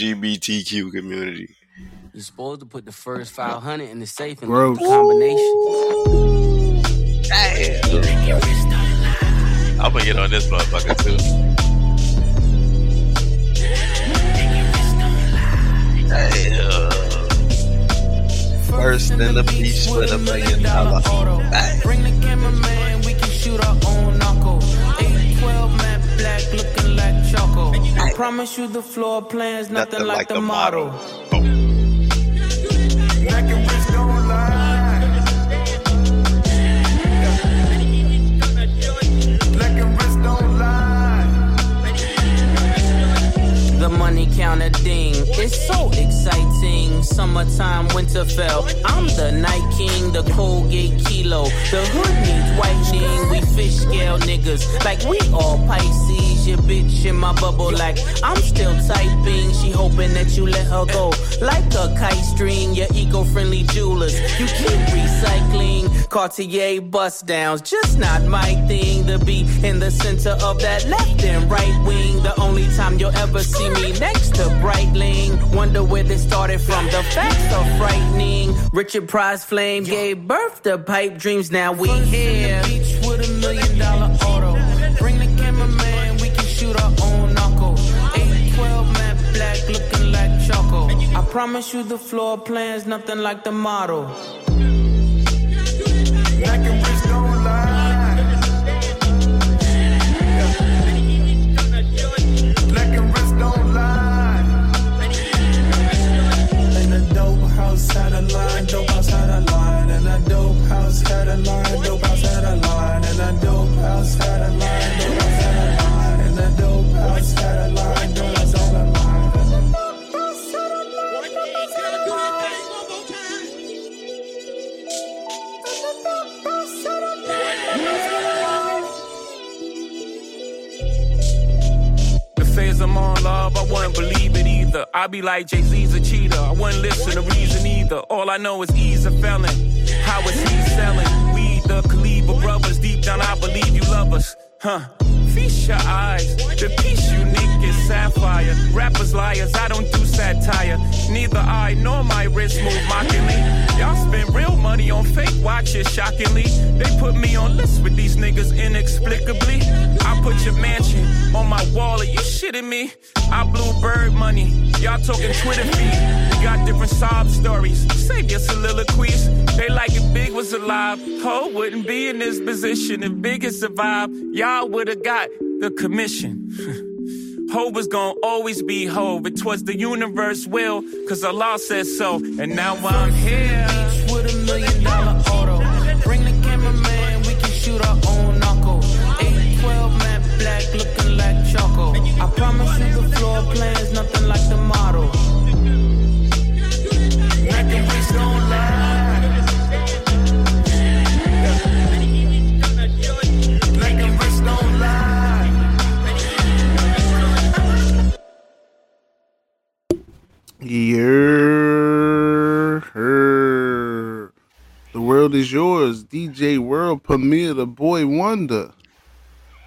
LGBTQ community. You're supposed to put the first 500 in the safe and the combination. Damn. I'm gonna get on this motherfucker too. Damn. First in the piece with $1 million photo. Bring the cameraman, we can shoot our own knuckle. 812 man black looking like Choco. I promise you the floor plan's nothing like the model. Black and rich don't lie. Black and rich don't lie. The money counter ding. It's so exciting, summertime, winterfell. I'm the night king, the Colgate kilo. The hood needs whitening, we fish scale niggas. Like we all Pisces, your bitch in my bubble. Like I'm still typing, she hoping that you let her go. Like a kite string, your eco-friendly jewelers. You keep recycling, Cartier bust downs. Just not my thing to be in the center of that left and right wing. The only time you'll ever see me next to Breitling. Wonder where this started from. The facts are frightening. Richard Price Flame gave birth to pipe dreams. Now we here. First in the beach with $1 million auto. Bring the cameraman, we can shoot our own knuckle. 812 man black looking like Choco. I promise you the floor plan's nothing like the model. Black and rich don't lie. Black and rich don't lie. House had a line, dope house had a line, and a dope house had a line, dope house had a line, and a dope house had a line, dope house had a line, and a dope house had a line, dope house had a line. I'm on love, I wouldn't believe it either. I be like Jay-Z's a cheater, I wouldn't listen to reason either. All I know is he's a felon. How is he selling? We the Khalifa brothers, deep down I believe you love us. Huh, feast your eyes, the piece unique is sapphire. Rappers liars, I don't do satire. Neither I nor my wrist move mockingly. Y'all spend real money on fake watches, shockingly. They put me on lists with these niggas inexplicably. I put your mansion on my wall, are you shitting me? I blew bird money, y'all talking Twitter feed. We got different sob stories, save your soliloquies. They like if Big was alive, Ho wouldn't be in this position. If Big had survived, y'all would've got the commission. Ho was gonna always be Ho, but twas the universe will, cause Allah says so, and now I'm here. Beach with $1 million auto. Bring the cameraman, we can shoot our own knuckle. 812 man black looking like Choco. I promise you the floor plan's nothing like the model. Black and rich don't lie. Black and rich don't lie. Yeah. The world is yours. DJ World Premier, the boy Wanda.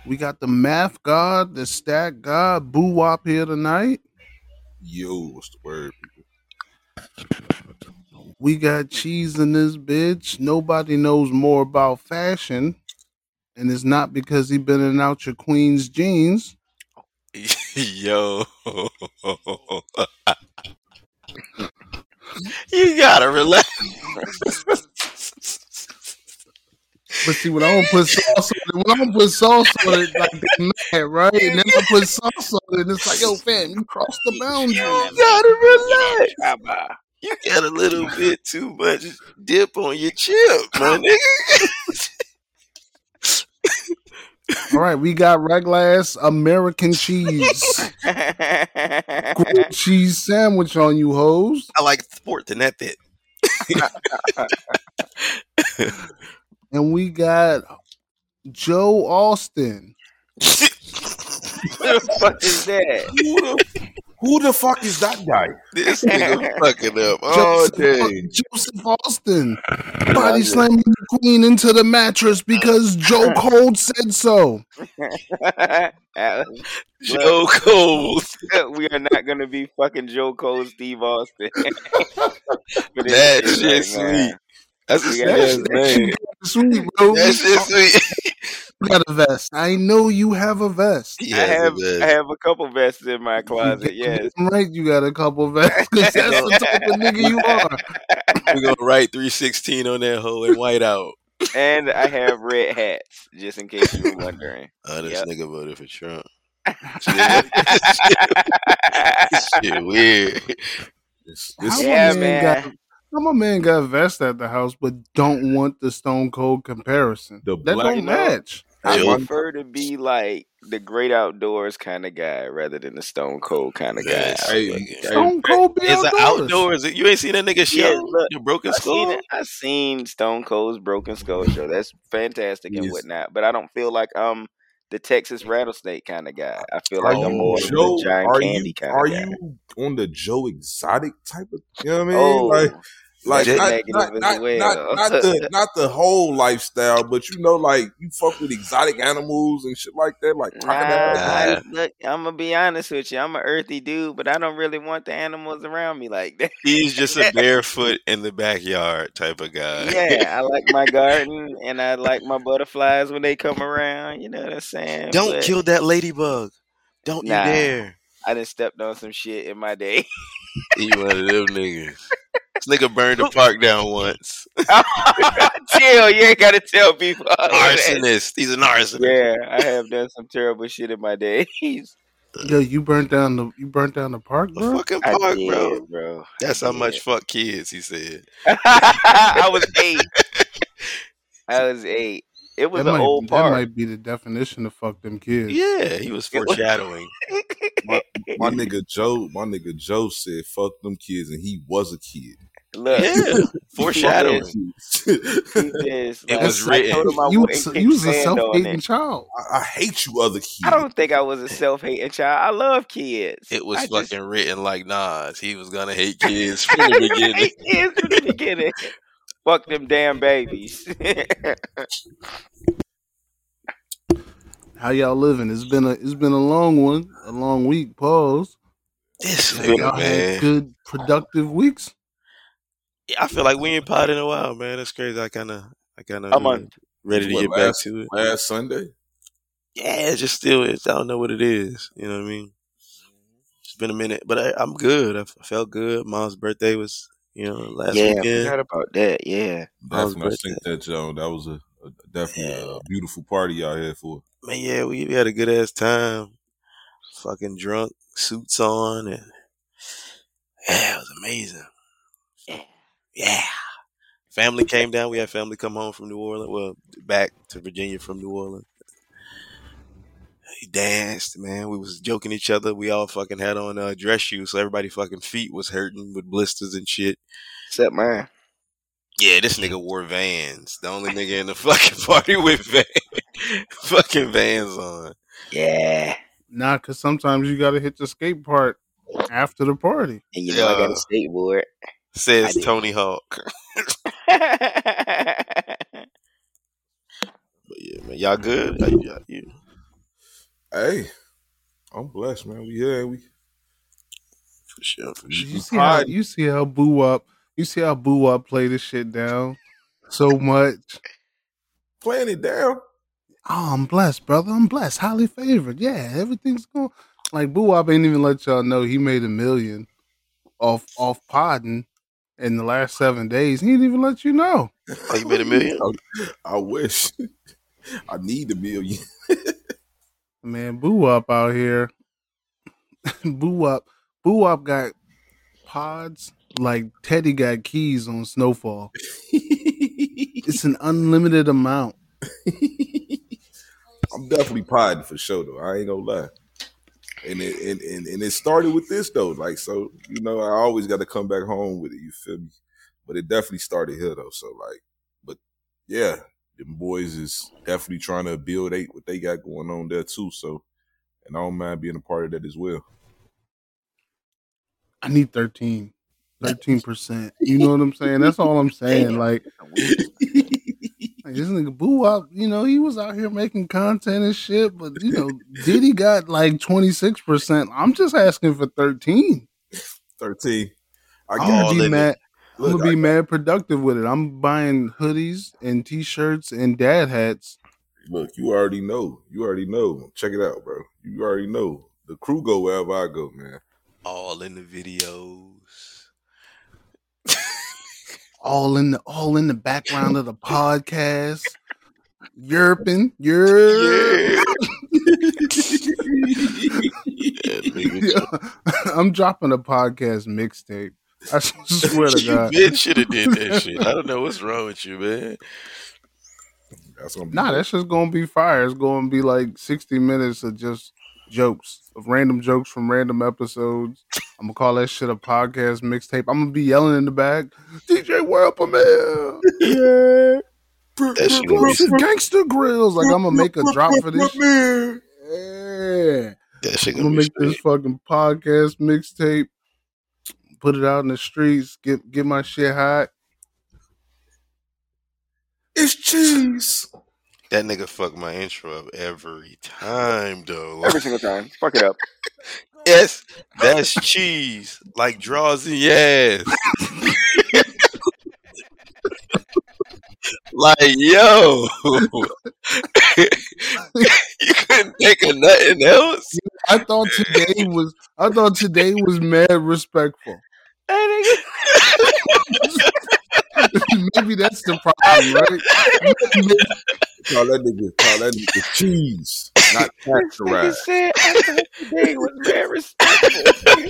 We got the math god, the stat god, Boo Wop here tonight. Yo, what's the word, people? We got cheese in this bitch. Nobody knows more about fashion. And it's not because he been in and out your queen's jeans. Yo. You gotta relax. But see, when I don't put sauce on it, like that, right? And then I put sauce on it, and it's like, yo, fam, you crossed the boundary. You gotta relax. You got a little bit too much dip on your chip, my nigga. All right, we got regular-ass American cheese. Grilled cheese sandwich on you, hoes. I like sport than that bit. And we got Joe Austin. Who the fuck is that? Who the fuck is that guy? This nigga fucking up all day. Joseph Austin body slamming the queen into the mattress because Joe Cold said so. Joe Cold. We are not gonna be fucking Joe Cold Steve Austin. That shit sweet. That's a name. Sweet, bro. That shit sweet. You got a vest. I know you have a vest. I have a couple vests in my closet, yes. Right, you got a couple vests, because that's the type of nigga you are. We're going to write 316 on that hole and white out. And I have red hats, just in case you were wondering. Oh, this nigga voted for Trump. This shit weird. My man got vest at the house, but don't want the Stone Cold comparison. That don't match. I prefer to be like the great outdoors kind of guy rather than the Stone Cold kind of guy. Stone Cold be outdoors. It's outdoors. You ain't seen that nigga show? Your broken skull? I seen Stone Cold's broken skull show. That's fantastic and whatnot. But I don't feel like I'm the Texas rattlesnake kind of guy. I feel like I'm more of the giant candy kind of guy. Are you on the Joe Exotic type of? You know what I mean? Not the whole lifestyle, but you know, like you fuck with exotic animals and shit like that. Like, look, I'm gonna be honest with you. I'm an earthy dude, but I don't really want the animals around me like that. He's just a barefoot in the backyard type of guy. Yeah, I like my garden and I like my butterflies when they come around. You know what I'm saying? Don't kill that ladybug. Don't you dare. I done stepped on some shit in my day. You one of them niggas. This nigga burned the park down once. Chill, you ain't gotta tell people. Arsonist. He's an arsonist. Yeah, I have done some terrible shit in my days. Yo, you burnt down the park, bro? The fucking park, bro. That's how much fuck kids, he said. I was eight. It was an old park. That might be the definition of fuck them kids. Yeah, he was foreshadowing. my nigga Joe said fuck them kids, and he was a kid. Look, foreshadowing. It was written. You was a self-hating child. I hate you, other kids. I don't think I was a self-hating child. I love kids. It was fucking written like Nas. He was gonna hate kids from the beginning. Hate kids from the beginning. Fuck them damn babies. How y'all living? It's been a long one, a long week. Pause. Y'all had good productive weeks. Yeah, I feel like we ain't pod in a while, man. That's crazy. I kind of. I'm ready to get back to it. Last Sunday. Yeah, it's just still. I don't know what it is. You know what I mean? It's been a minute, but I'm good. I felt good. Mom's birthday was. You know, last weekend. I forgot about that. Yeah, definitely. I think that, Joe, that was a definitely a beautiful party y'all had for. Man, yeah, we had a good ass time. Fucking drunk, suits on, and yeah, it was amazing. Yeah, family came down. We had family come home from New Orleans. Well, back to Virginia from New Orleans. He danced, man. We was joking each other. We all fucking had on dress shoes, so everybody fucking feet was hurting with blisters and shit. Except mine. Yeah, this nigga wore Vans. The only nigga in the fucking party with fucking Vans on. Yeah. Nah, because sometimes you got to hit the skate park after the party. And you know I got a skateboard. Says Tony Hawk. But yeah, man, y'all good? Y'all. Hey, I'm blessed, man. We for sure. You see how Boo Wop play this shit down so much. Playing it down. Oh, I'm blessed, brother. I'm blessed. Highly favored. Yeah, everything's going. Like Boo Wop ain't even let y'all know he made $1 million off podding in the last 7 days. He didn't even let you know. Oh, you made $1 million? I wish. I need $1 million. Man, Boo Wop out here. Boo Wop got pods like Teddy got keys on Snowfall. It's an unlimited amount. I'm definitely podding for sure, though. I ain't gonna lie. And it started with this though. Like, so you know, I always got to come back home with it. You feel me? But it definitely started here though. So like, but yeah. Them boys is definitely trying to build what they got going on there too. So, and I don't mind being a part of that as well. I need 13%. You know what I'm saying? That's all I'm saying. Like this nigga Boo Wop, you know, he was out here making content and shit, but you know, Diddy got like 26%. I'm just asking for 13. 13. I'm gonna be mad. Look, I'm gonna be mad productive with it. I'm buying hoodies and t-shirts and dad hats. Look, you already know. You already know. Check it out, bro. You already know. The crew go wherever I go, man. All in the videos. all in the background of the podcast. Yerping. Yeah, I'm dropping a podcast mixtape. I swear to God. You should have did that shit. I don't know what's wrong with you, man. That's just gonna be fire. It's gonna be like 60 minutes of just jokes, of random jokes from random episodes. I'm gonna call that shit a podcast mixtape. I'm gonna be yelling in the back, DJ Welper, man. Yeah. Gangster Grills. Like I'm gonna make a drop for this shit. Yeah. That shit gonna make this fucking podcast mixtape. Put it out in the streets. Get my shit hot. It's cheese. That nigga fucked my intro up every time, though. Every single time. Fuck it up. Yes, that's cheese. Like draws in your ass. Like, yo. You couldn't think of nothing else? I thought today was mad respectful. That nigga. Maybe that's the problem, right? Call that nigga cheese, not characterized. Today was very respectful.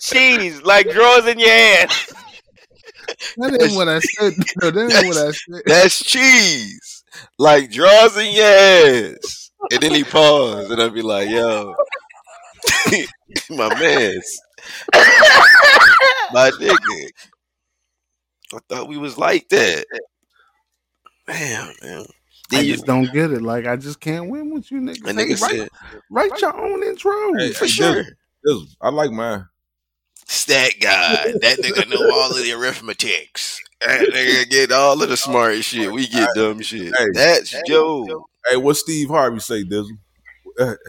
Cheese, like drawers in your ass. That ain't what I said. That's cheese, like drawers in your ass. And then he paused, and I'd be like, yo, my man, my nigga. I thought we was like that. Damn, man. I just don't get it. Like, I just can't win with you, nigga. Write your own intro. Hey, for sure. This, I like mine. Stat guy. That nigga know all of the arithmetics. That nigga get all of the smart shit. We get dumb shit. Hey, that's Joe. Hey, what Steve Harvey say, Dizzle?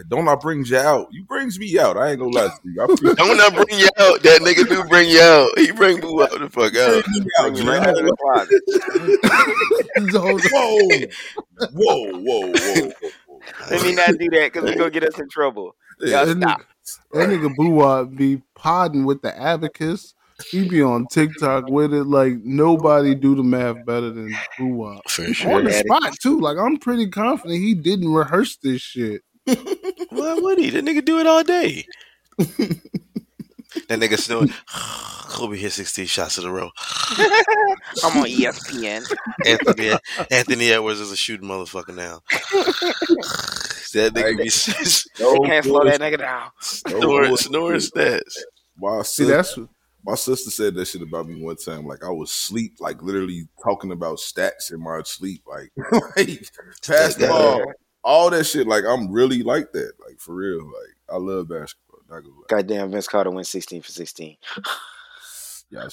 Don't I bring you out? You brings me out. I ain't gonna lie to you. Don't I bring you out? That nigga do bring you out. He bring Boo out the fuck out. Whoa. Let me not do that because it's gonna get us in trouble. Y'all stop. That nigga Boo be podding with the abacus. He be on TikTok with it. Like, nobody do the math better than Boo sure. On the spot, too. Like, I'm pretty confident he didn't rehearse this shit. Why would he? That nigga do it all day. That nigga snowing. Kobe hit 16 shots in a row. I'm on ESPN. Anthony Edwards is a shooting motherfucker now. That nigga be. They can't slow that nigga down. Snoring stats. Wow, see, that's. My sister said that shit about me one time. Like, I was asleep, like, literally talking about stats in my sleep. Like pass the ball. All that shit. Like, I'm really like that. Like, for real. Like, I love basketball. Not gonna lie. Goddamn, Vince Carter went 16 for 16. Yeah,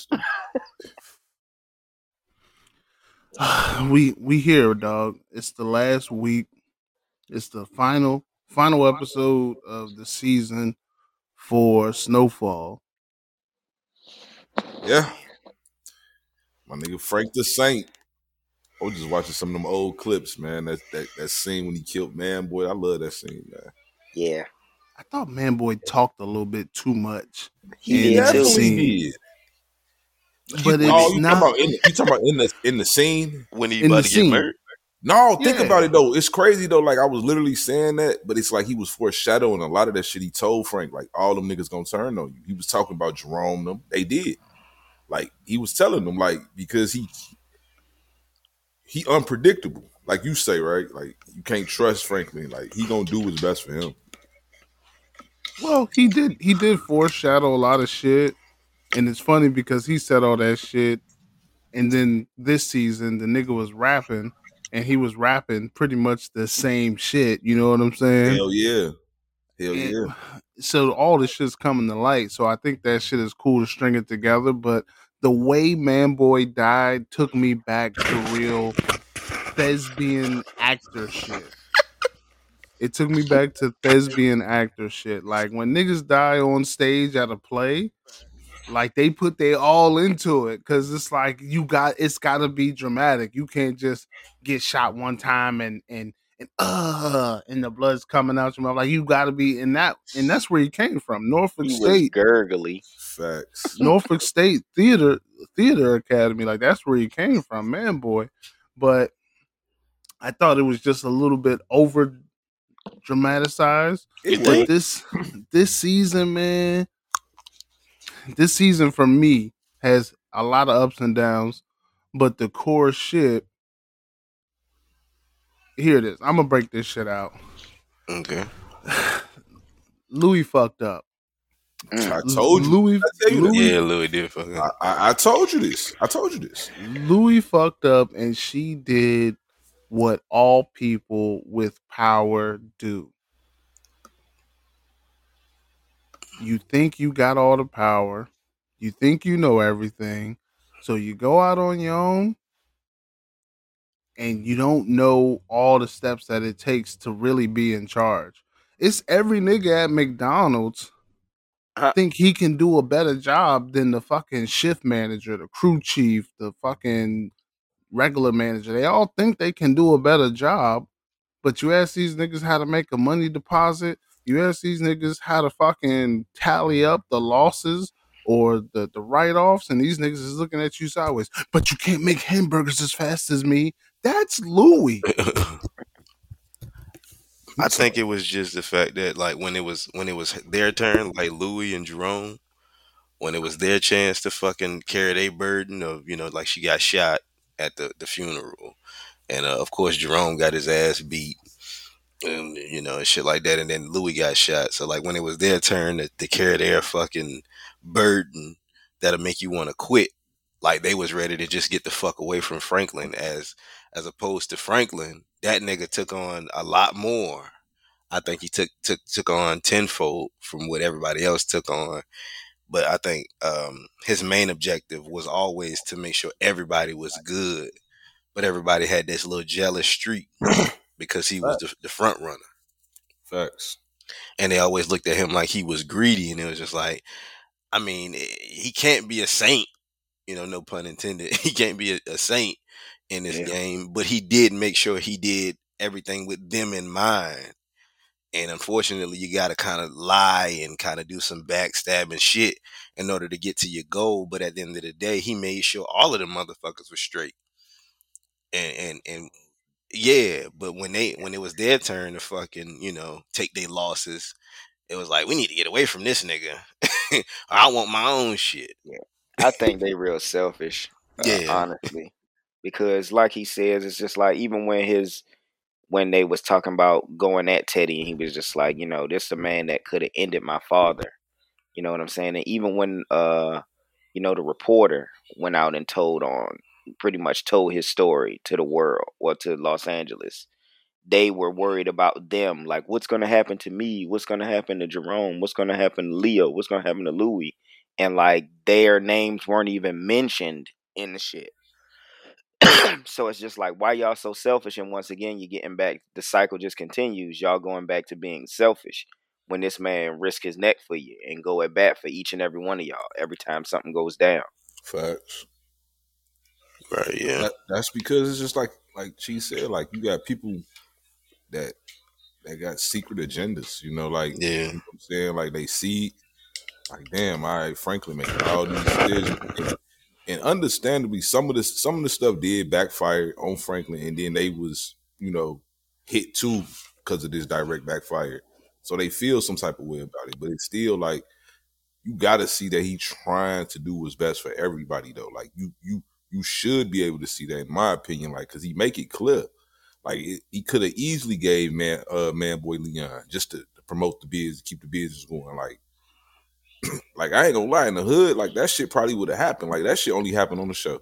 we here, dog. It's the last week. It's the final episode of the season for Snowfall. Yeah. My nigga Frank the Saint. I was just watching some of them old clips, man. That scene when he killed Man Boy. I love that scene, man. Yeah. I thought Man Boy talked a little bit too much. He did. But it's not. You talking about in the scene? When he about to get murdered? No, think about it, though. It's crazy, though. Like, I was literally saying that, but it's like he was foreshadowing a lot of that shit he told Frank. Like, all them niggas gonna turn on you. He was talking about Jerome them. They did. Like, he was telling them, like, because he unpredictable, like you say, right? Like, you can't trust Franklin. Like, he gonna do what's best for him. Well, he did foreshadow a lot of shit, and it's funny because he said all that shit, and then this season the nigga was rapping, and he was rapping pretty much the same shit. You know what I'm saying? Hell yeah. So all this shit's coming to light. So I think that shit is cool to string it together. But the way Man Boy died took me back to real thespian actor shit. It took me back to thespian actor shit. Like when niggas die on stage at a play, like they put their all into it because it's like it's gotta be dramatic. You can't just get shot one time and the blood's coming out your mouth. Like you gotta be in that, and that's where he came from. Norfolk State gurgly facts. Norfolk State Theater Academy. Like that's where he came from, Man Boy. But I thought it was just a little bit over dramatized. But this season, man, this season for me has a lot of ups and downs, but the core shit, here it is. I'm gonna break this shit out. Okay. Louie fucked up. I told you. Louie did fuck up. I told you this. Louie fucked up, and she did what all people with power do. You think you got all the power. You think you know everything. So you go out on your own and you don't know all the steps that it takes to really be in charge. It's every nigga at McDonald's think he can do a better job than the fucking shift manager, the crew chief, the fucking regular manager. They all think they can do a better job, but you ask these niggas how to make a money deposit. You ask these niggas how to fucking tally up the losses or the write-offs, and these niggas is looking at you sideways. But you can't make hamburgers as fast as me. That's Louie. I think it was just the fact that, like, when it was their turn, like Louie and Jerome, when it was their chance to fucking carry their burden of, you know, like she got shot at the funeral, and of course Jerome got his ass beat. And, you know, and shit like that. And then Louie got shot. So, like, when it was their turn to carry their fucking burden that'll make you want to quit, like, they was ready to just get the fuck away from Franklin as opposed to Franklin. That nigga took on a lot more. I think he took on tenfold from what everybody else took on. But I think his main objective was always to make sure everybody was good. But everybody had this little jealous streak. Because he was the front runner. Facts. And they always looked at him like he was greedy. And it was just like, I mean, he can't be a saint. You know, no pun intended. He can't be a saint in this game. But he did make sure he did everything with them in mind. And unfortunately, you got to kind of lie and kind of do some backstabbing shit in order to get to your goal. But at the end of the day, he made sure all of them motherfuckers were straight. And yeah, but when it was their turn to fucking, you know, take their losses, it was like, we need to get away from this nigga. I want my own shit. Yeah, I think they real selfish, honestly, because like he says, it's just like even when they was talking about going at Teddy, and he was just like, you know, this is the man that could have ended my father. You know what I'm saying? And even when, you know, the reporter went out and pretty much told his story to the world or to Los Angeles. They were worried about them. Like, what's going to happen to me? What's going to happen to Jerome? What's going to happen to Leo? What's going to happen to Louie? And like their names weren't even mentioned in the shit. So it's just like, why y'all so selfish? And once again, you're getting back. The cycle just continues. Y'all going back to being selfish when this man risked his neck for you and go at bat for each and every one of y'all every time something goes down. Facts. Right, yeah. That's because it's just like she said, like you got people that got secret agendas, you know, like you know what I'm saying, like they see, like damn, all right, Franklin making all these decisions, and understandably, some of the stuff did backfire on Franklin, and then they was, you know, hit too because of this direct backfire, so they feel some type of way about it, but it's still like you got to see that he trying to do what's best for everybody though, like you. You should be able to see that, in my opinion, like because he make it clear, like he could have easily gave man boy Leon just to promote the business, keep the business going. Like, like I ain't gonna lie, in the hood, like that shit probably would have happened. Like that shit only happened on the show,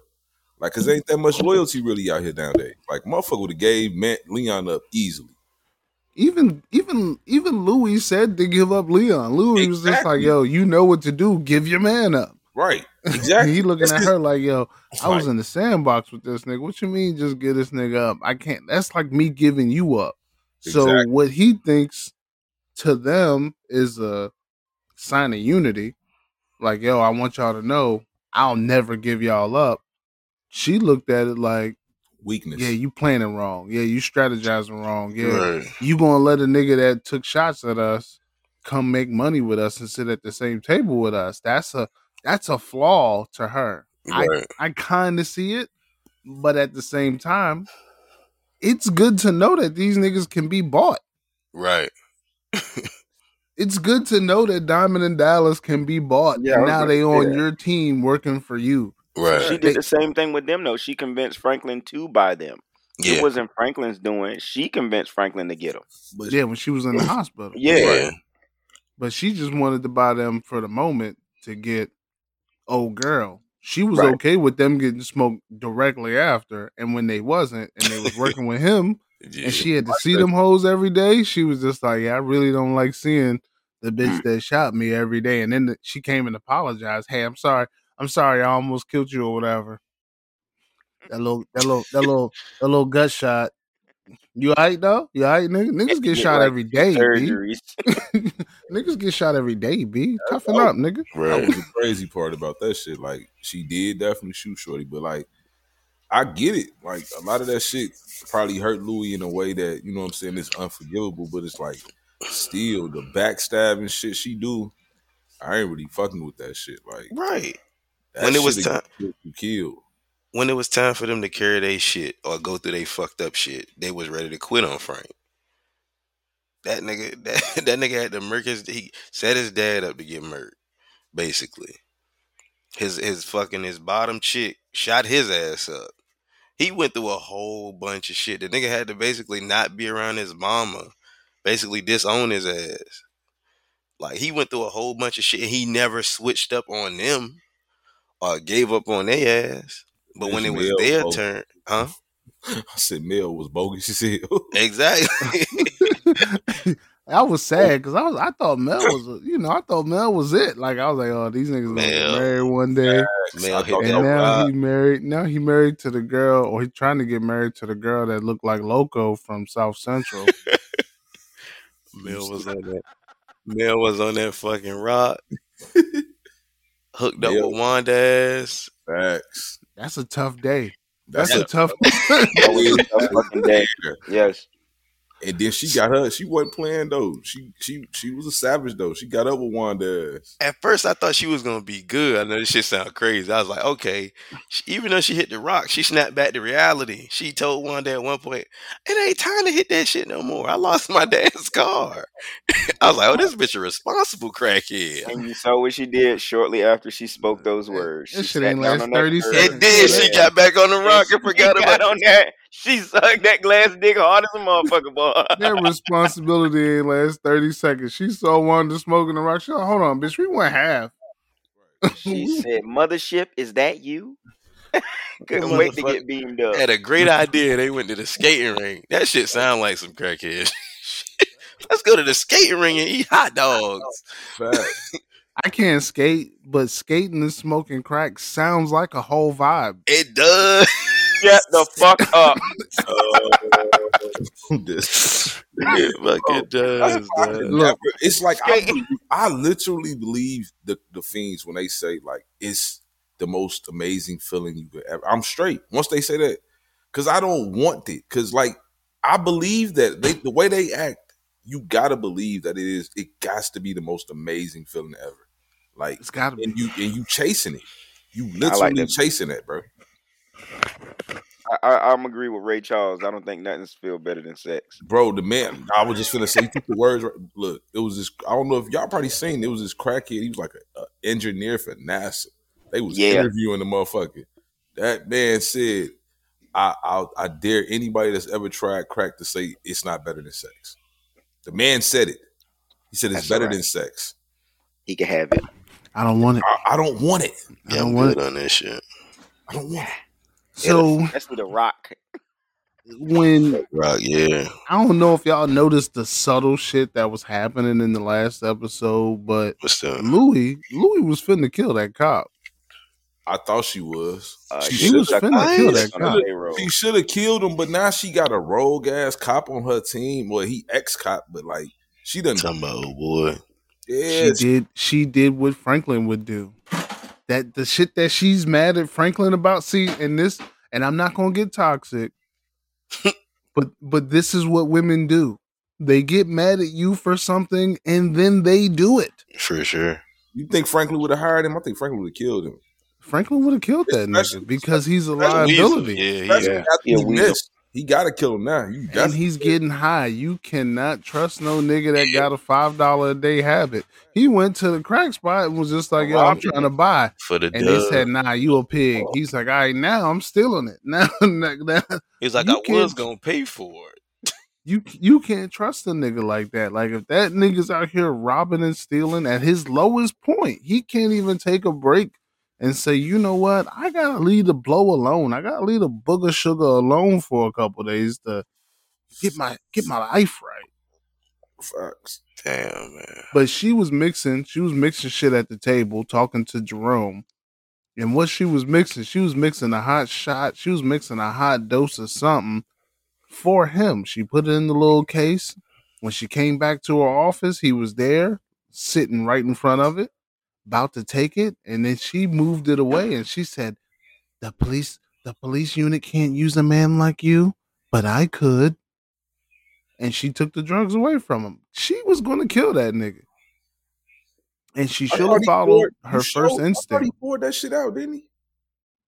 like because ain't that much loyalty really out here nowadays. Like motherfucker would have gave Leon up easily, Even Louie said to give up Leon. Louie was just like, yo, you know what to do. Give your man up. Right. Exactly. He looking at her like, yo, I was in the sandbox with this nigga. What you mean just give this nigga up? I can't. That's like me giving you up. Exactly. So what he thinks to them is a sign of unity. Like, yo, I want y'all to know I'll never give y'all up. She looked at it like, weakness. Yeah, you planning wrong. Yeah, you strategizing wrong. Yeah, right. You gonna let a nigga that took shots at us come make money with us and sit at the same table with us. That's a flaw to her. Right. I kind of see it, but at the same time, it's good to know that these niggas can be bought. Right. It's good to know that Diamond and Dallas can be bought. Yeah, and now they on your team working for you. Right. She did the same thing with them, though. She convinced Franklin to buy them. Yeah. It wasn't Franklin's doing. She convinced Franklin to get them. But yeah, when she was in the hospital. Yeah. Right. But she just wanted to buy them for the moment to get old girl. She was okay with them getting smoked directly after. And when they wasn't, and they was working with him, and she had to see them hoes every day, she was just like, yeah, I really don't like seeing the bitch that shot me every day. And then she came and apologized. Hey, I'm sorry, I almost killed you or whatever. That little gut shot. You alright though? You alright, nigga? Niggas get shot every day. Surgeries. B. Niggas get shot every day, B. Toughen up, nigga. Right. That was the crazy part about that shit. Like, she did definitely shoot shorty, but like, I get it. Like, a lot of that shit probably hurt Louie in a way that, you know what I'm saying, it's unforgivable, but it's like, still, the backstabbing shit she do, I ain't really fucking with that shit. Like, right. When it was time, when it was time for them to carry their shit or go through their fucked up shit, they was ready to quit on Frank. That nigga had to murk his. He set his dad up to get murked. Basically, his bottom chick shot his ass up. He went through a whole bunch of shit. The nigga had to basically not be around his mama. Basically, disown his ass. Like, he went through a whole bunch of shit. And he never switched up on them. Gave up on their ass, but when it was their turn, huh? I said Mel was bogus as hell. Exactly. I was sad because I thought Mel was, I thought Mel was it. Like, I was like, oh, these niggas gonna get married one day. Mel and now he married. Now he married to the girl, or he's trying to get married to the girl that looked like Loco from South Central. Mel was on that. Mel was on that fucking rock. Hooked up with Wanda ass. Facts. That's a tough day. That's a tough fucking day. Yes. And then she got her. She wasn't playing though. She was a savage though. She got up with Wanda ass. At first, I thought she was gonna be good. I know this shit sound crazy. I was like, okay. Even though she hit the rock, she snapped back to reality. She told Wanda at one point, "It ain't time to hit that shit no more. I lost my dad's car." I was like, "Oh, this bitch a responsible crackhead." And you saw what she did shortly after she spoke those words. This shit ain't last 30 seconds. It did. She got back on the rock and forgot about on that. She sucked that glass dick hard as a motherfucker, boy. That responsibility ain't last 30 seconds. She saw Wanda smoking the rock. She like, hold on, bitch. We went half. She said, mothership, is that you? Couldn't wait to get beamed up. Had a great idea. They went to the skating rink. That shit sound like some crackhead. Let's go to the skating rink and eat hot dogs. I can't skate, but skating and smoking crack sounds like a whole vibe. It does. Shut the fuck up. Look, it's like I literally believe the Fiends when they say, like, it's the most amazing feeling you could ever. I'm straight once they say that, because I don't want it, because like, I believe that the way they act, you gotta believe that it gots to be the most amazing feeling ever. Like, it's gotta be. and you chasing it. You literally chasing that, bro. I'm agree with Ray Charles. I don't think nothing's feel better than sex, bro. The man, I was just gonna say, you took the words right. Look, it was this. I don't know if y'all probably seen. It was this crackhead. He was like an engineer for NASA. They was interviewing the motherfucker. That man said, "I dare anybody that's ever tried crack to say it's not better than sex." The man said it. He said it's better than sex. He can have it. I don't want it. I don't want it. I don't want it on that shit. I don't want it. So that's with the rock. when I don't know if y'all noticed the subtle shit that was happening in the last episode, but Louie was finna kill that cop. I thought she was. She was finna kill that cop. She should have killed him, but now she got a rogue ass cop on her team. Well, he ex cop, but like she done. Talking about old boy. Yeah, she did what Franklin would do. That the shit that she's mad at Franklin about. See, and this, and I'm not gonna get toxic, but this is what women do. They get mad at you for something, and then they do it. For sure. You think Franklin would have hired him? I think Franklin would have killed him. Franklin would have killed that nigga because he's a liability. He got to kill him now. And he's getting high. You cannot trust no nigga that got a $5 a day habit. He went to the crack spot and was just like, yo, I'm trying to buy. And they said, nah, you a pig. He's like, all right, now I'm stealing it. Now. He's like, I was going to pay for it. You can't trust a nigga like that. Like, if that nigga's out here robbing and stealing at his lowest point, he can't even take a break and say, you know what? I gotta leave the blow alone. I gotta leave the booger sugar alone for a couple days to get my life right. Fucks. Damn, man. But she was mixing shit at the table, talking to Jerome. And what she was mixing a hot shot, she was mixing a hot dose of something for him. She put it in the little case. When she came back to her office, he was there, sitting right in front of it, about to take it, and then she moved it away and she said, the police unit can't use a man like you, but I could. And she took the drugs away from him. She was going to kill that nigga. And she should have followed her first instinct. I thought he poured that shit out, didn't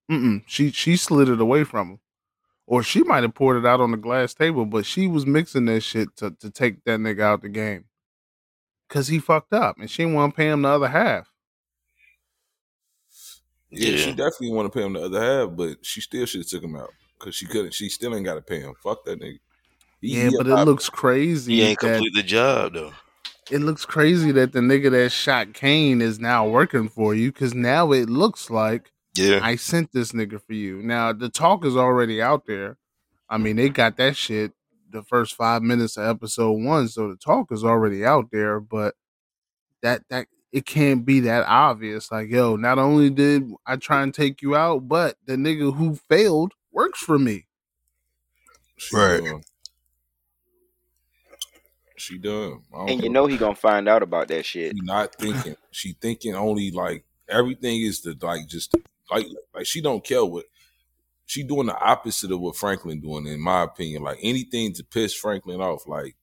he? She slid it away from him. Or she might have poured it out on the glass table, but she was mixing that shit to take that nigga out the game. Because he fucked up and she didn't want to pay him the other half. Yeah, she definitely want to pay him the other half, but she still should have took him out because she couldn't. She still ain't got to pay him. Fuck that nigga. But it looks crazy. He ain't complete the job though. It looks crazy that the nigga that shot Kane is now working for you because now it looks like I sent this nigga for you. Now the talk is already out there. I mean, they got that shit the first 5 minutes of episode 1, so the talk is already out there. But that. It can't be that obvious. Like, yo, not only did I try and take you out, but the nigga who failed works for me. She done. And you know he gonna find out about that shit. She not thinking. She thinking only like everything is the like she don't care what. She doing the opposite of what Franklin doing, in my opinion. Like anything to piss Franklin off. Like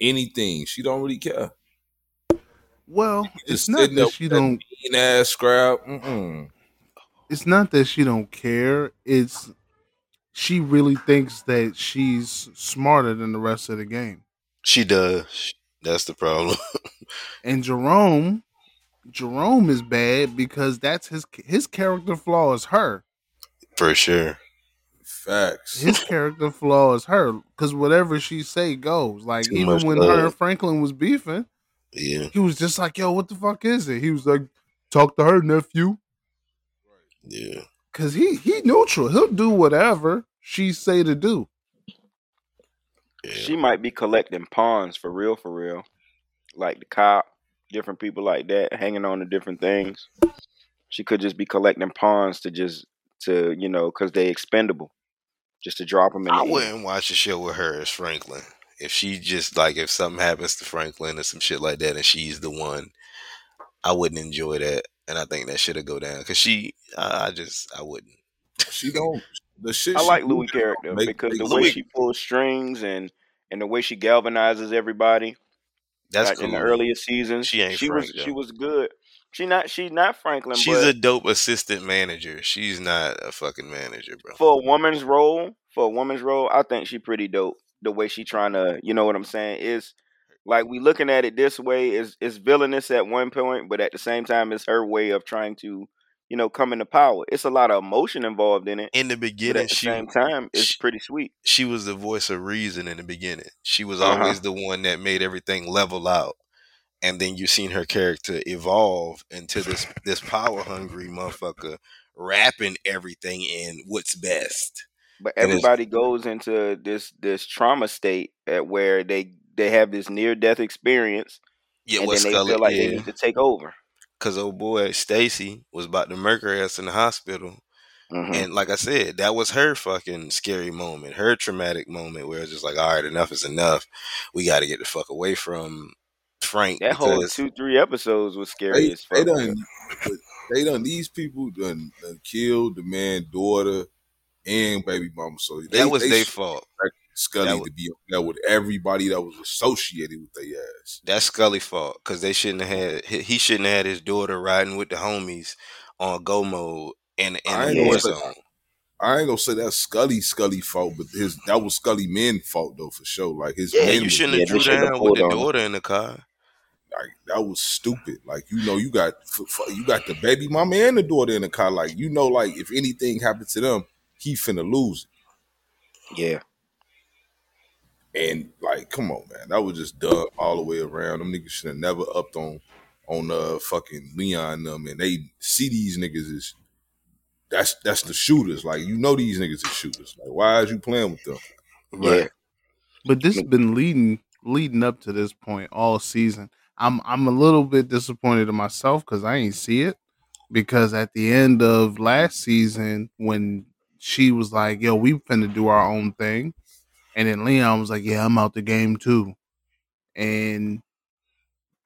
anything. She don't really care. Well, it's not that she don't mean ass scrap. It's not that she don't care. It's she really thinks that she's smarter than the rest of the game. She does. That's the problem. And Jerome is bad because that's his character flaw is her. For sure. Facts. His character flaw is her because whatever she say goes. Like too even when her and Franklin was beefing. Yeah. He was just like, yo, what the fuck is it? He was like, talk to her, nephew. Yeah. Because he neutral. He'll do whatever she say to do. Yeah. She might be collecting pawns for real. Like the cop, different people like that, hanging on to different things. She could just be collecting pawns to because they expendable. Just to drop them in. I wouldn't watch a show with her as Franklin. If she just like, if something happens to Franklin or some shit like that, and she's the one, I wouldn't enjoy that, and I think that shit'll go down because I wouldn't. She don't. The shit. I like Louis' character because the way she pulls strings and the way she galvanizes everybody. That's like, cool. In the earlier seasons, she ain't. She was good. She's not Franklin. She's a dope assistant manager. She's not a fucking manager, bro. For a woman's role, I think she's pretty dope. The way she trying to, you know what I'm saying, is like we looking at it this way is villainous at one point, but at the same time, it's her way of trying to, you know, come into power. It's a lot of emotion involved in it. In the beginning, but at the same time, it's pretty sweet. She was the voice of reason in the beginning. She was always the one that made everything level out, and then you seen her character evolve into this power hungry motherfucker, wrapping everything in what's best. But everybody goes into this trauma state at where they have this near death experience, and then Scully, feel like they need to take over. Because old boy Stacy was about to murder her ass in the hospital, and like I said, that was her fucking scary moment, her traumatic moment, where it's just like, all right, enough is enough. We got to get the fuck away from Frank. That whole 2-3 episodes was scary as fuck. These people done killed the man's daughter and baby mama. So that was their fault. Scully to be there with everybody that was associated with their ass. That's Scully's fault, because they shouldn't have. He shouldn't have had his daughter riding with the homies on go mode in the war zone. I ain't gonna say that's Scully's fault, but that was Scully men's fault though for sure. Like his men you shouldn't have drew down with the daughter in the car. Like that was stupid. Like you got the baby mama and the daughter in the car. Like like if anything happened to them, he finna lose it. Yeah. And like, come on, man, that was just dumb all the way around. Them niggas should have never upped on fucking Leon them, and they see these niggas is that's the shooters. Like these niggas are shooters. Like why is you playing with them? Right. Yeah. But this has been leading up to this point all season. I'm a little bit disappointed in myself because I ain't see it. Because at the end of last season, when she was like, "Yo, we finna do our own thing." And then Leon was like, yeah, I'm out the game too. And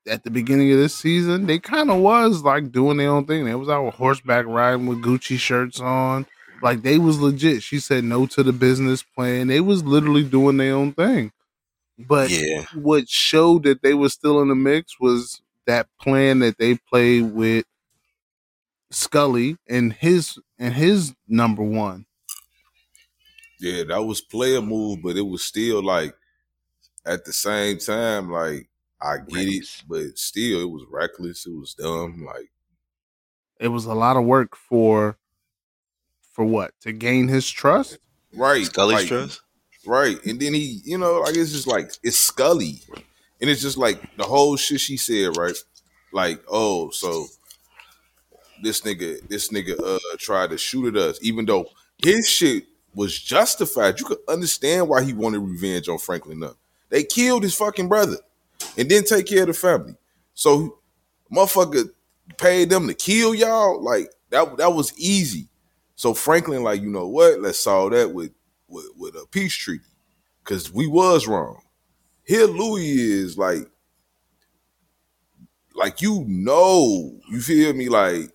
at the beginning of this season, they kind of was like doing their own thing. They was out with horseback riding with Gucci shirts on. Like they was legit. She said no to the business plan. They was literally doing their own thing. But what showed that they were still in the mix was that plan that they played with Scully and his number one. Yeah, that was player move, but it was still like at the same time, like I get it, but still it was reckless. It was dumb. Like it was a lot of work for what? To gain his trust? Right. Scully's trust? Right. And then he, like it's just like it's Scully. And it's just like the whole shit she said, right? Like, oh, so this nigga tried to shoot at us, even though his shit was justified. You could understand why he wanted revenge on Franklin. They killed his fucking brother and didn't take care of the family. So motherfucker paid them to kill y'all. Like that was easy. So Franklin, like, you know what? Let's solve that with a peace treaty. Cause we was wrong. Here Louie is like you feel me? Like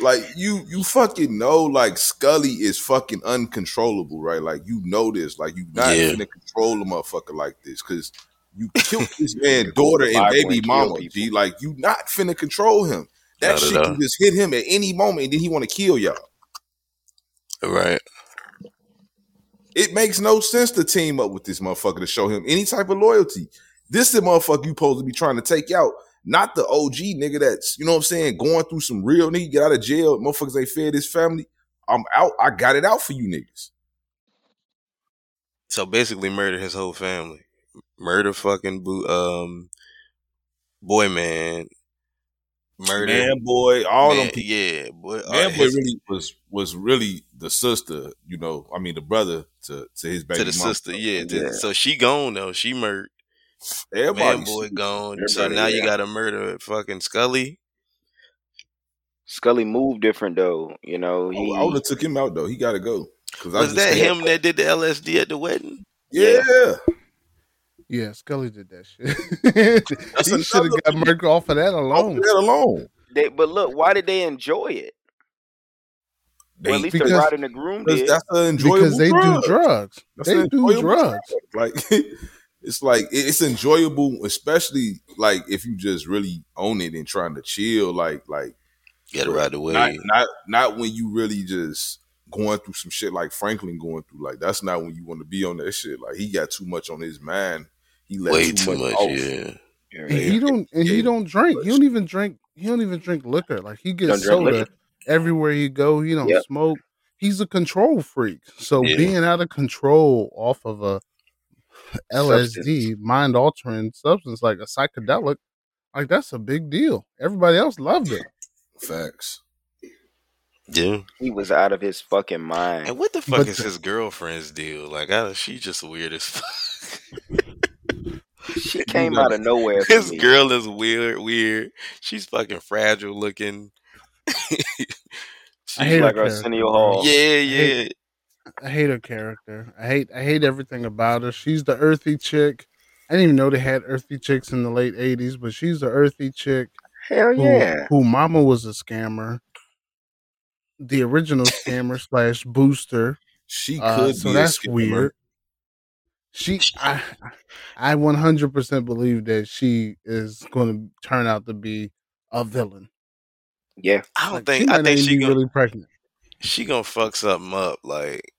like you fucking know, like Scully is fucking uncontrollable, right? Like you know this, like you not gonna control a motherfucker like this, cause you killed this man's daughter and baby mama. G, like you not finna control him. That not shit can just hit him at any moment, and then he want to kill y'all. Right. It makes no sense to team up with this motherfucker to show him any type of loyalty. This is the motherfucker you supposed to be trying to take out. Not the OG nigga that's, going through some real nigga, get out of jail, motherfuckers ain't fed his family. I'm out. I got it out for you niggas. So basically murder his whole family. Murder fucking boy man. Murder. Man boy, all them people. Yeah. Boy, man boy really was really the sister, the brother to his baby mama. To the mom. Sister, yeah. So she gone though. She murdered. Everybody, man boy gone. Everybody, so now you gotta murder fucking Scully. Scully moved different though, I would have took him out though. He gotta go. Was that him that did the LSD at the wedding? Yeah. Yeah, Scully did that shit. He should have got murdered off of that alone. But look, why did they enjoy it? At least the bride and the groom did. That's an enjoyable because they drug. Do drugs. That's they do drugs. Drugs. Like. It's like it's enjoyable, especially like if you just really own it and trying to chill, like get it right away. Not when you really just going through some shit like Franklin going through. Like that's not when you want to be on that shit. Like he got too much on his mind. He let way too much off. Yeah. And he don't drink. He don't even drink. He don't even drink liquor. Like he gets soda everywhere you go. He don't smoke. He's a control freak. So being out of control off of a LSD, mind altering substance like a psychedelic, like that's a big deal. Everybody else loved it. Facts. Yeah. He was out of his fucking mind. And what the fuck is his girlfriend's deal? Like, she just weird as fuck. She came out of nowhere. This girl is weird. She's fucking fragile looking. She's like Arsenio Hall. Yeah. I hate her character. I hate everything about her. She's the earthy chick. I didn't even know they had earthy chicks in the late 80s, but she's the earthy chick. Hell yeah. Who mama was a scammer. The original scammer / booster. She could be. So that's weird. I 100% believe that she is going to turn out to be a villain. Yeah. I think she's really pregnant. She going to fuck something up. Like,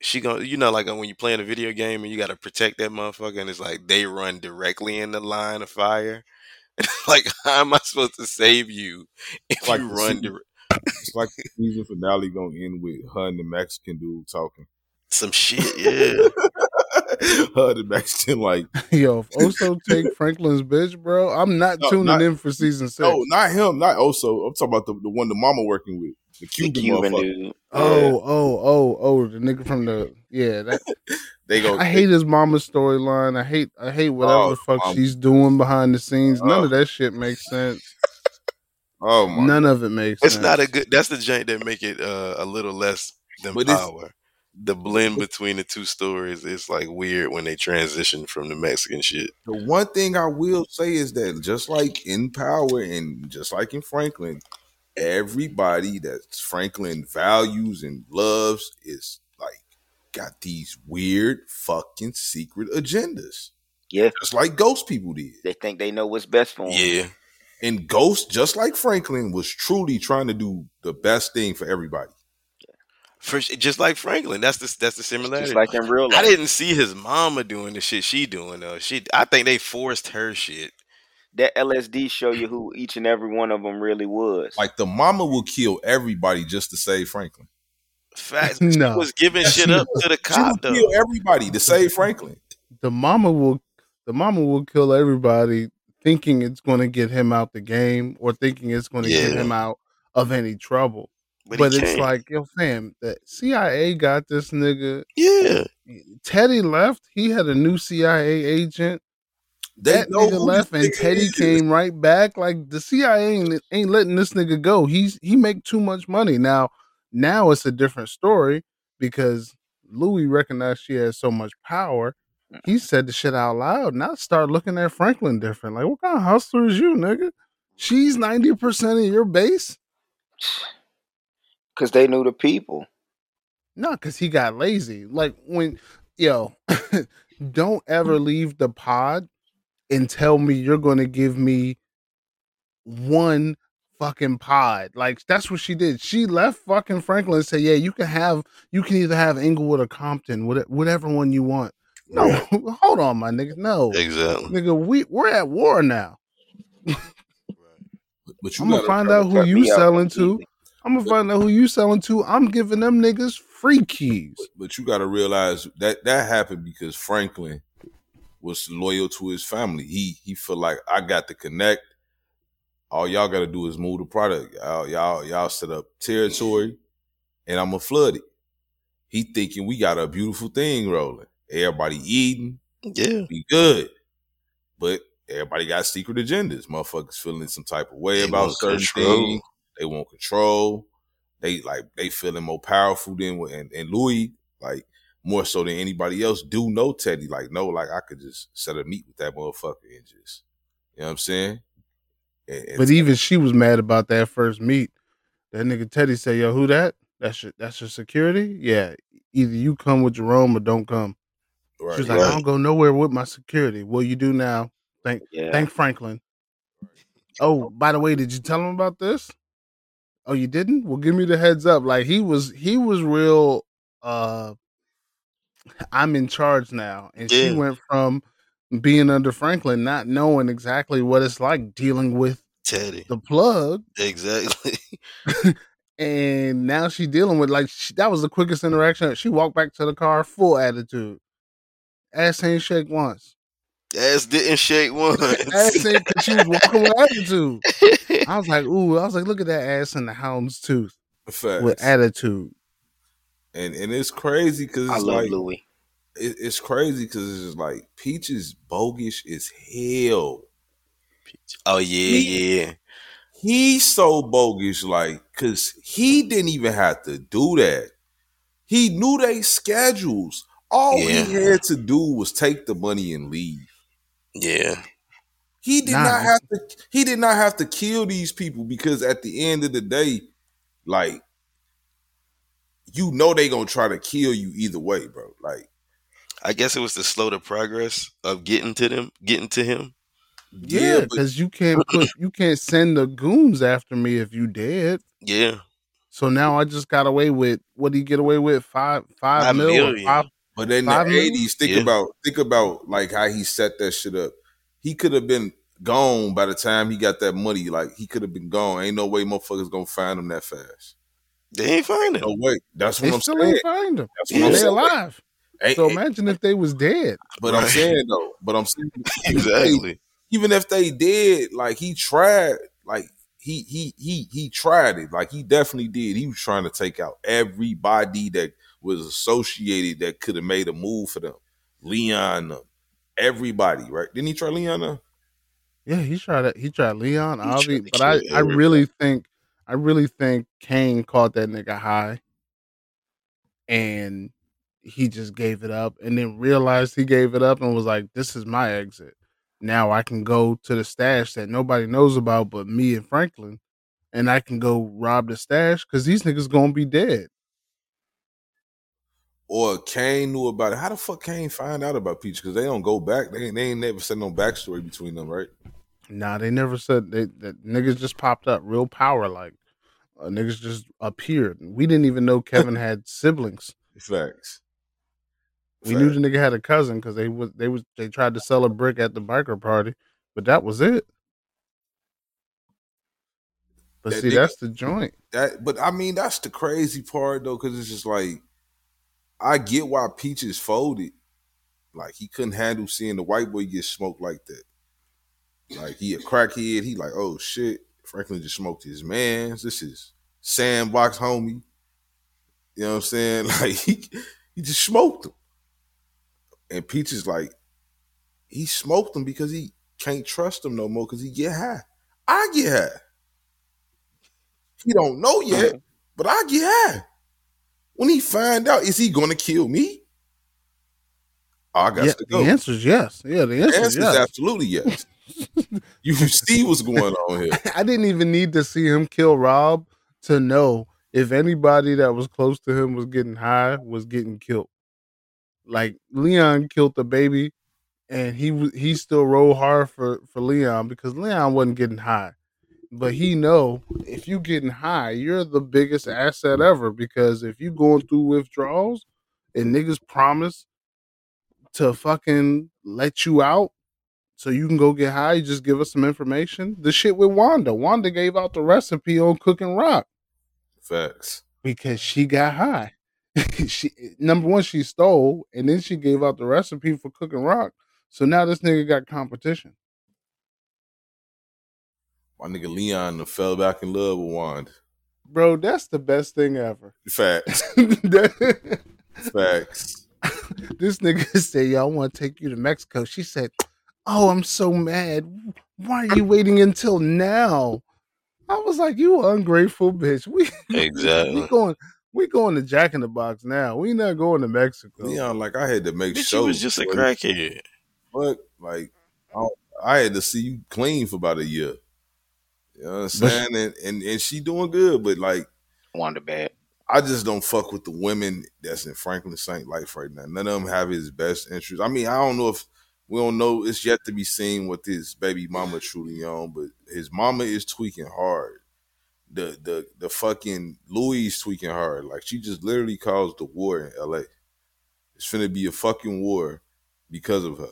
she going to, like when you're playing a video game and you got to protect that motherfucker, and it's like they run directly in the line of fire. Like, how am I supposed to save you if you run directly? It's like the season finale going to end with her and the Mexican dude talking. Some shit, yeah. Her the Mexican, like, yo, if Oso take Franklin's bitch, bro, I'm not tuning in for season 6. No, not him, not Oso. I'm talking about the one the mama working with. The Cuban motherfucker. Oh, the nigga from they go. I hate his mama's storyline. I hate whatever the fuck she's doing behind the scenes. None of that shit makes sense. Oh my! None of it makes sense. It's not a good. That's the jank that make it a little less than power. The blend between the two stories is like weird when they transition from the Mexican shit. The one thing I will say is that just like in Power and just like in Franklin, everybody that Franklin values and loves is like got these weird fucking secret agendas. Yeah. Just like Ghost people did. They think they know what's best for them. Yeah. And Ghost, just like Franklin, was truly trying to do the best thing for everybody. Just like Franklin, that's the similarity. Just like in real life, I didn't see his mama doing the shit she doing though. I think they forced her shit. That LSD show you who each and every one of them really was. Like the mama will kill everybody just to save Franklin. Facts. No, she was giving shit up to the cop though. She will kill everybody to save Franklin. The mama will kill everybody, thinking it's going to get him out the game or thinking it's going to get him out of any trouble. But it's like, yo, fam, the CIA got this nigga. Yeah. Teddy left. He had a new CIA agent. That nigga left, and Teddy came right back. Like, the CIA ain't letting this nigga go. He make too much money. Now it's a different story because Louie recognized she has so much power. He said the shit out loud, and I start looking at Franklin different. Like, what kind of hustler is you, nigga? She's 90% of your base? Because they knew the people. No, because he got lazy. Like, don't ever leave the pod and tell me you're going to give me one fucking pod. Like, that's what she did. She left fucking Franklin and said, yeah, you can either have Inglewood or Compton, whatever one you want. No, hold on, my nigga. No. Exactly. Nigga, we're at war now. Right. But I'm going to find out who you selling to. I'm gonna find out who you selling to. I'm giving them niggas free keys. But you gotta realize that happened because Franklin was loyal to his family. He felt like, I got to connect. All y'all gotta do is move the product. Y'all set up territory, and I'm gonna flood it. He thinking we got a beautiful thing rolling. Everybody eating, be good, but everybody got secret agendas. Motherfuckers feeling some type of way about certain things. They want control. They feeling more powerful than and Louis, like, more so than anybody else. Do know Teddy, like, no, like, I could just set a meet with that motherfucker and just, you know what I'm saying? But even she was mad about that first meet. That nigga Teddy said, yo, who that? That's your security? Yeah. Either you come with Jerome or don't come. Right, she's like, I don't go nowhere with my security. Well, you do now. Thank Franklin. Oh, by the way, did you tell him about this? Oh, you didn't? Well, give me the heads up. Like, he was real, I'm in charge now. And she went from being under Franklin, not knowing exactly what it's like dealing with Teddy, the plug. Exactly. And now she dealing with, like, that was the quickest interaction. She walked back to the car, full attitude. Ass ain't shake once. Ass didn't shake once. Ass ain't, because she was walking with attitude. I was like, look at that ass in the hound's tooth. Facts. With attitude. And it's crazy because I love Louie. It's crazy because it's just like Peach is bogus as hell. Peach. Oh yeah, yeah. He's so bogus, like, cause he didn't even have to do that. He knew they schedules. All he had to do was take the money and leave. Yeah. He did not have to. He did not have to kill these people because at the end of the day, like, you know they gonna try to kill you either way, bro. Like, I guess it was to slow the progress of getting to him. Yeah, because you can't send the goons after me if you dead. Yeah. So now I just got away with what did he get away with? $5 million. But in the '80s, think about like how he set that shit up. He could have been gone by the time he got that money. Like, he could have been gone. Ain't no way motherfuckers gonna find him that fast. They ain't find him. No way. That's what I'm saying. They still ain't find him. That's what I'm saying. They alive. So imagine if they was dead. But I'm saying though. But I'm saying exactly. Even if they did, like, he tried. Like he tried it. Like, he definitely did. He was trying to take out everybody that was associated that could have made a move for them. Leon them. Everybody, right? Didn't he try Leon though? Yeah, he tried Leon, Avi, but I really think Kane caught that nigga high and he just gave it up and then realized he gave it up and was like, this is my exit. Now I can go to the stash that nobody knows about but me and Franklin, and I can go rob the stash because these niggas gonna be dead. Or Kane knew about it. How the fuck Kane find out about Peach? Because they don't go back. They ain't never said no backstory between them, right? Nah, they never said. That niggas just popped up, real power, like niggas just appeared. We didn't even know Kevin had siblings. Facts. We knew the nigga had a cousin because they tried to sell a brick at the biker party, but that was it. But that see, nigga, that's the joint. But I mean, that's the crazy part though, because it's just like, I get why Peaches folded. Like, he couldn't handle seeing the white boy get smoked like that. Like, he a crackhead. He like, oh shit, Franklin just smoked his man. This is sandbox homie. You know what I'm saying? Like, he just smoked him. And Peaches like, he smoked him because he can't trust him no more because he get high. I get high. He don't know yet, but I get high. When he find out, is he going to kill me? I got to go. The answer is yes. Yeah, the answer is absolutely yes. You see what's going on here. I didn't even need to see him kill Rob to know if anybody that was close to him was getting high was getting killed. Like, Leon killed the baby, and he still rolled hard for Leon because Leon wasn't getting high. But he know if you getting high, you're the biggest asset ever because if you going through withdrawals and niggas promise to fucking let you out so you can go get high, you just give us some information. The shit with Wanda. Wanda gave out the recipe on Cooking Rock. Facts. Because she got high. Number one, she stole, and then she gave out the recipe for Cooking Rock. So now this nigga got competition. My nigga Leon fell back in love with Wanda. Bro, that's the best thing ever. Facts. Facts. This nigga said, yo, I want to take you to Mexico. She said, oh, I'm so mad. Why are you waiting until now? I was like, you ungrateful bitch. Exactly. We going to Jack in the Box now. We not going to Mexico. Leon, like, I had to make sure. She was just a crackhead. But, like, I had to see you clean for about a year. You know what I'm saying? And she doing good, but like Wanda bad. I just don't fuck with the women that's in Franklin Saint life right now. None of them have his best interest. I mean, I don't know if we don't know. It's yet to be seen what his baby mama truly on, but his mama is tweaking hard. The fucking Louie is tweaking hard. Like, she just literally caused the war in LA. It's finna be a fucking war because of her.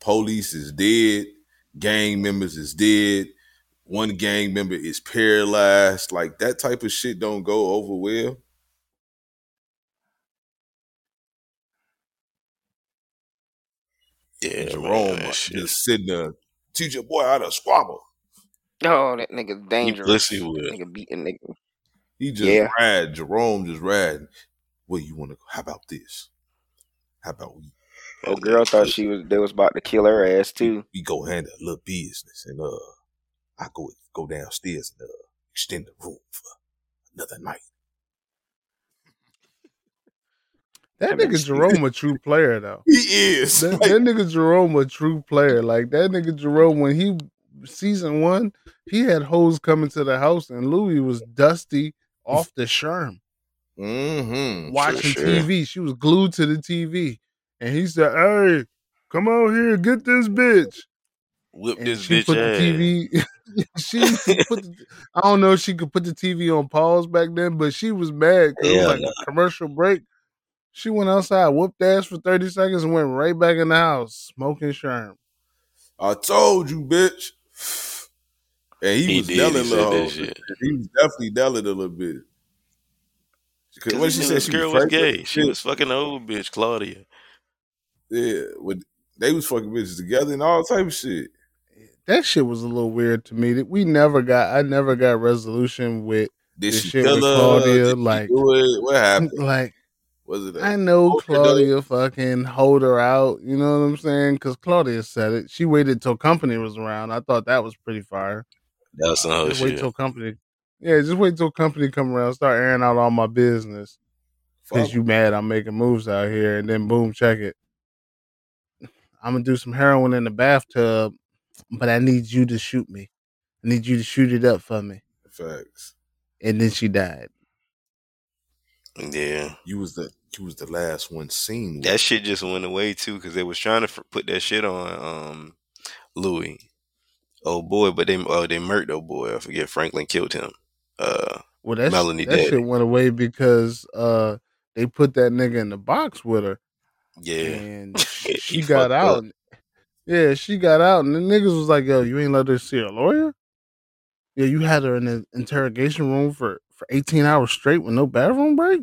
Police is dead. Gang members is dead. One gang member is paralyzed. Like, that type of shit don't go over well. Yeah, Jerome just sitting there, teach your boy how to squabble. Oh, that nigga's dangerous. That nigga beating nigga. He just rad. Jerome just rad. Well, you want to? How about this? How about we? The girl thought she was. They was about to kill her ass too. We go handle a little business, and I go downstairs and extend the room for another night. That nigga Jerome a true player though. He is. That nigga Jerome a true player. Like that nigga Jerome when he season one, he had hoes coming to the house and Louie was dusty off the sherm. Mm-hmm. Watching TV. She was glued to the TV. And he said, "Hey, come out here, get this bitch. Whip this bitch ass." I don't know if she could put the TV on pause back then, but she was mad because it was like a commercial break. She went outside, whooped ass for 30 seconds, and went right back in the house, smoking sherm. I told you, bitch. And he was telling her. He was definitely telling a little bit. Because when she said this girl was gay, she was fucking the old bitch, Claudia. Yeah, when they was fucking bitches together and all type of shit. That shit was a little weird to me. That I never got resolution with this shit with Claudia. Like, what happened? Like, was it? I know Claudia fucking hold her out. You know what I'm saying? Because Claudia said it. She waited till company was around. I thought that was pretty fire. That was some other shit. Wait till company. Yeah, just wait till company come around. Start airing out all my business. Because you mad I'm making moves out here. And then boom, check it. I'm going to do some heroin in the bathtub, but I need you to shoot me. I need you to shoot it up for me. Facts. And then she died. Yeah. You was the last one seen. That shit just went away, too, because they was trying to put that shit on Louie. Oh, boy, but they murked old boy. I forget. Franklin killed him. Well, that shit went away because they put that nigga in the box with her. Yeah, and she got out. Up. Yeah, she got out, and the niggas was like, "Yo, you ain't let her see a lawyer? Yeah, you had her in the interrogation room for 18 hours straight with no bathroom break.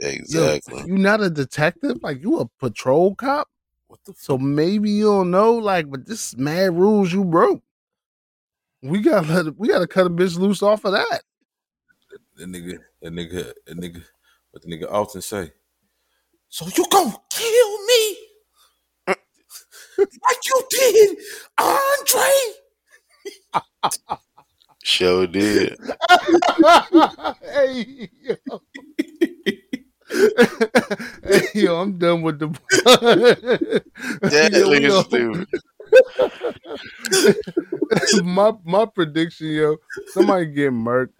Exactly. Yo, you not a detective, like you a patrol cop. What the? So maybe you don't know, like, but this mad rules you broke. We gotta cut a bitch loose off of that. That nigga. What the nigga often say." So you gonna kill me like you did, Andre? Sure did. Hey, yo. Hey, yo, I'm done with the... That nigga's stupid. My prediction, yo, somebody get murked.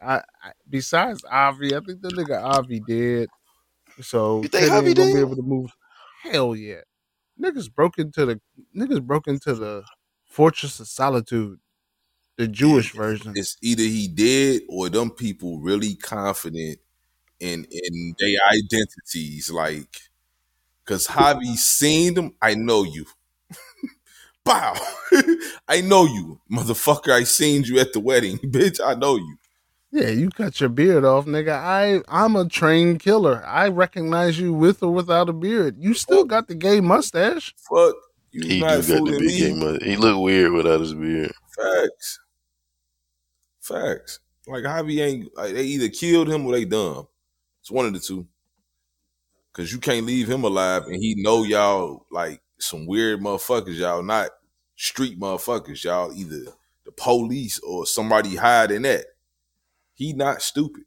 Besides Avi, I think the nigga Avi did. So they ain't gonna be able to move. Hell yeah, niggas broke into the Fortress of Solitude, the Jewish version. It's either he did or them people really confident in their identities, like because Javi seen them. I know you. Bow. I know you, motherfucker. I seen you at the wedding, bitch. I know you. Yeah, you cut your beard off, nigga. I'm a trained killer. I recognize you with or without a beard. You still got the gay mustache. Fuck. He got the big gay mustache. He look weird without his beard. Facts. Like, Javi ain't... Like, they either killed him or they dumb. It's one of the two. Because you can't leave him alive, and he know y'all, like, some weird motherfuckers. Y'all not street motherfuckers. Y'all either the police or somebody hiding that. He not stupid.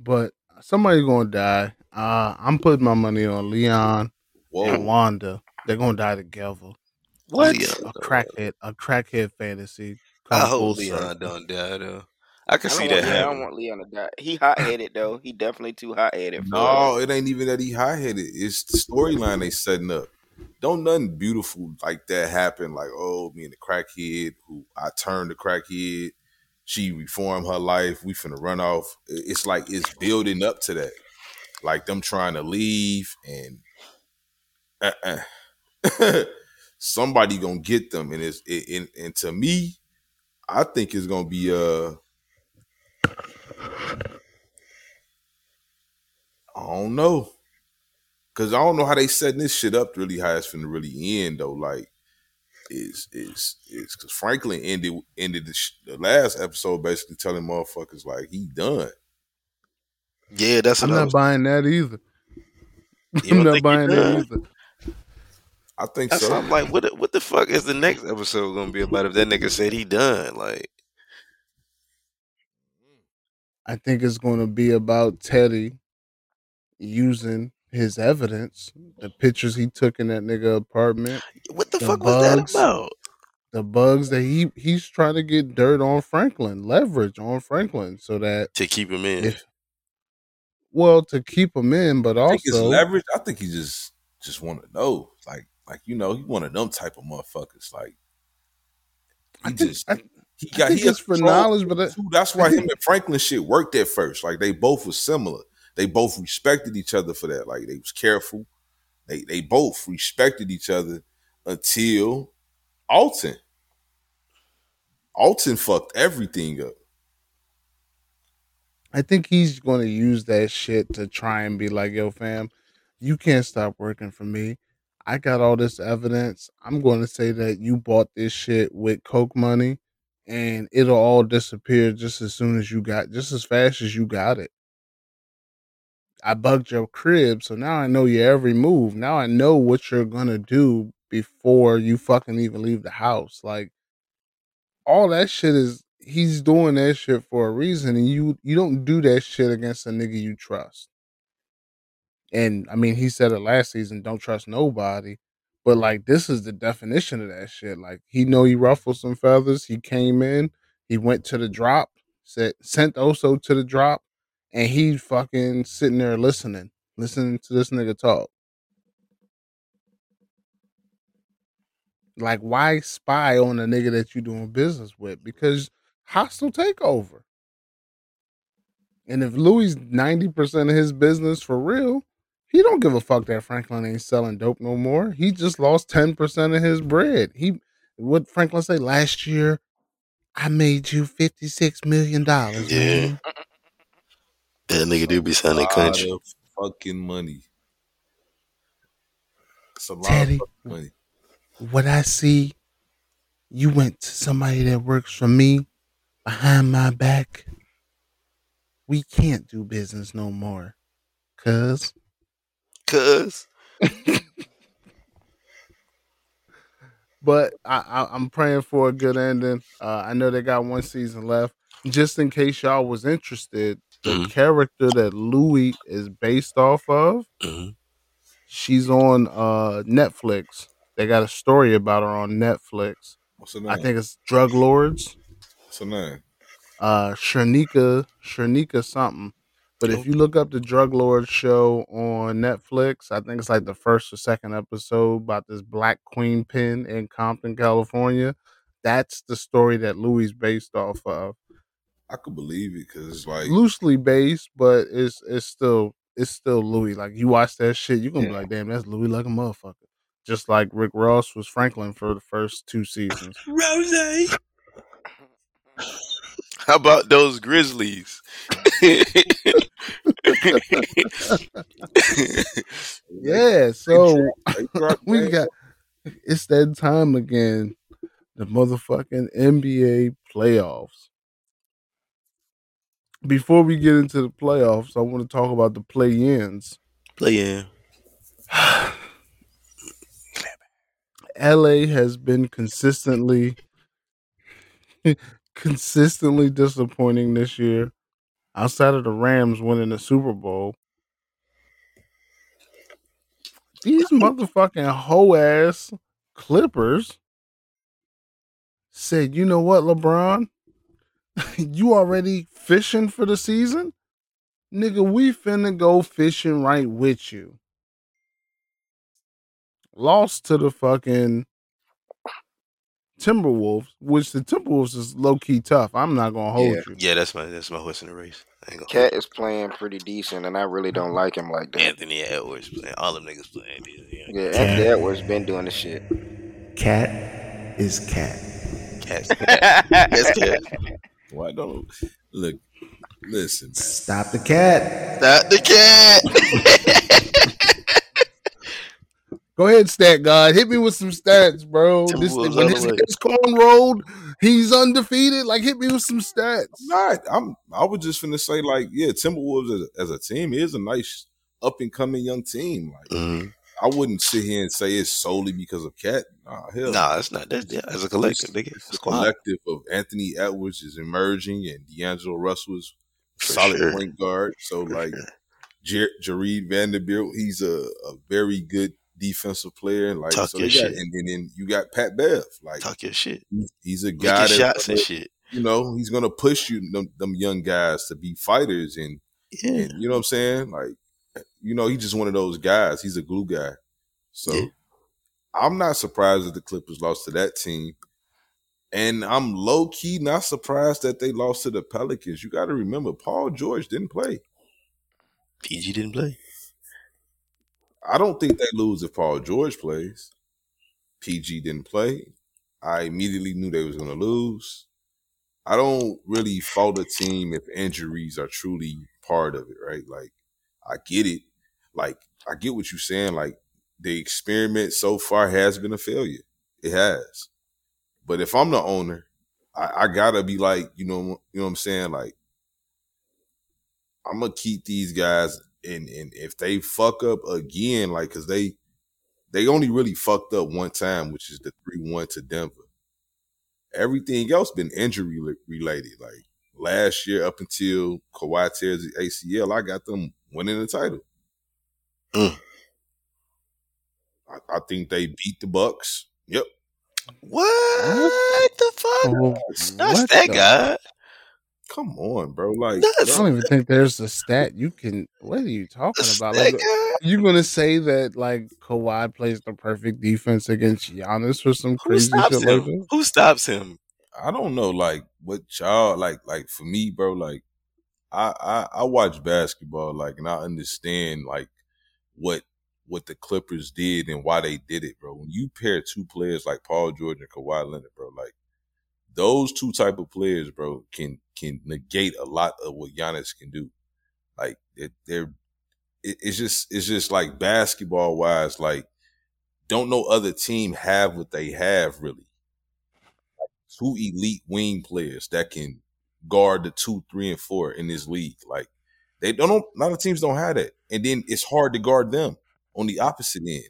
But somebody's going to die. I'm putting my money on Leon and Wanda. They're going to die together. What? A crackhead fantasy. I hope Leon don't die, though. I can see that happening. I don't want Leon to die. He hot-headed, though. He definitely too hot-headed. No, it ain't even that he hot-headed. It's the storyline they setting up. Don't nothing beautiful like that happen. Like, oh, me and the crackhead, who I turned the crackhead. She reformed her life. We finna run off. It's like it's building up to that. Like them trying to leave and somebody gonna get them. And and to me, I think it's gonna be I don't know. Because I don't know how they setting this shit up really how it's finna really end, though. Like, is because Franklin ended the last episode basically telling motherfuckers like he done. Yeah, that's I'm not buying that either. I'm not buying that either. I think so. I'm like, what the fuck is the next episode gonna be about if that nigga said he done? Like, I think it's gonna be about Teddy using his evidence, the pictures he took in that nigga apartment. What the fuck was that about? The bugs that he's trying to get dirt on Franklin, leverage on Franklin, so that to keep him in. Well, to keep him in, but also it's leverage. I think he just want to know, like you know, he one of them type of motherfuckers. Like, he just for knowledge, but that's why him and Franklin shit worked at first. Like, they both were similar. They both respected each other for that. Like, they was careful. They both respected each other until Alton. Alton fucked everything up. I think he's going to use that shit to try and be like, yo, fam, you can't stop working for me. I got all this evidence. I'm going to say that you bought this shit with Coke money, and it'll all disappear just as fast as you got it. I bugged your crib, so now I know your every move. Now I know what you're going to do before you fucking even leave the house. Like, all that shit is, he's doing that shit for a reason, and you don't do that shit against a nigga you trust. And, I mean, he said it last season, don't trust nobody, but, like, this is the definition of that shit. Like, he know he ruffled some feathers, he came in, he went to the drop, sent Oso to the drop, and he fucking sitting there listening to this nigga talk. Like, why spy on a nigga that you doing business with? Because hostile takeover. And if Louie's 90% of his business for real, he don't give a fuck that Franklin ain't selling dope no more. He just lost 10% of his bread. What Franklin say last year? I made you $56 million. Yeah. Man. That nigga do be sounding country. Of fucking money. It's a lot Teddy, of fucking money. What I see, you went to somebody that works for me behind my back. We can't do business no more. Cuz. But I'm praying for a good ending. I know they got one season left. Just in case y'all was interested, the character that Louie is based off of, she's on Netflix. They got a story about her on Netflix. What's her name? I think it's Drug Lords. What's her name? Shernika something. But if you look up the Drug Lords show on Netflix, I think it's like the first or second episode about this black queen pin in Compton, California. That's the story that Louie's based off of. I could believe it because, like, loosely based, but it's still Louie. Like, you watch that shit, you're gonna be like, damn, that's Louie like a motherfucker. Just like Rick Ross was Franklin for the first two seasons. Rose, how about those Grizzlies? Yeah, so we got it's that time again. The motherfucking NBA playoffs. Before we get into the playoffs, I want to talk about the play-ins. Play-in. LA has been consistently disappointing this year. Outside of the Rams winning the Super Bowl, these motherfucking hoe-ass Clippers said, you know what, LeBron? You already fishing for the season? Nigga, we finna go fishing right with you. Lost to the fucking Timberwolves, which the Timberwolves is low-key tough. I'm not gonna hold you. Yeah, that's my horse in the race. Cat is playing pretty decent, and I really don't like him like that. Anthony Edwards playing. All them niggas playing. Yeah, Anthony Edwards been doing the shit. Cat is cat. Cat's cat. That's cat. Why don't look? Listen, man. Stop the cat. Stop the cat. Go ahead, stat god. Hit me with some stats, bro. When his corn rolled, he's undefeated. Like, hit me with some stats. I was just finna say, like, yeah, Timberwolves as a team is a nice up and coming young team. Like, mm-hmm. I wouldn't sit here and say it's solely because of Cat. Nah, it's not. That's, yeah, as a collective, nigga. It's a collective of Anthony Edwards is emerging and D'Angelo Russell is solid point guard. So, Jared Vanderbilt, he's a very good defensive player. Like, talk so your shit. And then you got Pat Bev. Like, talk your shit. He's a guy that shots and shit. You know, he's going to push you, them young guys, to be fighters. And you know what I'm saying? Like, you know, he's just one of those guys. He's a glue guy. So yeah. I'm not surprised that the Clippers lost to that team. And I'm low-key not surprised that they lost to the Pelicans. You got to remember, Paul George didn't play. PG didn't play. I don't think they lose if Paul George plays. PG didn't play. I immediately knew they was going to lose. I don't really fault a team if injuries are truly part of it, right? Like, I get it. Like, I get what you're saying. Like, the experiment so far has been a failure. It has. But if I'm the owner, I gotta be like, you know what I'm saying? Like, I'm gonna keep these guys, and if they fuck up again, like, cause they only really fucked up one time, which is the 3-1 to Denver. Everything else been injury related. Like, last year up until Kawhi tears the ACL, I got them winning the title. I think they beat the Bucks. Yep. What the fuck? That's that guy. Come on, bro. Like, I don't even think there's a stat you can. What are you talking about? Like, you gonna say that like Kawhi plays the perfect defense against Giannis for some crazy shit like that? Who stops him? I don't know. Like, what y'all like for me, bro. Like, I watch basketball, like, and I understand like what the Clippers did and why they did it, bro. When you pair two players like Paul George and Kawhi Leonard, bro, like, those two type of players, bro, can negate a lot of what Giannis can do. Like, it's just like basketball wise, like, don't no other team have what they have really. Like, two elite wing players that can guard the 2, 3, and 4 in this league. Like, they don't. A lot of teams don't have that, and then it's hard to guard them. On the opposite end,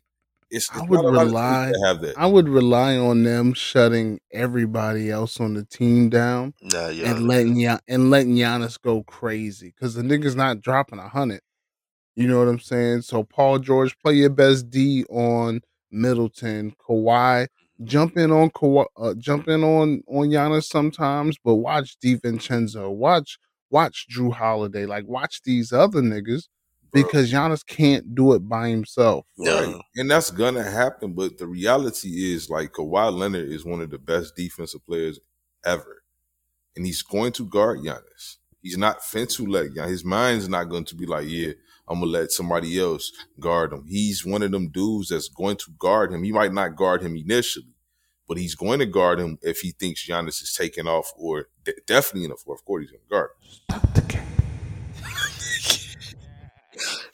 it's I would rely on them shutting everybody else on the team down, and letting Giannis go crazy because the nigga's not dropping 100. You know what I'm saying? So Paul George, play your best D on Middleton. Kawhi, jump in on Giannis sometimes, but watch DiVincenzo, watch Drew Holiday, like watch these other niggas. Because Giannis can't do it by himself. Right? No. And that's going to happen. But the reality is, like, Kawhi Leonard is one of the best defensive players ever. And he's going to guard Giannis. He's not fence to let Giannis. His mind's not going to be like, yeah, I'm going to let somebody else guard him. He's one of them dudes that's going to guard him. He might not guard him initially, but he's going to guard him if he thinks Giannis is taking off, or definitely in the fourth quarter, he's going to guard him. Stop the game.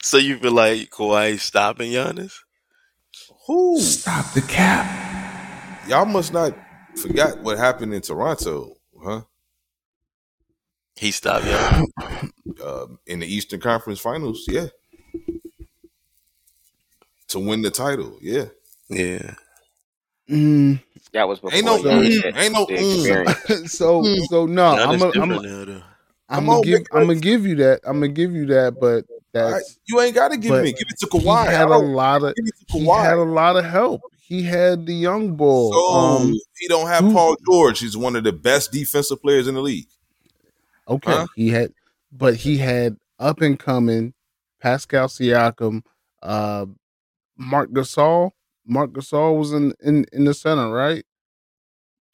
So you feel like Kawhi stopping Giannis? Who? Stop the cap. Y'all must not forgot what happened in Toronto, huh? He stopped Giannis. In the Eastern Conference Finals, yeah. To win the title, yeah. Yeah. That was before. Ain't no. So no, I'm gonna give you that, but you ain't gotta give me. Give it to Kawhi. He had a lot of help. He had the young bull. So he don't have Paul George. He's one of the best defensive players in the league. Okay, he had up and coming Pascal Siakam, Mark Gasol. Mark Gasol was in the center, right?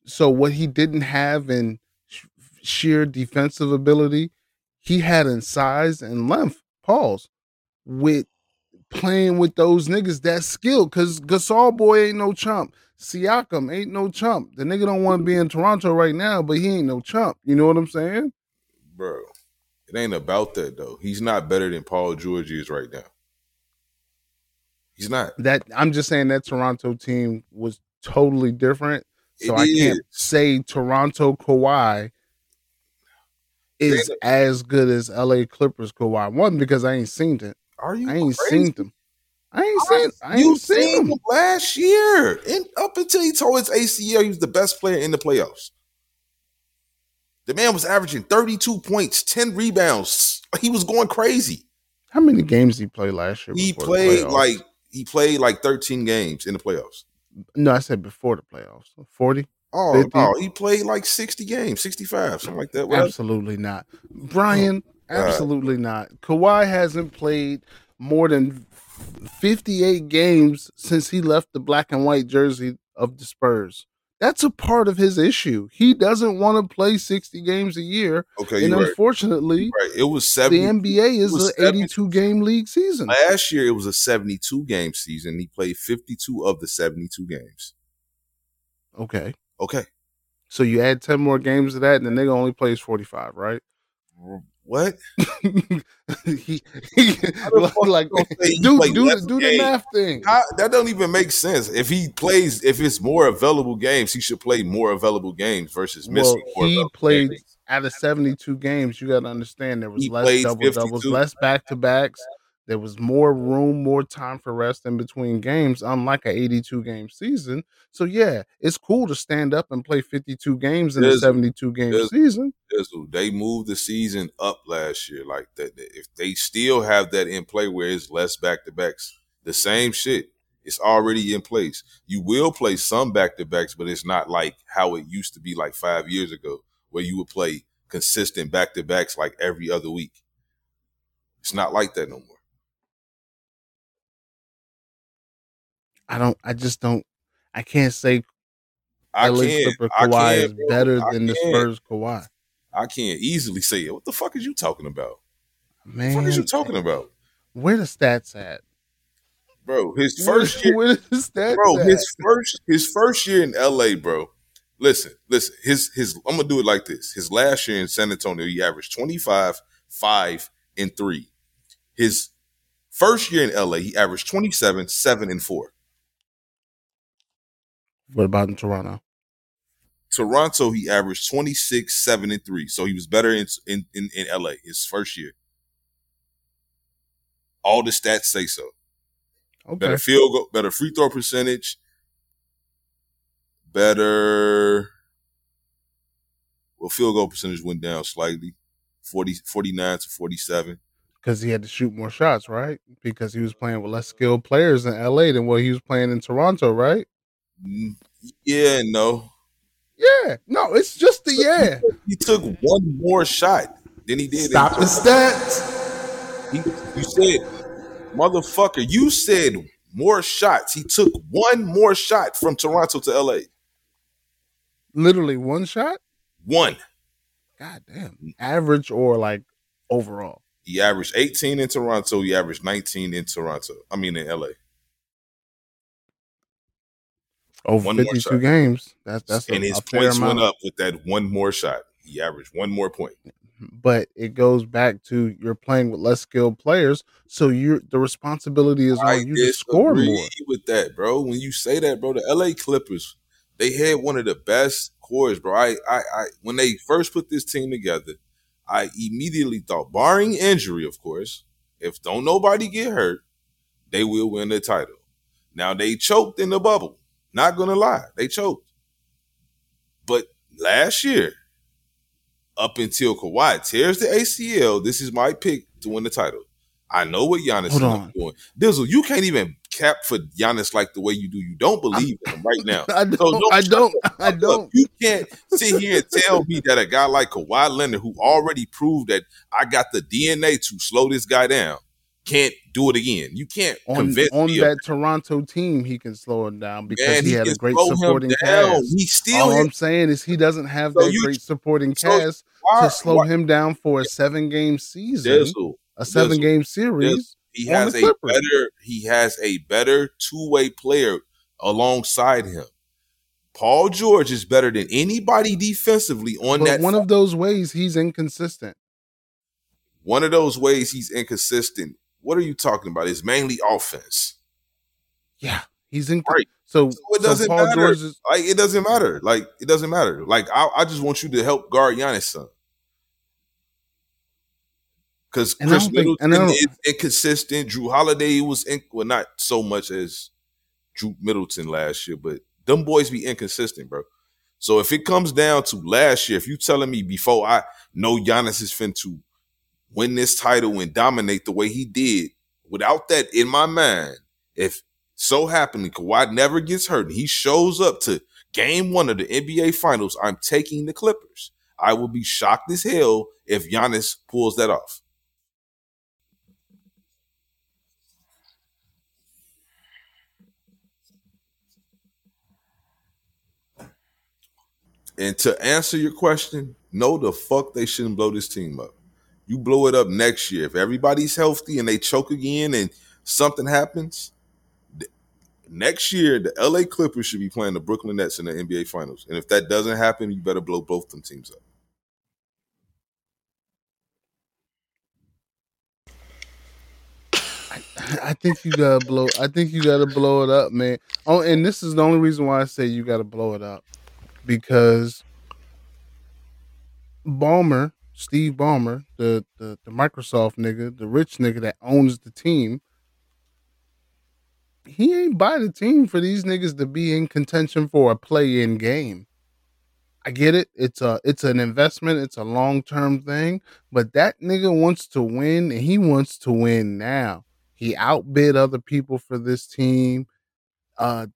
So what he didn't have in sheer defensive ability, he had in size and length. Pause with playing with those niggas that's skilled, because Gasol boy ain't no chump. Siakam ain't no chump. The nigga don't want to be in Toronto right now, but he ain't no chump. You know what I'm saying? Bro, it ain't about that, though. He's not better than Paul George is right now. He's not. That I'm just saying that Toronto team was totally different. So I can't say Toronto Kawhi is as good as LA Clippers Kawhi. One, because I ain't seen it. Are you? I ain't seen them. I ain't seen him last year, and up until he tore his ACL, he was the best player in the playoffs. The man was averaging 32 points, 10 rebounds. He was going crazy. How many games did he play last year? He played like 13 games in the playoffs. No, I said before the playoffs. 40? Oh, 50? No, he played like 60 games, 65, something like that. What absolutely else? Not. Brian, absolutely not. Kawhi hasn't played more than 58 games since he left the black and white jersey of the Spurs. That's a part of his issue. He doesn't want to play 60 games a year. Okay, and unfortunately, right. It was 70. The NBA is an 82-game league season. Last year, it was a 72-game season. He played 52 of the 72 games. Okay. So you add 10 more games to that, and the nigga only plays 45, right? What? Do the math thing. That don't even make sense. If he plays, if it's more available games, he should play more available games versus missing. Well, he played games. Out of 72 games. You got to understand there was less double doubles, less back to backs. There was more room, more time for rest in between games, unlike an 82-game season. So, yeah, it's cool to stand up and play 52 games in a 72-game season. They moved the season up last year like that. If they still have that in play where it's less back-to-backs, the same shit. It's already in place. You will play some back-to-backs, but it's not like how it used to be like 5 years ago where you would play consistent back-to-backs like every other week. It's not like that no more. I can't say Kawhi is better than the Spurs Kawhi. I can't easily say it. What the fuck is you talking about? Man. What the fuck is you talking about? Where the stats at? Bro, his first year in LA, bro. Listen. His I'm gonna do it like this. His last year in San Antonio, he averaged 25, 5, and 3. His first year in LA, he averaged 27, 7, and 4. What about in Toronto? Toronto, he averaged 26, 7, and 3. So he was better in LA his first year. All the stats say so. Okay. Better field goal, better free throw percentage, better. Well, field goal percentage went down slightly, 49 to 47. Because he had to shoot more shots, right? Because he was playing with less skilled players in LA than what he was playing in Toronto, right? Yeah, no. Yeah, no, it's just the yeah. He took one more shot than he did. Stop the stats. You said, motherfucker, you said more shots. He took one more shot from Toronto to LA. Literally one shot? One. God damn. Average or like overall? He averaged 18 in Toronto. He averaged 19 in Toronto. in LA. Over one 52 games. That's and his points went up with that one more shot. He averaged one more point. But it goes back to you're playing with less skilled players, so the responsibility is on you to score more. I disagree with that, bro. When you say that, bro, the LA Clippers, they had one of the best cores, bro. I when they first put this team together, I immediately thought, barring injury, of course, if don't nobody get hurt, they will win the title. Now, they choked in the bubble. Not going to lie, they choked. But last year, up until Kawhi tears the ACL, this is my pick to win the title. I know what Giannis is doing. Dizzle, you can't even cap for Giannis like the way you do. You don't believe in him right now. I don't. You can't sit here and tell me that a guy like Kawhi Leonard, who already proved that I got the DNA to slow this guy down, can't do it again. You can't convince me. On that Toronto team, he can slow him down because he had a great supporting cast. I'm saying is he doesn't have that great supporting cast to slow him down for a 7-game season, a 7-game series. He has a better two-way player alongside him. Paul George is better than anybody defensively on that. One of those ways he's inconsistent. One of those ways he's inconsistent. What are you talking about? It's mainly offense. Yeah, he's in. Right. So it doesn't matter. Like I just want you to help guard Giannis' son. Because Chris Middleton is inconsistent. Drew Holiday was not so much as Drew Middleton last year, but them boys be inconsistent, bro. So if it comes down to last year, if you telling me before I know Giannis is fin to win this title and dominate the way he did, without that in my mind, if so happening Kawhi never gets hurt and he shows up to game one of the NBA Finals, I'm taking the Clippers. I will be shocked as hell if Giannis pulls that off. And to answer your question, no, the fuck they shouldn't blow this team up. You blow it up next year. If everybody's healthy and they choke again and something happens, next year the LA Clippers should be playing the Brooklyn Nets in the NBA Finals. And if that doesn't happen, you better blow both them teams up. I think you gotta blow it up, man. Oh, and this is the only reason why I say you gotta blow it up. Because Ballmer, Steve Ballmer, the Microsoft nigga, the rich nigga that owns the team, he ain't buy the team for these niggas to be in contention for a play-in game. I get it. It's an investment. It's a long-term thing. But that nigga wants to win, and he wants to win now. He outbid other people for this team.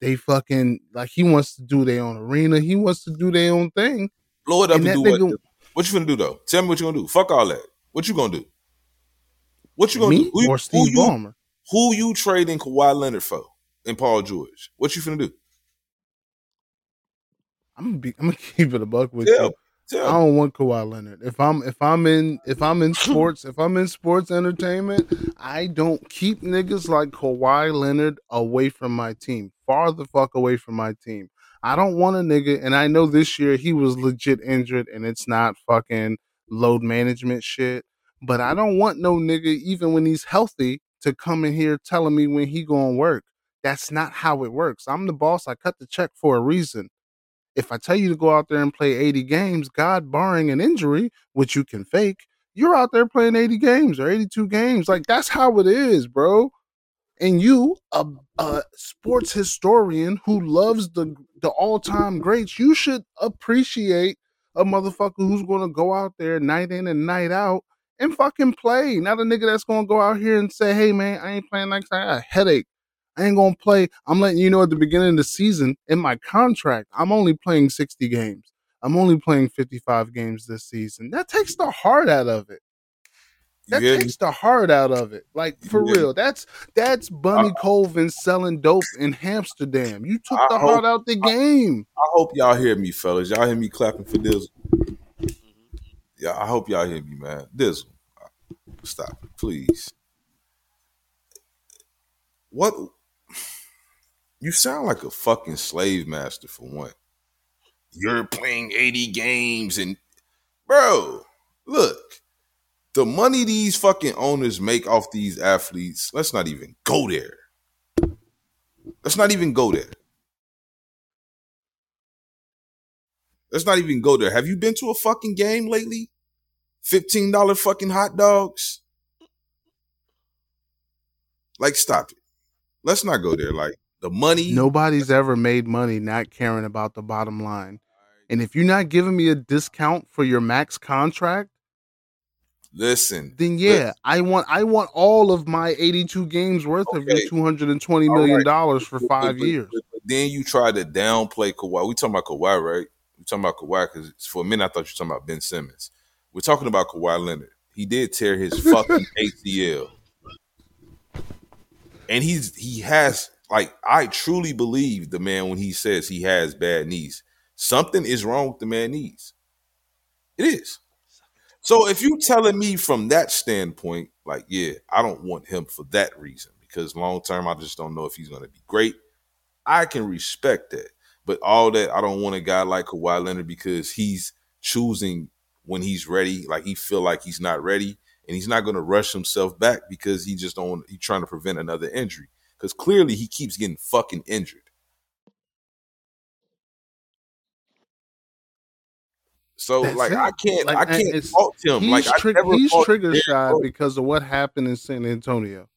He wants to do their own arena. He wants to do their own thing. Blow it up and do what? What you gonna do though? Tell me what you gonna do. Fuck all that. What you gonna do? What you gonna do? Or Steve Ballmer? Who you trading Kawhi Leonard for and Paul George? What you finna do? I'm gonna keep it a buck with you. I don't want Kawhi Leonard. If I'm in sports entertainment, I don't keep niggas like Kawhi Leonard away from my team. Far the fuck away from my team. I don't want a nigga, and I know this year he was legit injured and it's not fucking load management shit, but I don't want no nigga, even when he's healthy, to come in here telling me when he gonna work. That's not how it works. I'm the boss. I cut the check for a reason. If I tell you to go out there and play 80 games, God, barring an injury, which you can fake, you're out there playing 80 games or 82 games. Like, that's how it is, bro. And you, a sports historian who loves the all-time greats, you should appreciate a motherfucker who's going to go out there night in and night out and fucking play. Not a nigga that's going to go out here and say, hey, man, I ain't playing like that. I got a headache. I ain't going to play. I'm letting you know at the beginning of the season, in my contract, I'm only playing 60 games. I'm only playing 55 games this season. That takes the heart out of it. Like, for real. That's Bunny Colvin selling dope in Amsterdam. You took the heart out the game. I hope y'all hear me, fellas. Y'all hear me clapping for this. Yeah, I hope y'all hear me, man. This one. Stop, please. What? You sound like a fucking slave master for one. You're playing 80 games and... Bro, look. The money these fucking owners make off these athletes, let's not even go there. Let's not even go there. Have you been to a fucking game lately? $15 fucking hot dogs? Like, stop it. Let's not go there. Like, the money. Nobody's ever made money not caring about the bottom line. And if you're not giving me a discount for your max contract, Listen. I want all of my 82 games worth of your $220 million for 5 years. But then you try to downplay Kawhi. We talking about Kawhi, right? We talking about Kawhi because for a minute I thought you were talking about Ben Simmons. We're talking about Kawhi Leonard. He did tear his fucking ACL, and he has like, I truly believe the man when he says he has bad knees. Something is wrong with the man's knees. It is. So if you telling me from that standpoint, like, yeah, I don't want him for that reason because long term, I just don't know if he's going to be great. I can respect that. But all that, I don't want a guy like Kawhi Leonard because he's choosing when he's ready. Like, he feel like he's not ready, and he's not going to rush himself back because he just don't want, he's trying to prevent another injury. because clearly he keeps getting fucking injured. So that's like it. I can't fault him. Like he's trigger shy because of what happened in San Antonio.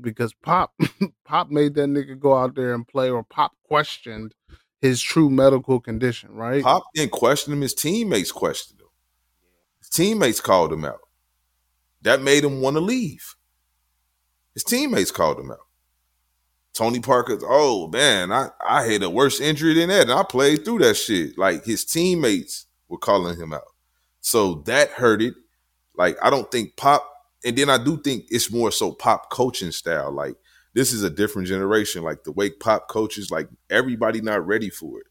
Because Pop made that nigga go out there and play, or Pop questioned his true medical condition, right? Pop didn't question him. His teammates questioned him. His teammates called him out. That made him want to leave. His teammates called him out. Tony Parker's, oh man, I had a worse injury than that, and I played through that shit. Like his teammates were calling him out. So that hurt it. Like, I don't think Pop, and then I do think it's more so Pop coaching style. Like, this is a different generation. Like, the way Pop coaches, like, everybody not ready for it.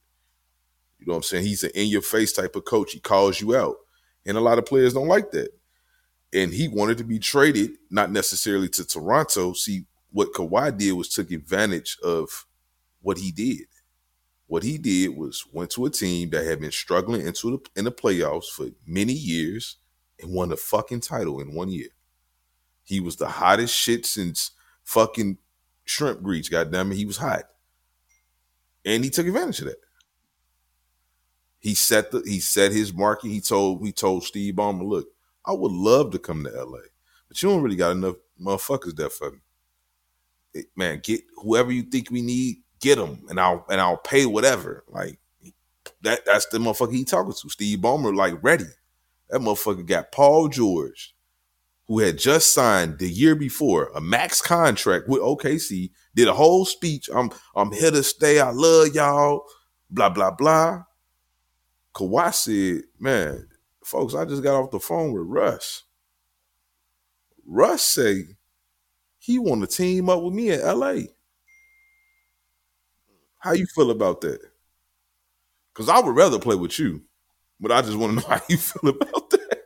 You know what I'm saying? He's an in-your-face type of coach. He calls you out. And a lot of players don't like that. And he wanted to be traded, not necessarily to Toronto. See, what Kawhi did was took advantage of what he did. What he did was went to a team that had been struggling in the playoffs for many years and won a fucking title in 1 year. He was the hottest shit since fucking Shrimp Grease. Goddamn it, he was hot, and he took advantage of that. He set his market. He told Steve Ballmer, "Look, I would love to come to LA, but you don't really got enough motherfuckers there for me. Man, get whoever you think we need." Get him, and I'll pay whatever. Like that's the motherfucker he talking to. Steve Ballmer, like, ready. That motherfucker got Paul George, who had just signed the year before a max contract with OKC, did a whole speech. I'm here to stay. I love y'all. Blah blah blah. Kawhi said, "Man, folks, I just got off the phone with Russ. Russ say he want to team up with me in LA." How you feel about that? Because I would rather play with you, but I just want to know how you feel about that.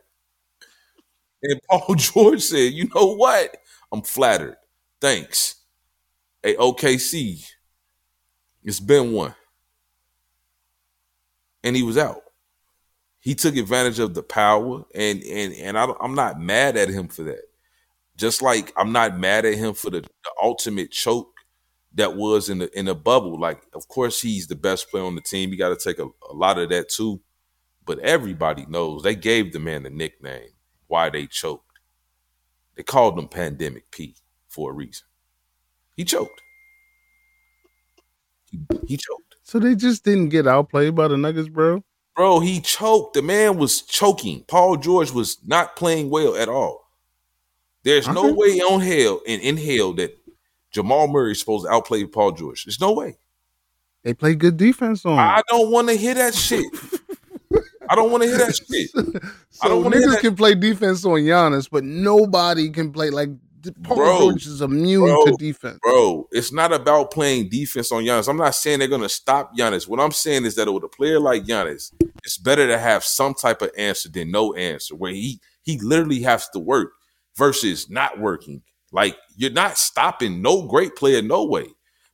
And Paul George said, you know what? I'm flattered. Thanks. Hey, OKC, it's been one. And he was out. He took advantage of the power, and I'm not mad at him for that. Just like I'm not mad at him for the ultimate choke that was in a bubble. Like, of course, he's the best player on the team. You got to take a lot of that too. But everybody knows they gave the man the nickname why they choked. They called him Pandemic P for a reason. He choked. He choked. So they just didn't get outplayed by the Nuggets, bro? Bro, he choked. The man was choking. Paul George was not playing well at all. There's no way on hell and in hell that Jamal Murray is supposed to outplay Paul George. There's no way. They play good defense on him. I don't want to hear that shit. I don't want to hear that shit. So I don't want to hear that. Niggas can play defense on Giannis, but nobody can play like Paul George is immune to defense. Bro, it's not about playing defense on Giannis. I'm not saying they're going to stop Giannis. What I'm saying is that with a player like Giannis, it's better to have some type of answer than no answer, where he literally has to work versus not working. Like, you're not stopping no great player, no way.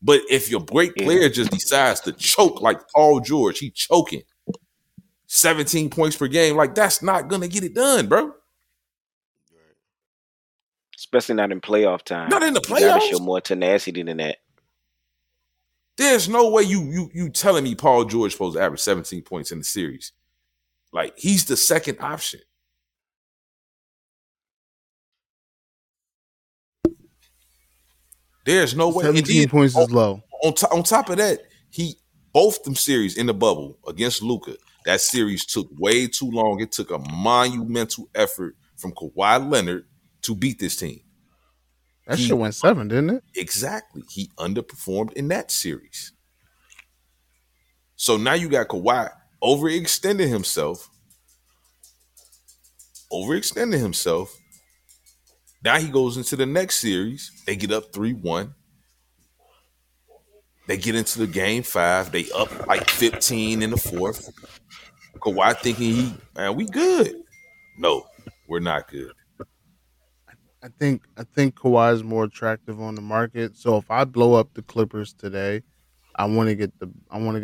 But if your great player just decides to choke like Paul George, he choking 17 points per game, like, that's not going to get it done, bro. Especially not in playoff time. Not in the playoffs. You got to show more tenacity than that. There's no way you telling me Paul George is supposed to average 17 points in the series. Like, he's the second option. There's no way. 17 then, points is low. On top of that, he both them series in the bubble against Luka, that series took way too long. It took a monumental effort from Kawhi Leonard to beat this team. That shit went 7, didn't it? Exactly. He underperformed in that series. So now you got Kawhi overextending himself. Now he goes into the next series. They get up 3-1. They get into the game 5. They up like 15 in the fourth. Kawhi thinking, we good. No, we're not good. I think Kawhi is more attractive on the market. So if I blow up the Clippers today, I want to get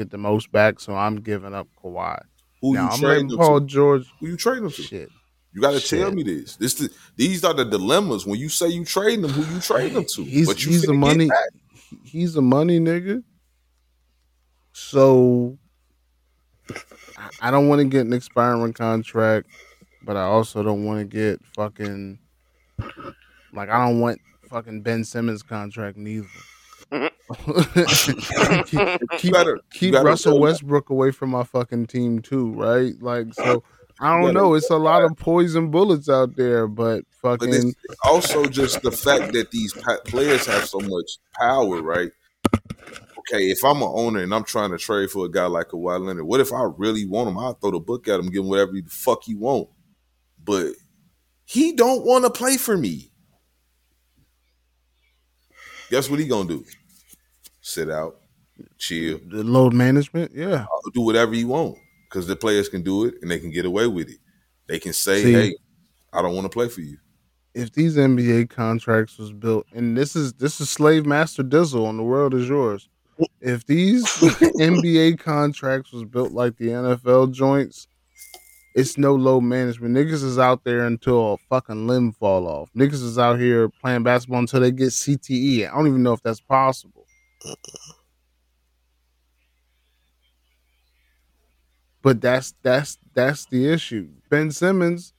the most back. So I'm giving up Kawhi. Who now, you trading Paul George? Who you trading to? Shit. You got to tell me this. These are the dilemmas when you say you trading them. Who you trading them to? He's the money. he's a money nigga. So I don't want to get an expiring contract, but I also don't want to get fucking like I don't want fucking Ben Simmons contract neither. keep Russell Westbrook away from my fucking team too, right? Like, so I don't know. It's a lot of poison bullets out there, but fucking. But it's also just the fact that these players have so much power, right? Okay, if I'm an owner and I'm trying to trade for a guy like Kawhi Leonard, what if I really want him? I'll throw the book at him, give him whatever the fuck he want. But he don't want to play for me. Guess what he gonna do? Sit out, chill. The load management, yeah. I'll do whatever he want because the players can do it and they can get away with it. They can say, hey, I don't want to play for you. If these NBA contracts was built, and this is slave master Dizzle on The World Is Yours. If these NBA contracts was built like the NFL joints, it's no load management. Niggas is out there until a fucking limb fall off. Niggas is out here playing basketball until they get CTE. I don't even know if that's possible. But that's the issue. Ben Simmons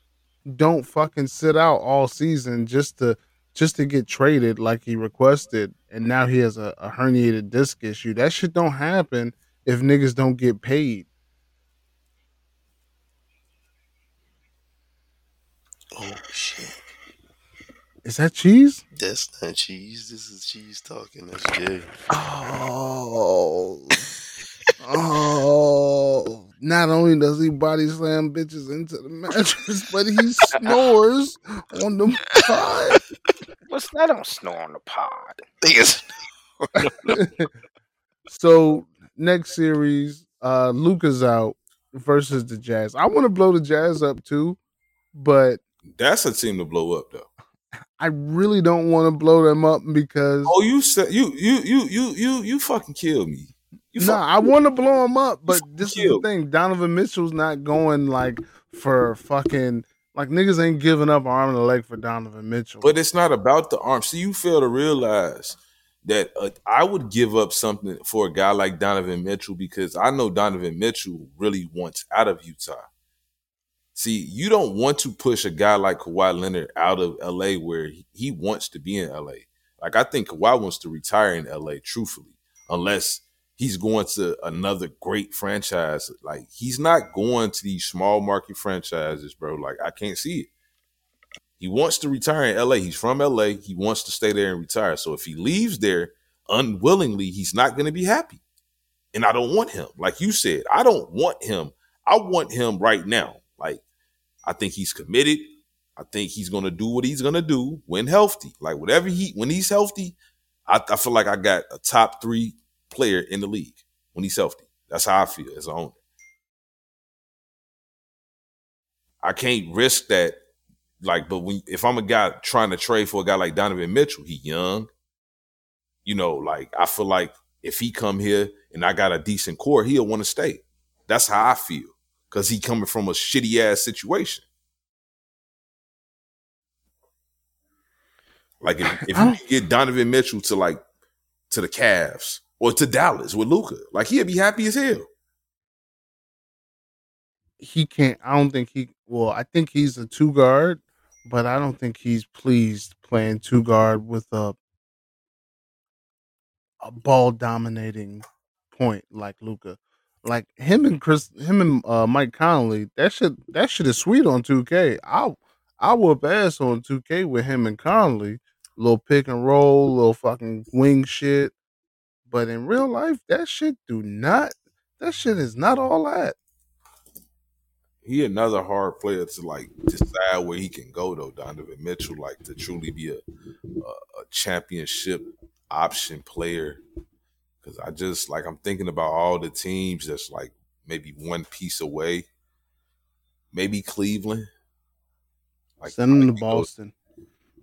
don't fucking sit out all season just to get traded like he requested, and now he has a herniated disc issue. That shit don't happen if niggas don't get paid. Oh shit! Is that cheese? That's not cheese. This is cheese talking. That's Jay. Oh. Oh, not only does he body slam bitches into the mattress, but he snores on the pod. What's that? I don't snore on the pod. So, next series, Luka's out versus the Jazz. I want to blow the Jazz up too, but. That's a team to blow up, though. I really don't want to blow them up because. Oh, you said you fucking killed me. I want to blow him up, but this is the thing. Donovan Mitchell's not going like for fucking like niggas ain't giving up an arm and a leg for Donovan Mitchell. But it's not about the arm. See, you fail to realize that I would give up something for a guy like Donovan Mitchell because I know Donovan Mitchell really wants out of Utah. See, you don't want to push a guy like Kawhi Leonard out of L.A. where he wants to be in L.A. Like I think Kawhi wants to retire in L.A. truthfully, unless he's going to another great franchise. Like, he's not going to these small market franchises, bro. Like, I can't see it. He wants to retire in L.A. He's from L.A. He wants to stay there and retire. So if he leaves there unwillingly, he's not going to be happy. And I don't want him. Like you said, I don't want him. I want him right now. Like, I think he's committed. I think he's going to do what he's going to do when healthy. Like, whatever when he's healthy, I feel like I got a top three player in the league when he's healthy. That's how I feel as an owner. I can't risk that. Like, but if I'm a guy trying to trade for a guy like Donovan Mitchell, he young. You know, like I feel like if he come here and I got a decent core, he'll want to stay. That's how I feel because he coming from a shitty ass situation. Like if you get Donovan Mitchell to like to the Cavs or to Dallas with Luka. Like, he'd be happy as hell. He can't. I don't think he. Well, I think he's a two guard, but I don't think he's pleased playing two guard with a ball dominating point like Luka. Like him and Mike Conley. That shit is sweet on 2K. I whoop ass on 2K with him and Conley. Little pick and roll, little fucking wing shit. But in real life, that shit is not all that. He another hard player to like decide where he can go though, Donovan Mitchell, like to truly be a championship option player. Cause I just like I'm thinking about all the teams that's like maybe one piece away. Maybe Cleveland. Like, send him to Boston.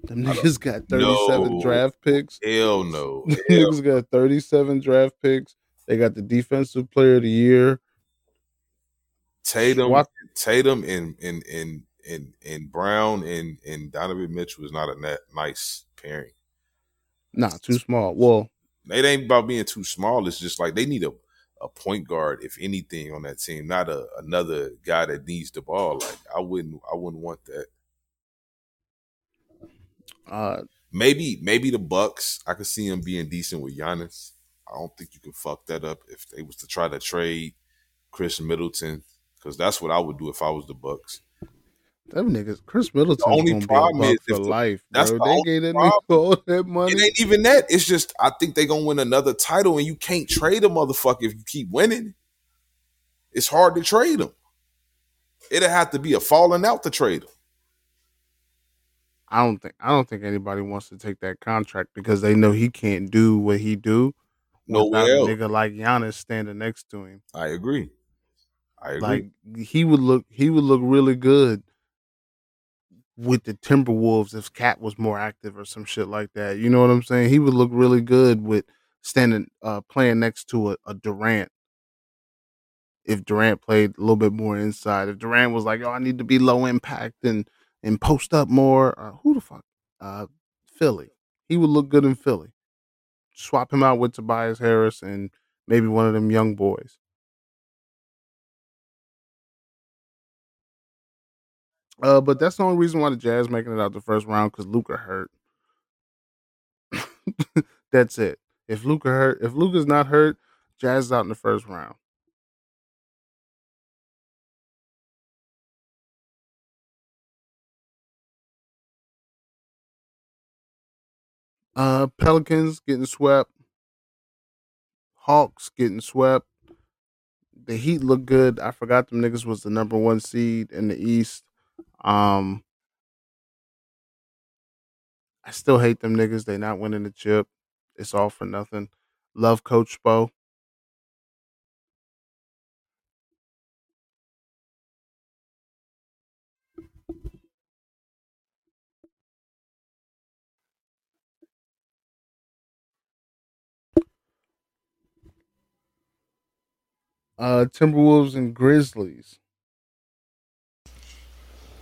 Them niggas got 37 draft picks. Hell no. Niggas got 37 draft picks. They got the defensive player of the year. Tatum and Brown and Donovan Mitchell is not a nice pairing. Nah, too small. Well, It ain't about being too small. It's just like they need a point guard, if anything, on that team, not another guy that needs the ball. Like I wouldn't want that. Maybe the Bucks. I could see them being decent with Giannis. I don't think you can fuck that up if they was to try to trade Chris Middleton, because that's what I would do if I was the Bucks. Them niggas, Chris Middleton. The only problem is for life. That's bro. They gave that nigga all that money. It ain't even that. It's just I think they gonna win another title, and you can't trade a motherfucker if you keep winning. It's hard to trade them. It'll have to be a falling out to trade them. I don't think anybody wants to take that contract because they know he can't do what he do. Nowhere else. A nigga like Giannis standing next to him. I agree. Like he would look really good with the Timberwolves if Cat was more active or some shit like that. You know what I'm saying? He would look really good with standing playing next to a Durant. If Durant played a little bit more inside. If Durant was like, oh, I need to be low impact and post up more. Who the fuck? Philly. He would look good in Philly. Swap him out with Tobias Harris and maybe one of them young boys. But that's the only reason why the Jazz making it out the first round, because Luka hurt. That's it. If Luka's not hurt, Jazz is out in the first round. Pelicans getting swept. Hawks getting swept. The Heat look good. I forgot them niggas was the number one seed in the East. I still hate them niggas. They not winning the chip. It's all for nothing. Love Coach Spo. Timberwolves and Grizzlies.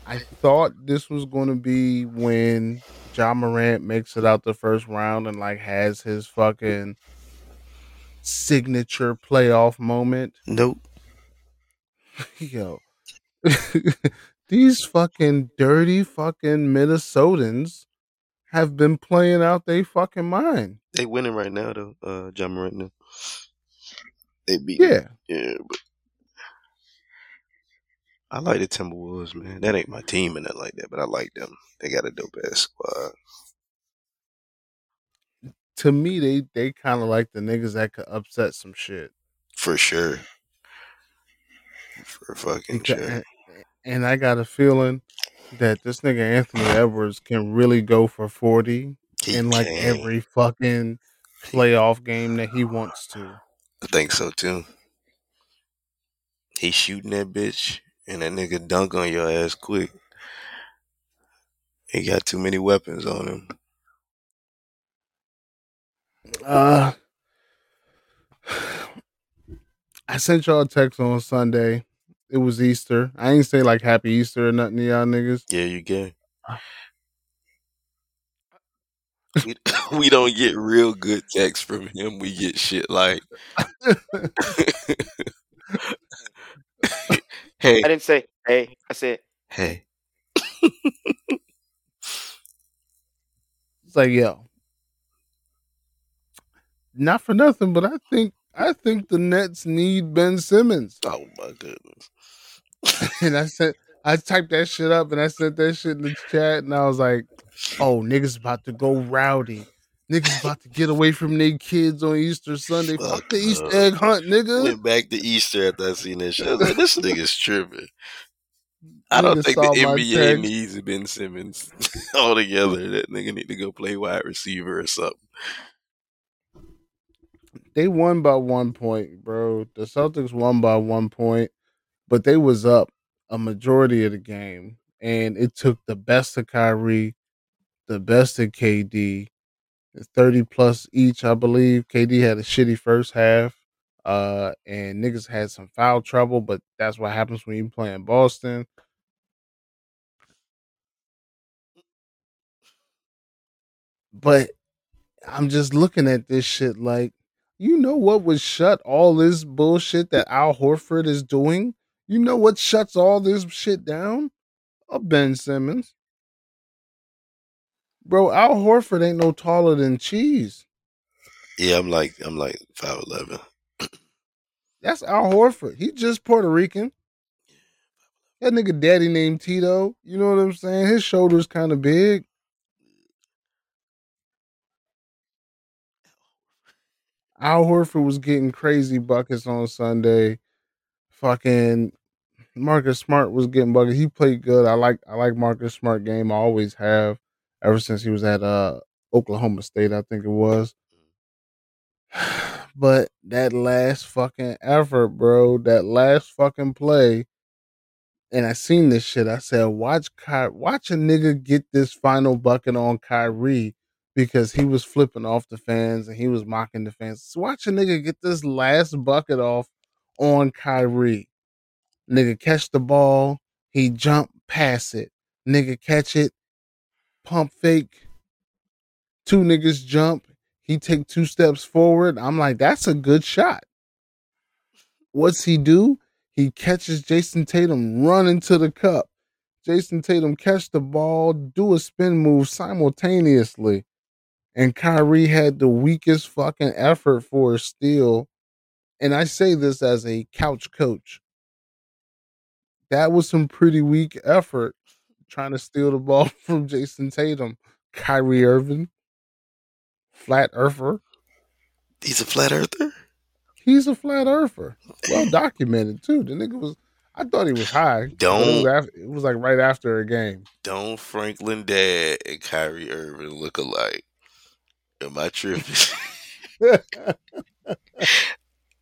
I thought this was going to be when John Morant makes it out the first round and like has his fucking signature playoff moment. Nope. Yo, these fucking dirty fucking Minnesotans have been playing out their fucking mind. They winning right now though, John Morant. Now. They beat. Yeah, but. I like the Timberwolves, man. That ain't my team and nothing like that, but I like them. They got a dope-ass squad. To me, they kind of like the niggas that could upset some shit. For sure. For fucking sure. And I got a feeling that this nigga Anthony Edwards can really go for 40 in like every fucking playoff game that he wants to. I think so, too. He's shooting that bitch. And that nigga dunk on your ass quick. He got too many weapons on him. I sent y'all a text on Sunday. It was Easter. I ain't say like Happy Easter or nothing to y'all niggas. Yeah, you can. We don't get real good texts from him. We get shit like... Hey. I didn't say hey. I said hey. It's like, yo, not for nothing, but I think the Nets need Ben Simmons. Oh my goodness! And I typed that shit up, and I sent that shit in the chat, and I was like, oh, niggas about to go rowdy. Niggas about to get away from their kids on Easter Sunday. Fuck the Easter egg hunt, nigga. Went back to Easter after I seen that shit. I was like, this nigga's tripping. I don't think the NBA needs Ben Simmons altogether. That nigga need to go play wide receiver or something. They won by 1 point, bro. The Celtics won by 1 point, but they was up a majority of the game. And it took the best of Kyrie, the best of KD, 30 plus each, I believe. KD had a shitty first half, and niggas had some foul trouble, but that's what happens when you play in Boston. But I'm just looking at this shit like, you know what would shut all this bullshit that Al Horford is doing? You know what shuts all this shit down? A Ben Simmons. Bro, Al Horford ain't no taller than cheese. Yeah, I'm like 5'11". That's Al Horford. He just Puerto Rican. That nigga daddy named Tito. You know what I'm saying? His shoulders kind of big. Al Horford was getting crazy buckets on Sunday. Fucking Marcus Smart was getting buckets. He played good. I like Marcus Smart game. I always have ever since he was at Oklahoma State, I think it was. But that last fucking effort, bro, that last fucking play, and I seen this shit. I said, watch a nigga get this final bucket on Kyrie because he was flipping off the fans and he was mocking the fans. So watch a nigga get this last bucket off on Kyrie. Nigga catch the ball, he jump, pass it. Nigga catch it, pump fake. Two niggas jump. He take two steps forward. I'm like, that's a good shot. What's he do? He catches Jason Tatum running to the cup. Jason Tatum catch the ball, do a spin move simultaneously. And Kyrie had the weakest fucking effort for a steal. And I say this as a couch coach. That was some pretty weak effort trying to steal the ball from Jason Tatum. Kyrie Irving. Flat earther. He's a flat earther? He's a flat earther. Well documented, too. The nigga was, I thought he was high. It was like right after a game. Don't Franklin Dad and Kyrie Irving look alike? Am I tripping?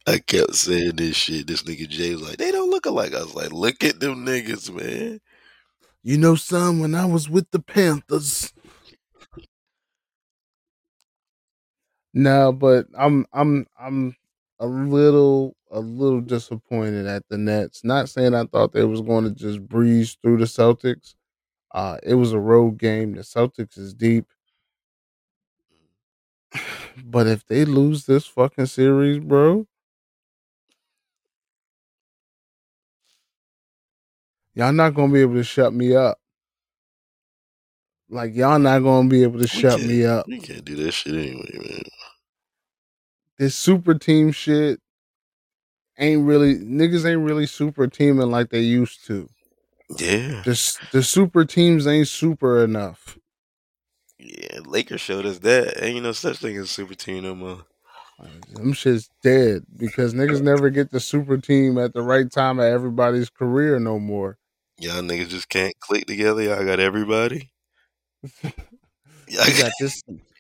I kept saying this shit. This nigga Jay was like, they don't look alike. I was like, look at them niggas, man. You know, son, when I was with the Panthers. No, but I'm a little disappointed at the Nets. Not saying I thought they was going to just breeze through the Celtics. It was a road game. The Celtics is deep. But if they lose this fucking series, bro, y'all not going to be able to shut me up. Like, y'all not going to be able to shut me up. You can't do that shit anyway, man. This super team shit niggas ain't really super teaming like they used to. Yeah. The super teams ain't super enough. Yeah, Lakers showed us that. Ain't no such thing as super team no more. Them shit's dead because niggas never get the super team at the right time of everybody's career no more. Y'all niggas just can't click together. Y'all got everybody.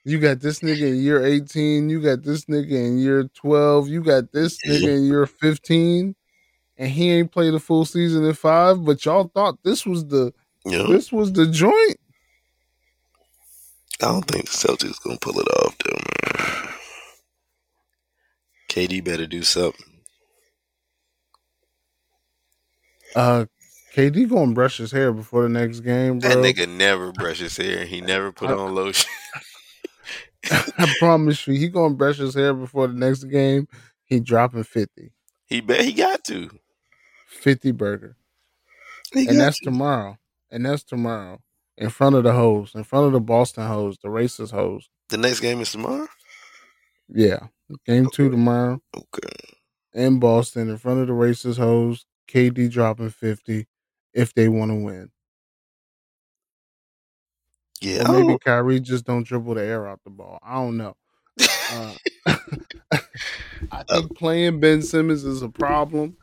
You got this nigga in year 18. You got this nigga in year 12. You got this nigga in year 15, and he ain't played a full season in 5. But y'all thought this was the joint. I don't think the Celtics gonna pull it off, though. Man. KD better do something. KD gonna brush his hair before the next game, bro. That nigga never brush his hair. He never put on lotion. I promise you, he gonna brush his hair before the next game. He dropping 50. He bet he got to. 50 burger. And that's tomorrow. In front of the hoes. In front of the Boston hoes. The racist hoes. The next game is tomorrow? Yeah. Game 2 tomorrow. Okay. In Boston. In front of the racist hoes. KD dropping 50. If they want to win. Yeah. Or maybe Kyrie just don't dribble the air out the ball. I don't know. I think playing Ben Simmons is a problem.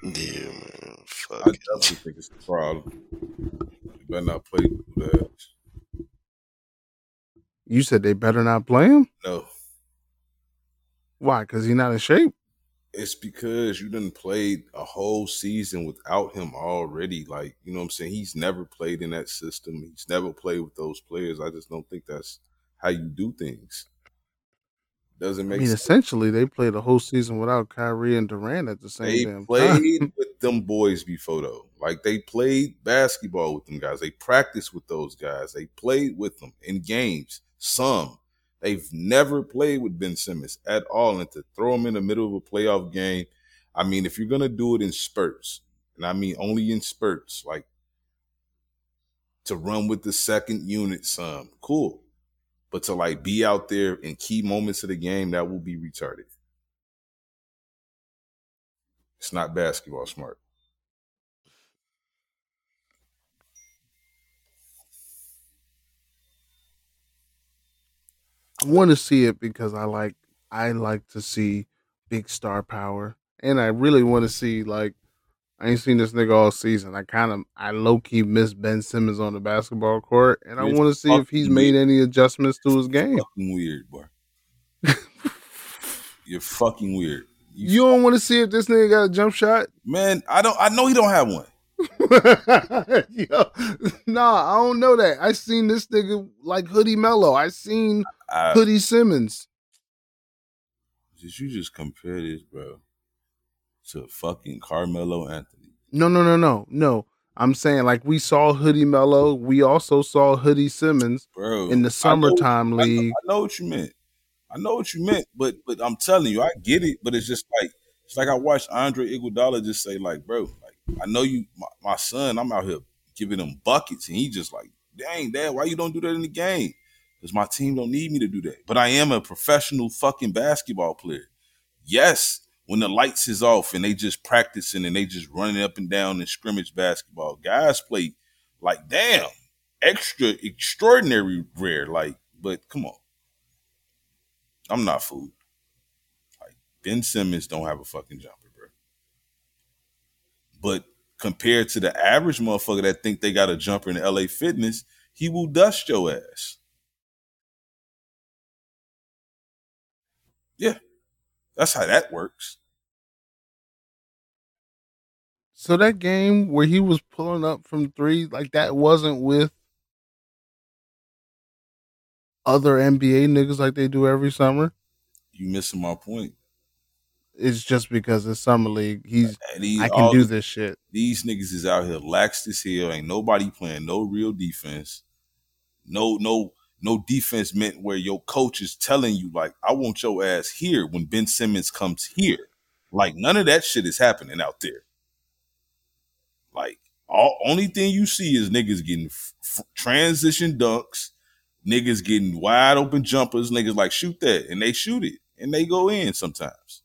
Yeah, man. Fuck. I definitely think it's a problem. They better not play that. You said they better not play him? No. Why? Because he's not in shape? It's because you done played a whole season without him already. Like, you know what I'm saying? He's never played in that system. He's never played with those players. I just don't think that's how you do things. Doesn't make sense. Essentially, they played a whole season without Kyrie and Durant at the same time. They played with them boys before, though. Like, they played basketball with them guys. They practiced with those guys. They played with them in games. some. They've never played with Ben Simmons at all. And to throw him in the middle of a playoff game, I mean, if you're going to do it in spurts, and I mean only in spurts, like to run with the second unit some, cool. But to like be out there in key moments of the game, that will be retarded. It's not basketball smart. I want to see it because I like to see big star power, and I really want to see, like, I ain't seen this nigga all season. I low key miss Ben Simmons on the basketball court, and I want to see if he's made any adjustments to his game. Fucking weird, boy. You're fucking weird. You don't want to see if this nigga got a jump shot, man. I know he don't have one. Yo, nah, I don't know that. I seen this nigga like Hoodie Mello. I seen Hoodie Simmons. Did you just compare this, bro, to fucking Carmelo Anthony? No. I'm saying, like, we saw Hoodie Mello. We also saw Hoodie Simmons, bro, in the summertime league. I know what you meant. But I'm telling you, I get it. But it's just like, I watched Andre Iguodala just say, like, bro, I know you, my son, I'm out here giving him buckets, and he just like, dang, dad, why you don't do that in the game? Because my team don't need me to do that. But I am a professional fucking basketball player. Yes, when the lights is off and they just practicing and they just running up and down in scrimmage basketball, guys play like, damn, extraordinary rare. Like, but come on. I'm not fooled. Like, Ben Simmons don't have a fucking jumper. But compared to the average motherfucker that think they got a jumper in LA Fitness, he will dust your ass. Yeah, that's how that works. So that game where he was pulling up from three, like that wasn't with other NBA niggas like they do every summer? You missing my point. It's just because it's summer league. I can do this shit. These niggas is out here lax as hell. Ain't nobody playing no real defense. No defense meant where your coach is telling you, like, I want your ass here when Ben Simmons comes here. Like, none of that shit is happening out there. Like, only thing you see is niggas getting transition dunks, niggas getting wide open jumpers, niggas like shoot that, and they shoot it, and they go in sometimes.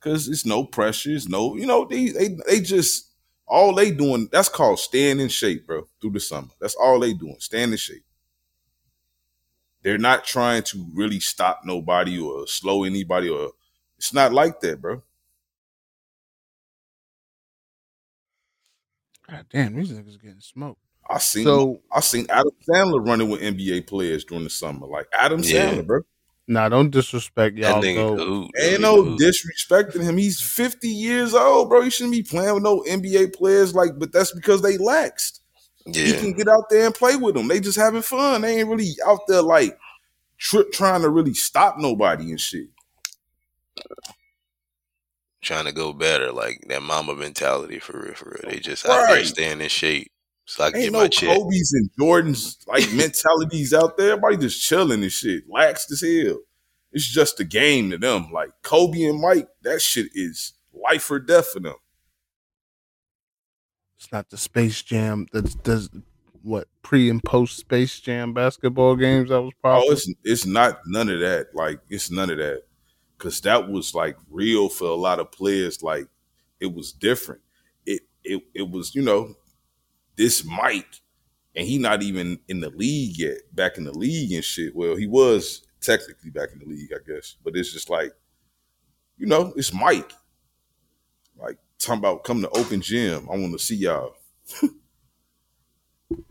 Cause it's no pressure, it's no, you know, they just, all they doing, that's called staying in shape, bro, through the summer. That's all they doing, staying in shape. They're not trying to really stop nobody or slow anybody, or it's not like that, bro. God damn, these niggas getting smoked. I seen Adam Sandler running with NBA players during the summer, like Adam Sandler, bro. Nah, don't disrespect y'all. That nigga, ain't no disrespecting him. He's 50 years old, bro. He shouldn't be playing with no NBA players. Like, but that's because they laxed. Yeah. You can get out there and play with them. They just having fun. They ain't really out there like trying to really stop nobody and shit. Trying to go better, like that mama mentality for real. They just out there staying in shape. So I can get my check. Ain't no Kobe's and Jordan's like mentalities out there. Everybody just chilling and shit, lax as hell. It's just a game to them. Like Kobe and Mike, that shit is life or death for them. It's not the Space Jam. That's what pre and post Space Jam basketball games that was probably. Oh, it's not none of that. Like it's none of that because that was like real for a lot of players. Like it was different. It was, you know. This Mike, and he not even in the league yet, back in the league and shit. Well, he was technically back in the league, I guess. But it's just like, you know, it's Mike. Like, talking about come to open gym. I want to see y'all.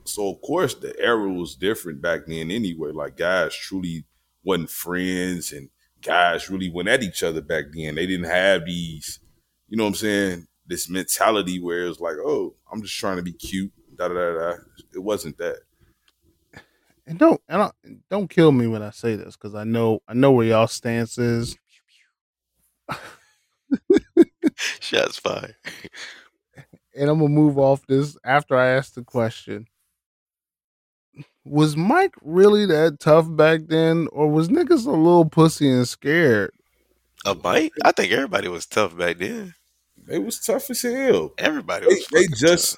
So, of course, the era was different back then anyway. Like, guys truly wasn't friends, and guys really went at each other back then. They didn't have these, you know what I'm saying, this mentality where it's like, oh, I'm just trying to be cute, da da da da. It wasn't that. And don't kill me when I say this, because I know where y'all stance is. Shots fired. And I'm gonna move off this after I ask the question. was Mike really that tough back then, or was niggas a little pussy and scared? Of Mike? I think everybody was tough back then. They was tough as hell. Everybody was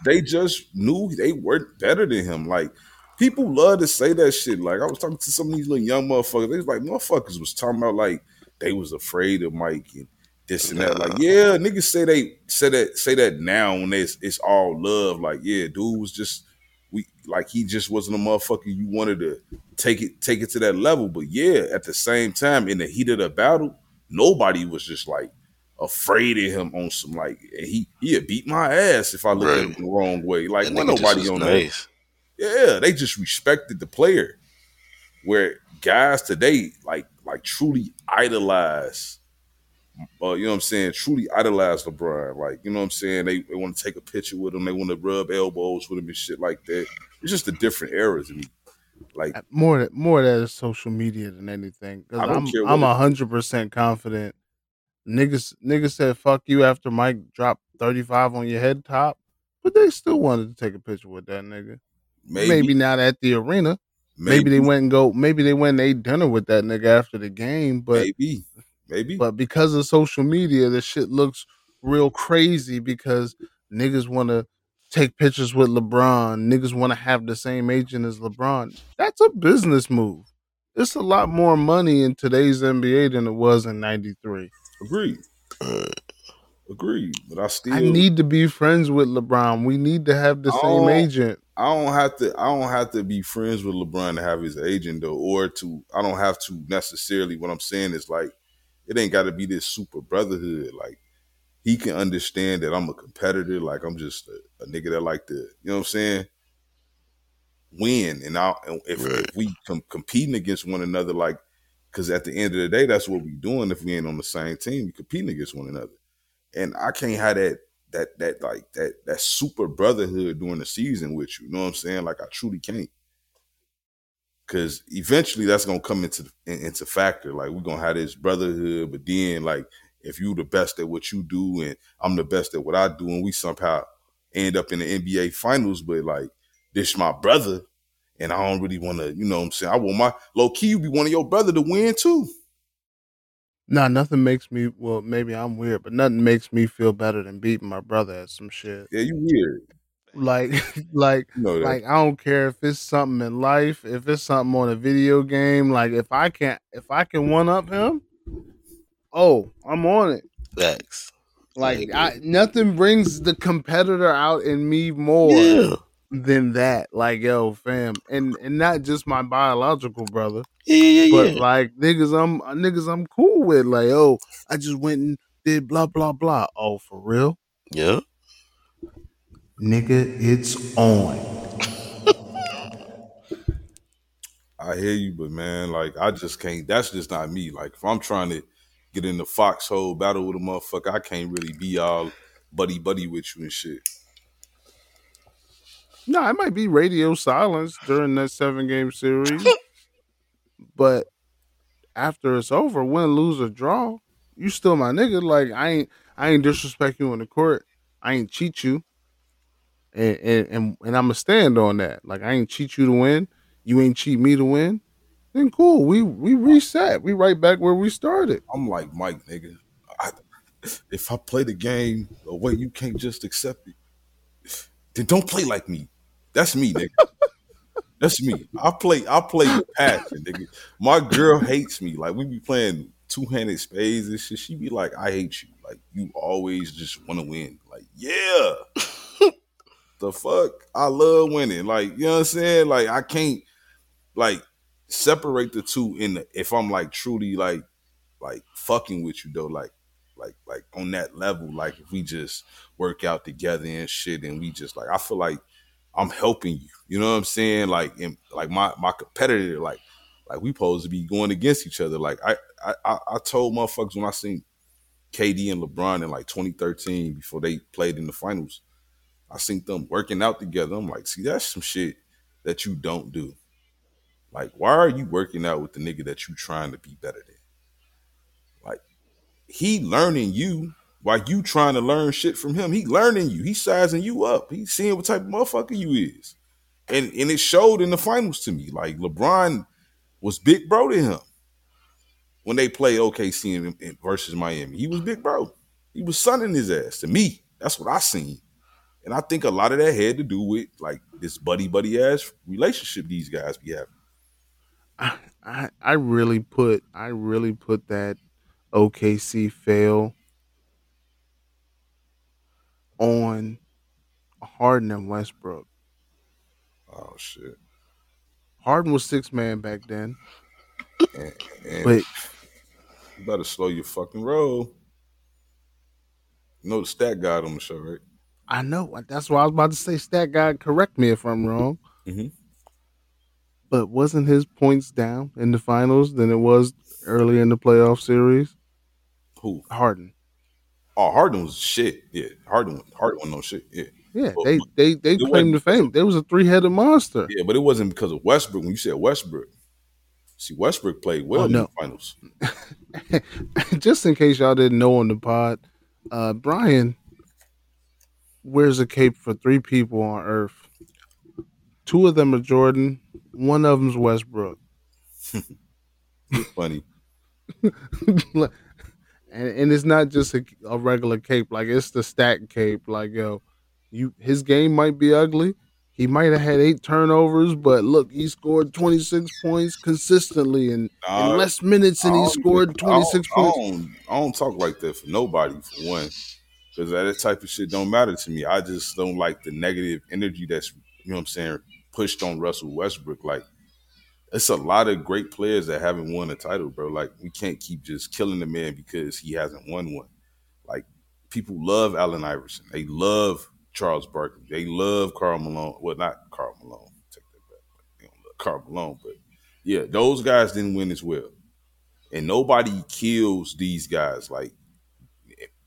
they just knew they worked better than him. Like, people love to say that shit. Like, I was talking to some of these little young motherfuckers. They was like, motherfuckers was talking about like they was afraid of Mike and this and that. Like, yeah, niggas say they say that now when it's all love. Like, yeah, dude was just he just wasn't a motherfucker you wanted to take it to that level. But yeah, at the same time, in the heat of the battle, nobody was just like afraid of him on some like he'd beat my ass if I looked at him the wrong way. Like, wasn't nobody on that. Yeah, they just respected the player. Where guys today like truly idolize, you know what I'm saying? Truly idolize LeBron. Like, you know what I'm saying? They want to take a picture with him. They want to rub elbows with him and shit like that. It's just a different era to me. Like more of that is social media than anything. I'm 100% confident. Niggas said fuck you after Mike dropped 35 on your head top, but they still wanted to take a picture with that nigga. Maybe not at the arena. Maybe they went and ate dinner with that nigga after the game. But maybe. But because of social media, this shit looks real crazy because niggas want to take pictures with LeBron. Niggas want to have the same agent as LeBron. That's a business move. It's a lot more money in today's NBA than it was in '93. Agreed. But I need to be friends with LeBron. We need to have the same agent. I don't have to be friends with LeBron to have his agent though, I don't have to necessarily. What I'm saying is like, it ain't got to be this super brotherhood. Like, he can understand that I'm a competitor. Like, I'm just a nigga that like to, you know what I'm saying, win. And if we competing against one another, like, because at the end of the day, that's what we doing. If we ain't on the same team, we competing against one another. And I can't have that super brotherhood during the season with you. You know what I'm saying? Like, I truly can't. Because eventually that's going to come into factor. Like, we're going to have this brotherhood, but then, like, if you the best at what you do and I'm the best at what I do and we somehow end up in the NBA Finals, but, like, this my brother and I don't really want to, you know what I'm saying? I want my – low-key, you be one of your brother to win, too. Nah, nothing makes me – well, maybe I'm weird, but nothing makes me feel better than beating my brother at some shit. Yeah, you weird. Like, you know, like, I don't care if it's something in life, if it's something on a video game. Like, if I can one up him, oh, I'm on it. Facts. Like, nothing brings the competitor out in me more than that. Like, yo, fam, and not just my biological brother, but like niggas I'm cool with. Like, oh, I just went and did blah blah blah. Oh, for real? Yeah. Nigga, it's on. I hear you, but man, like, I just can't. That's just not me. Like, if I'm trying to get in the foxhole battle with a motherfucker, I can't really be all buddy with you and shit. No, it might be radio silence during that 7-game series, but after it's over, win, lose, or draw, you still my nigga. Like, I ain't disrespect you on the court. I ain't cheat you. And I'm gonna stand on that. Like, I ain't cheat you to win. You ain't cheat me to win. Then cool. We reset. We right back where we started. I'm like, Mike, nigga, if I play the game the way you can't just accept it, then don't play like me. That's me, nigga. That's me. I play with passion, nigga. My girl hates me. Like, we be playing two-handed spades and shit. She be like, I hate you. Like, you always just want to win. Like, yeah. The fuck? I love winning. Like, you know what I'm saying? Like, I can't like separate the two if I'm like truly like fucking with you though, like on that level, like if we just work out together and shit and we just like, I feel like I'm helping you. You know what I'm saying? Like, and like my competitor, like we supposed to be going against each other. Like I told motherfuckers when I seen KD and LeBron in like 2013 before they played in the finals. I seen them working out together. I'm like, see, that's some shit that you don't do. Like, why are you working out with the nigga that you trying to be better than? Like, he learning you while you trying to learn shit from him. He learning you. He sizing you up. He seeing what type of motherfucker you is. And it showed in the finals to me. Like, LeBron was big bro to him when they played OKC versus Miami. He was big bro. He was sunning his ass to me. That's what I seen. And I think a lot of that had to do with, like, this buddy-buddy ass relationship these guys be having. I really put that OKC fail on Harden and Westbrook. Oh, shit. Harden was 6-man back then. But you better slow your fucking roll. You know the stat guy on the show, right? I know. That's why I was about to say stat guy. Correct me if I'm wrong. Mm-hmm. But wasn't his points down in the finals than it was early in the playoff series? Who? Harden. Oh, Harden was shit. Yeah, Harden was no shit. Yeah. Yeah, but they claimed the fame. There was a 3-headed monster. Yeah, but it wasn't because of Westbrook. When you said Westbrook, see, Westbrook played well in the finals. Just in case y'all didn't know on the pod, Brian wears a cape for 3 people on Earth. 2 of them are Jordan. 1 of them's Westbrook. Funny. And it's not just a regular cape. Like, it's the stat cape. Like, yo, his game might be ugly. He might have had 8 turnovers, but look, he scored 26 points consistently in less minutes, and he scored 26 points. I don't talk like that for nobody, for one. Because that type of shit don't matter to me. I just don't like the negative energy that's, you know what I'm saying, pushed on Russell Westbrook. Like, it's a lot of great players that haven't won a title, bro. Like, we can't keep just killing the man because he hasn't won one. Like, people love Allen Iverson. They love Charles Barkley. They love Karl Malone. Well, not Karl Malone. Take that back. They don't love Karl Malone. But, yeah, those guys didn't win as well. And nobody kills these guys. Like,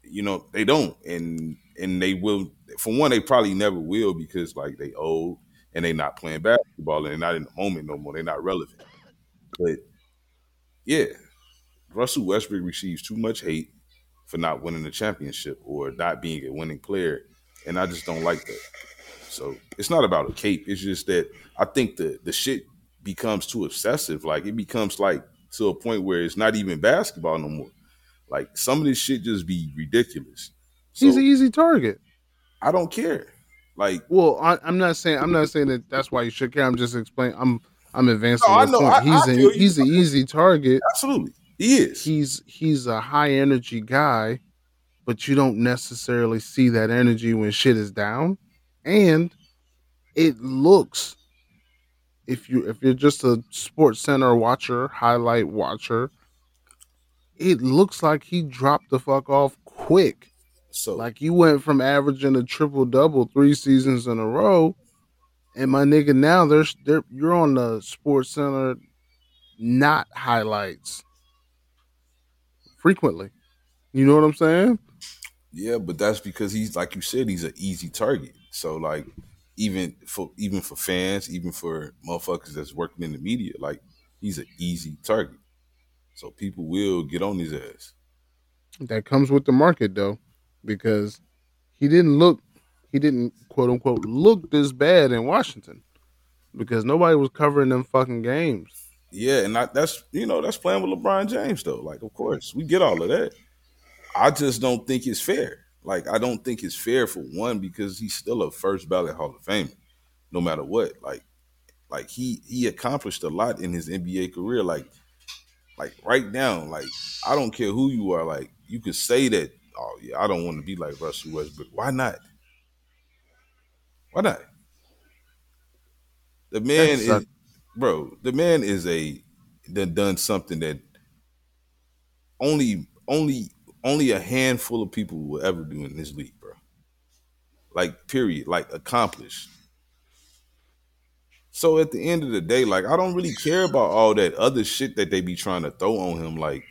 you know, they don't, and they will. For one, they probably never will because, like, they old and they not playing basketball and they're not in the moment no more. They're not relevant. But, yeah, Russell Westbrook receives too much hate for not winning the championship or not being a winning player, and I just don't like that. So it's not about a cape. It's just that I think the shit becomes too obsessive. Like, it becomes, like, to a point where it's not even basketball no more. Like, some of this shit just be ridiculous. So, he's an easy target. I don't care. Like, well, I'm not saying that that's why you should care. I'm just explaining. I'm advancing. No, I know. He's an easy target. Absolutely, he is. He's a high energy guy, but you don't necessarily see that energy when shit is down, and it looks if you're just a Sports Center watcher, highlight watcher. It looks like he dropped the fuck off quick. So, like, you went from averaging a triple-double 3 seasons in a row, and my nigga, now you're on the Sports Center, not highlights frequently. You know what I'm saying? Yeah, but that's because he's, like you said, he's an easy target. So, like, even for fans, even for motherfuckers that's working in the media, like, he's an easy target. So people will get on his ass. That comes with the market, though, because he didn't quote unquote look this bad in Washington because nobody was covering them fucking games. Yeah, and that's playing with LeBron James, though. Like, of course, we get all of that. I just don't think it's fair. Like, I don't think it's fair, for one, because he's still a first ballot Hall of Famer, no matter what. Like he accomplished a lot in his NBA career. Like, right now, like, I don't care who you are. Like, you could say that, oh, yeah, I don't want to be like Russell Westbrook. Why not? Why not? The man is, bro, the man is done something that only a handful of people will ever do in this league, bro. Like, period. Like, accomplished. So at the end of the day, like, I don't really care about all that other shit that they be trying to throw on him. Like,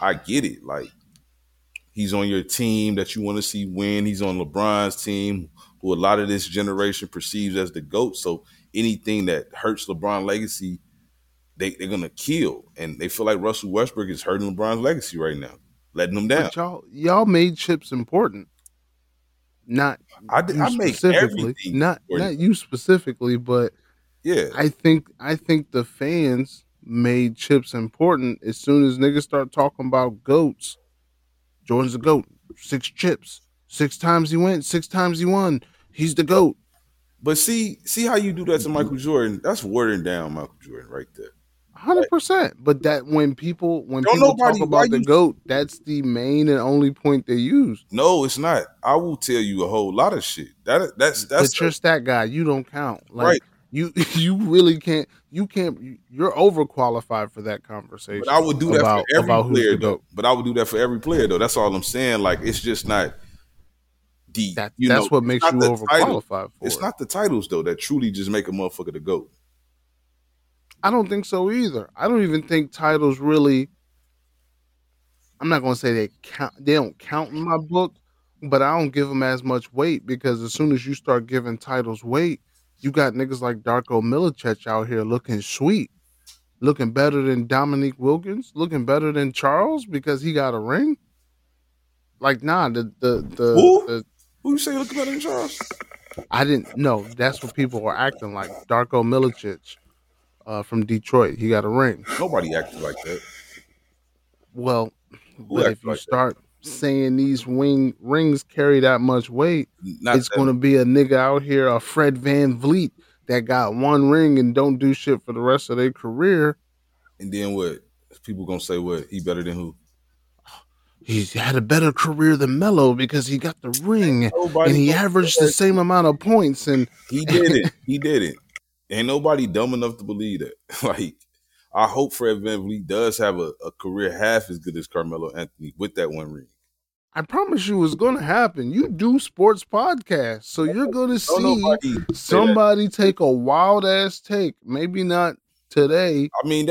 I get it. Like, he's on your team that you want to see win. He's on LeBron's team, who a lot of this generation perceives as the GOAT. So anything that hurts LeBron's legacy, they're going to kill. And they feel like Russell Westbrook is hurting LeBron's legacy right now, letting him down. But y'all made chips important. Not not you specifically, but yeah, I think the fans made Chips important as soon as niggas start talking about goats. Jordan's the goat. 6 chips. 6 times he went. 6 times he won. He's the goat. But see how you do that to Michael Jordan. That's watering down Michael Jordan right there. 100%. But that when people talk about the GOAT, that's the main and only point they use. No, it's not. I will tell you a whole lot of shit. That's but you're that guy. You don't count. Like, right. You really can't. You can't. You're overqualified for that conversation. But I would do that for every player though. But I would do that for every player though. That's all I'm saying. Like, it's just not deep. That's what makes you overqualified for it. It's not the titles though that truly just make a motherfucker the GOAT. I don't think so either. I don't even think titles really. I'm not gonna say they count. They don't count in my book, but I don't give them as much weight because as soon as you start giving titles weight, you got niggas like Darko Milicic out here looking sweet, looking better than Dominique Wilkins, looking better than Charles because he got a ring. Like, nah, the who you say looking better than Charles? I didn't know. That's what people were acting like. Darko Milicic. From Detroit, he got a ring. Nobody acted like that. Well, but if you start saying these rings carry that much weight, it's going to be a nigga out here, a Fred VanVleet that got 1 ring and don't do shit for the rest of their career. And then what? People going to say what? He better than who? He's had a better career than Melo because he got the ring and he averaged the same amount of points. And he did it. He did it. Ain't nobody dumb enough to believe that. Like, I hope Fred VanVleet does have a career half as good as Carmelo Anthony with that 1 ring. I promise you it's going to happen. You do sports podcasts, so you're going to see somebody take a wild-ass take. Maybe not today. I mean,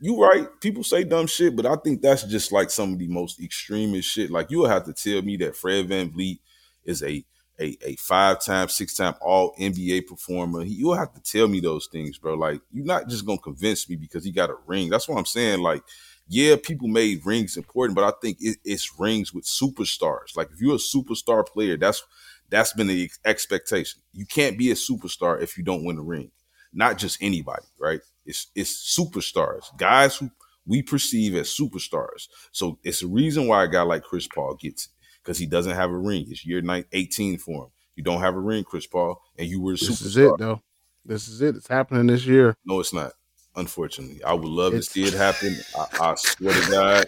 you right. People say dumb shit, but I think that's just like some of the most extremist shit. Like, you will have to tell me that Fred VanVleet is a 5-time, 6-time all NBA performer. You'll have to tell me those things, bro. Like, you're not just going to convince me because he got a ring. That's what I'm saying. Like, yeah, people made rings important, but I think it's rings with superstars. Like, if you're a superstar player, that's been the expectation. You can't be a superstar if you don't win a ring. Not just anybody, right? It's superstars, guys who we perceive as superstars. So it's a reason why a guy like Chris Paul gets it. Because he doesn't have a ring. It's year 18 for him. You don't have a ring, Chris Paul, and you were a superstar. This is it, though. This is it. It's happening this year. No, it's not, unfortunately. I would love to see it happen. I swear to God.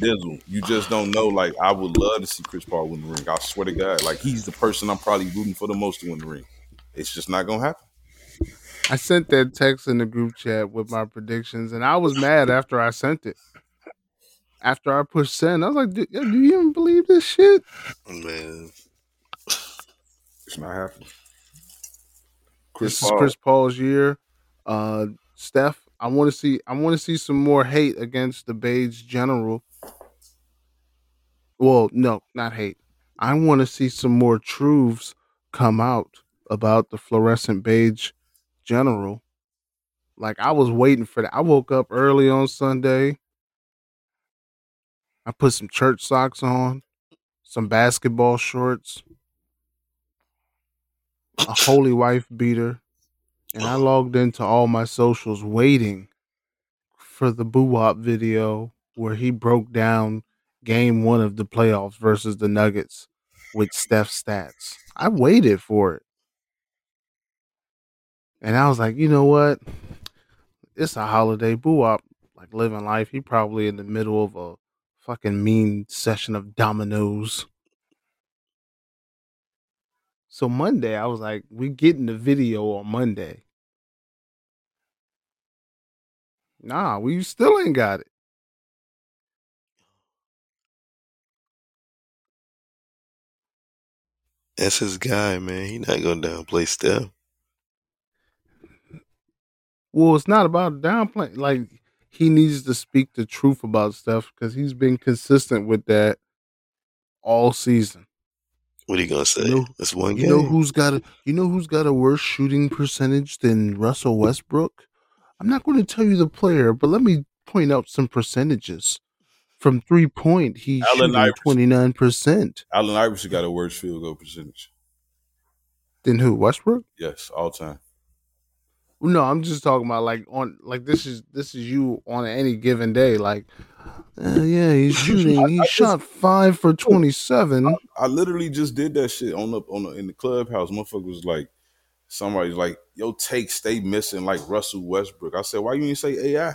Dizzle, you just don't know. Like, I would love to see Chris Paul win the ring. I swear to God. Like, he's the person I'm probably rooting for the most to win the ring. It's just not going to happen. I sent that text in the group chat with my predictions, and I was mad after I sent it. After I pushed send, I was like, "Do you even believe this shit?" Man, it's not happening. This is Chris Paul's year. Steph, I want to see some more hate against the Bage General. Well, no, not hate. I want to see some more truths come out about the fluorescent Bage General. Like, I was waiting for that. I woke up early on Sunday. I put some church socks on, some basketball shorts, a holy wife beater, and I logged into all my socials waiting for the Boo-Wop video where he broke down game 1 of the playoffs versus the Nuggets with Steph's stats. I waited for it. And I was like, you know what? It's a holiday. Boo-Wop, like, living life. He probably in the middle of a fucking mean session of dominoes. So Monday, I was like, we're getting the video on Monday. Nah, we still ain't got it. That's his guy, man. He not going to downplay Steph. Well, it's not about downplaying. Like, he needs to speak the truth about stuff because he's been consistent with that all season. What are you gonna say? It's one game. You know who's got a worse shooting percentage than Russell Westbrook? I'm not going to tell you the player, but let me point out some percentages From 3-point, he's shooting 29%. Allen Iverson got a worse field goal percentage. Than who? Westbrook? Yes, all time. No, I'm just talking about this is you on any given day. Like, he's shooting. He shot 5 for 27. I literally just did that shit in the clubhouse. Motherfucker was like, somebody's like, yo, takes stay missing like Russell Westbrook. I said, why you ain't say AI?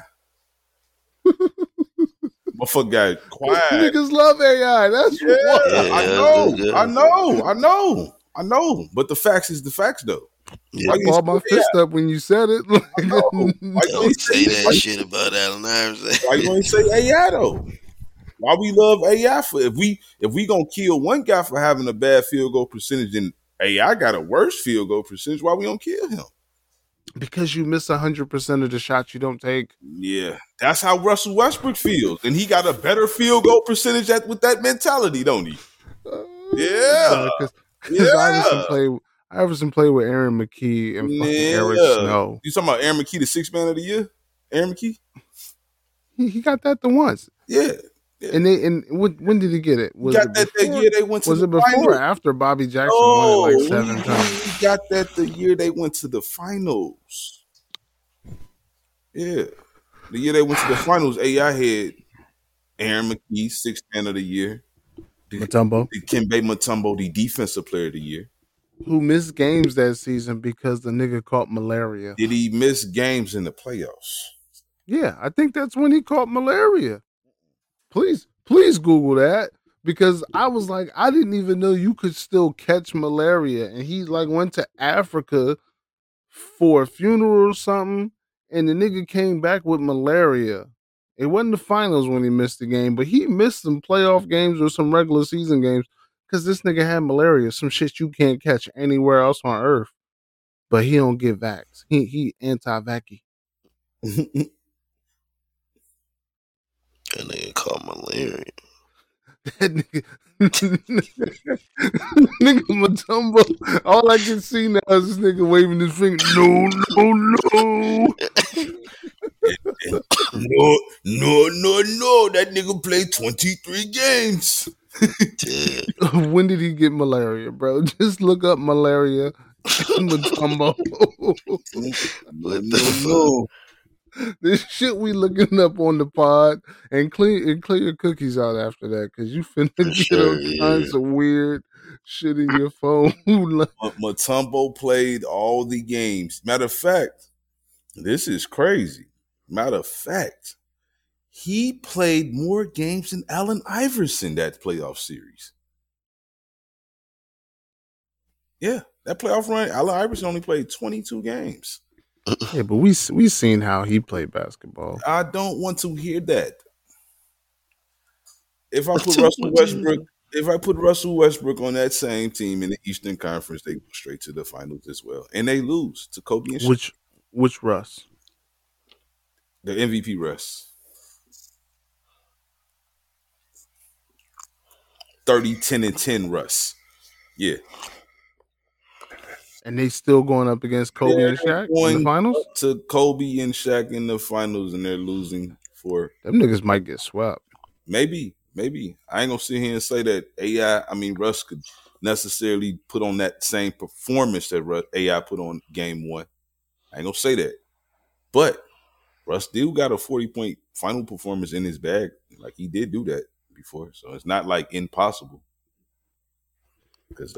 Motherfucker got quiet. Niggas love AI. That's what I know. But the facts is the facts though. Yeah. I balled my fist up when you said it. Like, don't say that shit about Allen Iverson. Why you gonna say AI though? Why we love AI for? If we gonna kill one guy for having a bad field goal percentage, then AI got a worse field goal percentage. Why we don't kill him? Because you miss 100% of the shots you don't take. Yeah, that's how Russell Westbrook feels, and he got a better field goal percentage with that mentality, don't he? Yeah, because Iverson played with Aaron McGhee and fucking Eric Snow. You talking about Aaron McGhee, the sixth man of the year? Aaron McGhee? He got that the once. Yeah. And when did he get it? Was he got it that before? That year they went to the final? Was it before or after Bobby Jackson won it like 7 times? He got that the year they went to the finals. Yeah. The year they went to the finals, AI had Aaron McGhee, sixth man of the year. Mutombo. Dikembe Mutombo, the defensive player of the year. Who missed games that season because the nigga caught malaria. Did he miss games in the playoffs? Yeah, I think that's when he caught malaria. Please Google that, because I was like, I didn't even know you could still catch malaria. And he like went to Africa for a funeral or something, and the nigga came back with malaria. It wasn't the finals when he missed the game, but he missed some playoff games or some regular season games. Because this nigga had malaria, some shit you can't catch anywhere else on earth. But he don't get vaxxed. He anti-vacky. That nigga caught malaria. That nigga. Nigga Mutombo. All I can see now is this nigga waving his finger. No. No. That nigga played 23 games. When did he get malaria, bro? Just look up malaria and Mutombo. This shit we looking up on the pod, and clear your cookies out after that, because you finna get all kinds of weird shit in your phone. Mutombo played all the games. Matter of fact, this is crazy. Matter of fact, he played more games than Allen Iverson that playoff series. Yeah, that playoff run, Allen Iverson only played 22 games. Yeah, but we seen how he played basketball. I don't want to hear that. If I put Russell Westbrook on that same team in the Eastern Conference, they go straight to the finals as well, and they lose to Kobe and which Russ, the MVP Russ. 30, 10, and 10 Russ. Yeah. And they still going up against Kobe and Shaq in the finals? To Kobe and Shaq in the finals, and they're losing for... Them niggas might get swept. Maybe. I ain't going to sit here and say that Russ could necessarily put on that same performance that AI put on game one. I ain't going to say that. But Russ still got a 40-point final performance in his bag. Like, he did do that before, so it's not like impossible.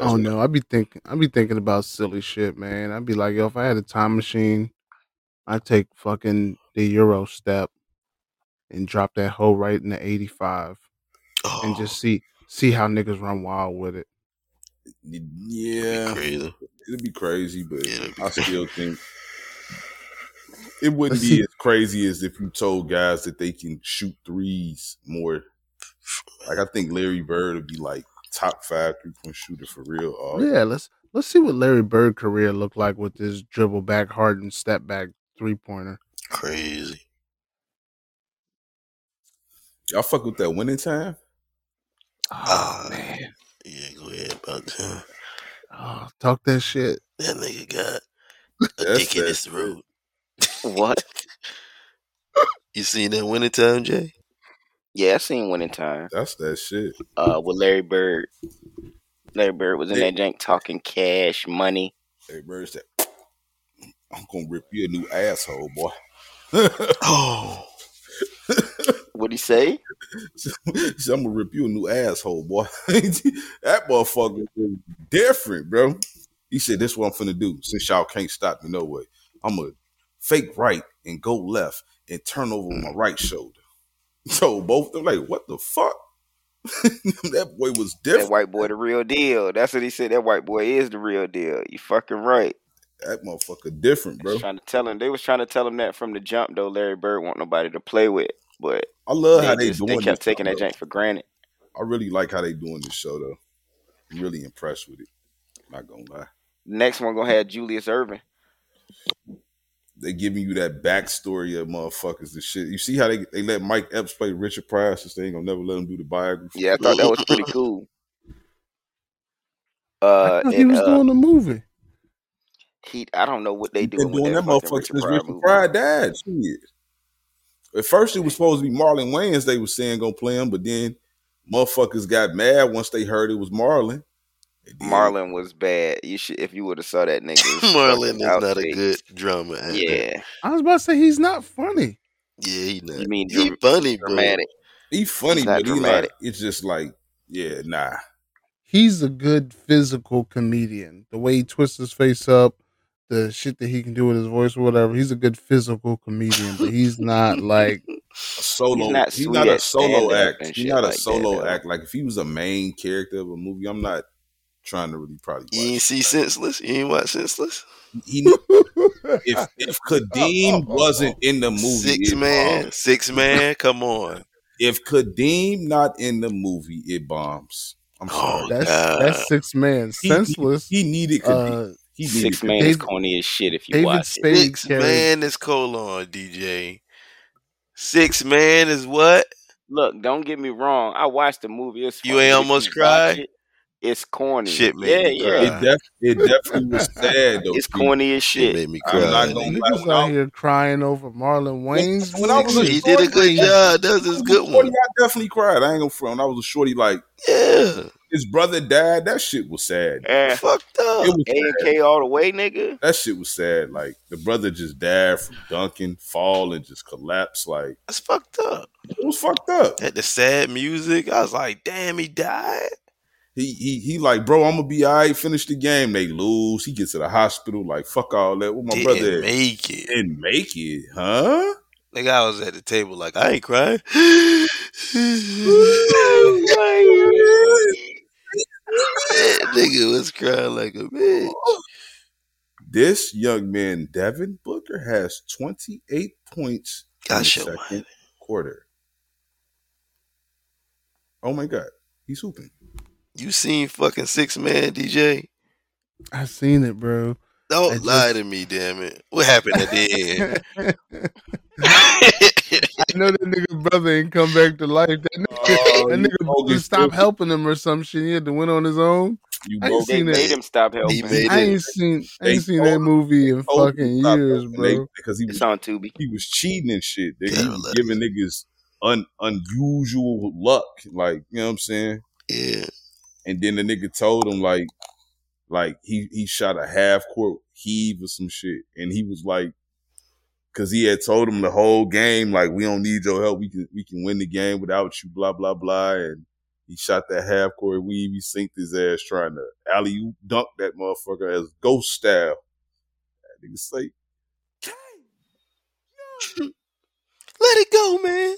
I be thinking about silly shit, man. I'd be like, yo, if I had a time machine, I'd take fucking the Euro step and drop that hoe right in the 85 and just see how niggas run wild with it. Yeah, it'd be crazy, but I still think it wouldn't be as crazy as if you told guys that they can shoot threes more. Like, I think Larry Bird would be like top 5 3-point shooter for real. Yeah, let's see what Larry Bird's career looked like with this dribble back, hardened, step back 3-pointer. Crazy. Y'all fuck with that winning time? Oh man. Yeah, go ahead about that. Oh, talk that shit. That nigga got a dick in his throat. What? You seen that winning time, Jay? Yeah, I seen Winning Time. That's that shit. With Larry Bird. Larry Bird was in that jank talking cash money. Larry Bird said, I'm going to rip you a new asshole, boy. Oh. What'd he say? He said, I'm going to rip you a new asshole, boy. That motherfucker is different, bro. He said, this is what I'm finna do. Since y'all can't stop me, no way. I'm going to fake right and go left and turn over my right shoulder. So both of them like, what the fuck? That boy was different. That white boy the real deal. That's what he said. That white boy is the real deal. You fucking right. That motherfucker different, bro. They was trying to tell him that from the jump, though. Larry Bird want nobody to play with. But I love how they doing this. They kept taking that jank for granted. I really like how they doing this show, though. I'm really impressed with it. Not gonna lie. Next one gonna have Julius Irving. They giving you that backstory of motherfuckers and shit. You see how they let Mike Epps play Richard Price since they ain't gonna never let him do the biography. Yeah, I thought that was pretty cool. He was doing the movie. I don't know what they do with that motherfucker since Richard Pryor died. Shit. At first, it was supposed to be Marlon Wayans they was saying gonna play him, but then motherfuckers got mad once they heard it was Marlon. Marlon was bad. You should, if you would have saw that nigga. Marlon is not a good drummer. Yeah, I was about to say he's not funny. Yeah, he not. You mean he funny, dramatic? Bro. He funny, but he like it's just like yeah, nah. He's a good physical comedian. The way he twists his face up, the shit that he can do with his voice or whatever. He's a good physical comedian, but he's not like solo. He's not a solo act. He's not a solo act. Like if he was a main character of a movie, I'm not. Trying to really probably watch. You ain't see Senseless? You ain't watch Senseless? If Kadeem wasn't in the movie. Six Man, come on. If Kadeem not in the movie, it bombs. I'm sorry. That's Six Man. Senseless. He needed Kadeem. Six Man is corny as shit if you David watch Spade it. Six Man is colon, DJ. Six Man is what? Look, don't get me wrong. I watched the movie. It's funny. You ain't almost cried? It's corny. Shit made me cry. It definitely was sad, though. It's corny as shit. It made me cry. I'm not going to lie. He was out here crying over Marlon Wayans. He did a good job. That was a good one. I definitely cried. I ain't going to front. I was a shorty like, yeah. His brother died. That shit was sad. Fucked up. A&K all the way, nigga. That shit was sad. Like, the brother just died from dunking, fall, and just collapsed. Like, that's fucked up. It was fucked up. Had the sad music. I was like, damn, he died. He like, bro, I'm gonna be all right, finish the game. They lose. He gets to the hospital, like, fuck all that. What my didn't brother at? Make it. Didn't make it, huh? Like I was at the table, like, I ain't crying. That nigga was crying like a bitch. This young man, Devin Booker, has 28 points in the second quarter. Oh my God, he's hooping. You seen fucking Six Man, DJ? I seen it, bro. Don't lie to me, damn it. What happened at the end? I know that nigga brother ain't come back to life. That nigga stopped helping him or some shit. He had to win on his own. I ain't seen that. Made him stop helping. I ain't seen that movie in fucking years, bro. Because he was on Tubi. He was cheating and shit. They was giving niggas unusual luck. Like, you know what I'm saying? Yeah. And then the nigga told him like he shot a half court heave or some shit, and he was like, because he had told him the whole game like, we don't need your help, we can win the game without you, blah blah blah, and he shot that half court weave, he sinked his ass trying to alley oop dunk that motherfucker as ghost style. That nigga say, Kane, let it go, man.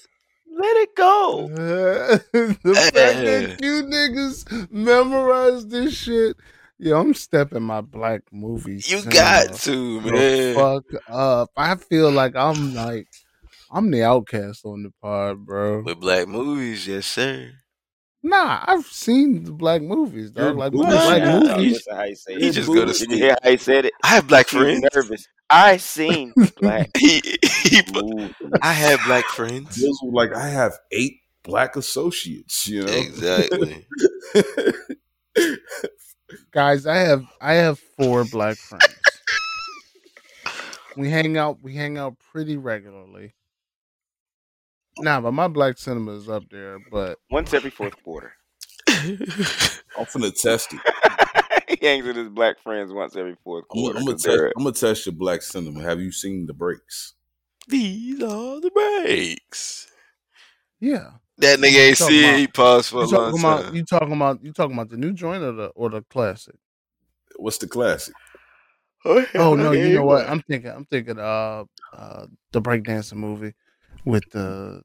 Let it go. The fact that you niggas memorized this shit. Yo, I'm stepping my black movies. You got to, man. Fuck up. I feel like I'm the outcast on the pod, bro. With black movies, yes, sir. Nah, I've seen the black movies, dog. Like black movies. He just go to sleep. Yeah, I said it. I have black friends. Nervous. I seen black. I have black friends. Like, I have 8 black associates. You know, exactly. Guys, I have 4 black friends. We hang out pretty regularly. Nah, but my black cinema is up there. But once every fourth quarter. I'm finna test it. He hangs with his black friends once every fourth quarter. I'm gonna test your black cinema. Have you seen The Breaks? These are the breaks. Yeah. That nigga ain't see it. He paused for a long time. You talking about the new joint or the classic? What's the classic? Oh no, you know what? I'm thinking the breakdancing movie with the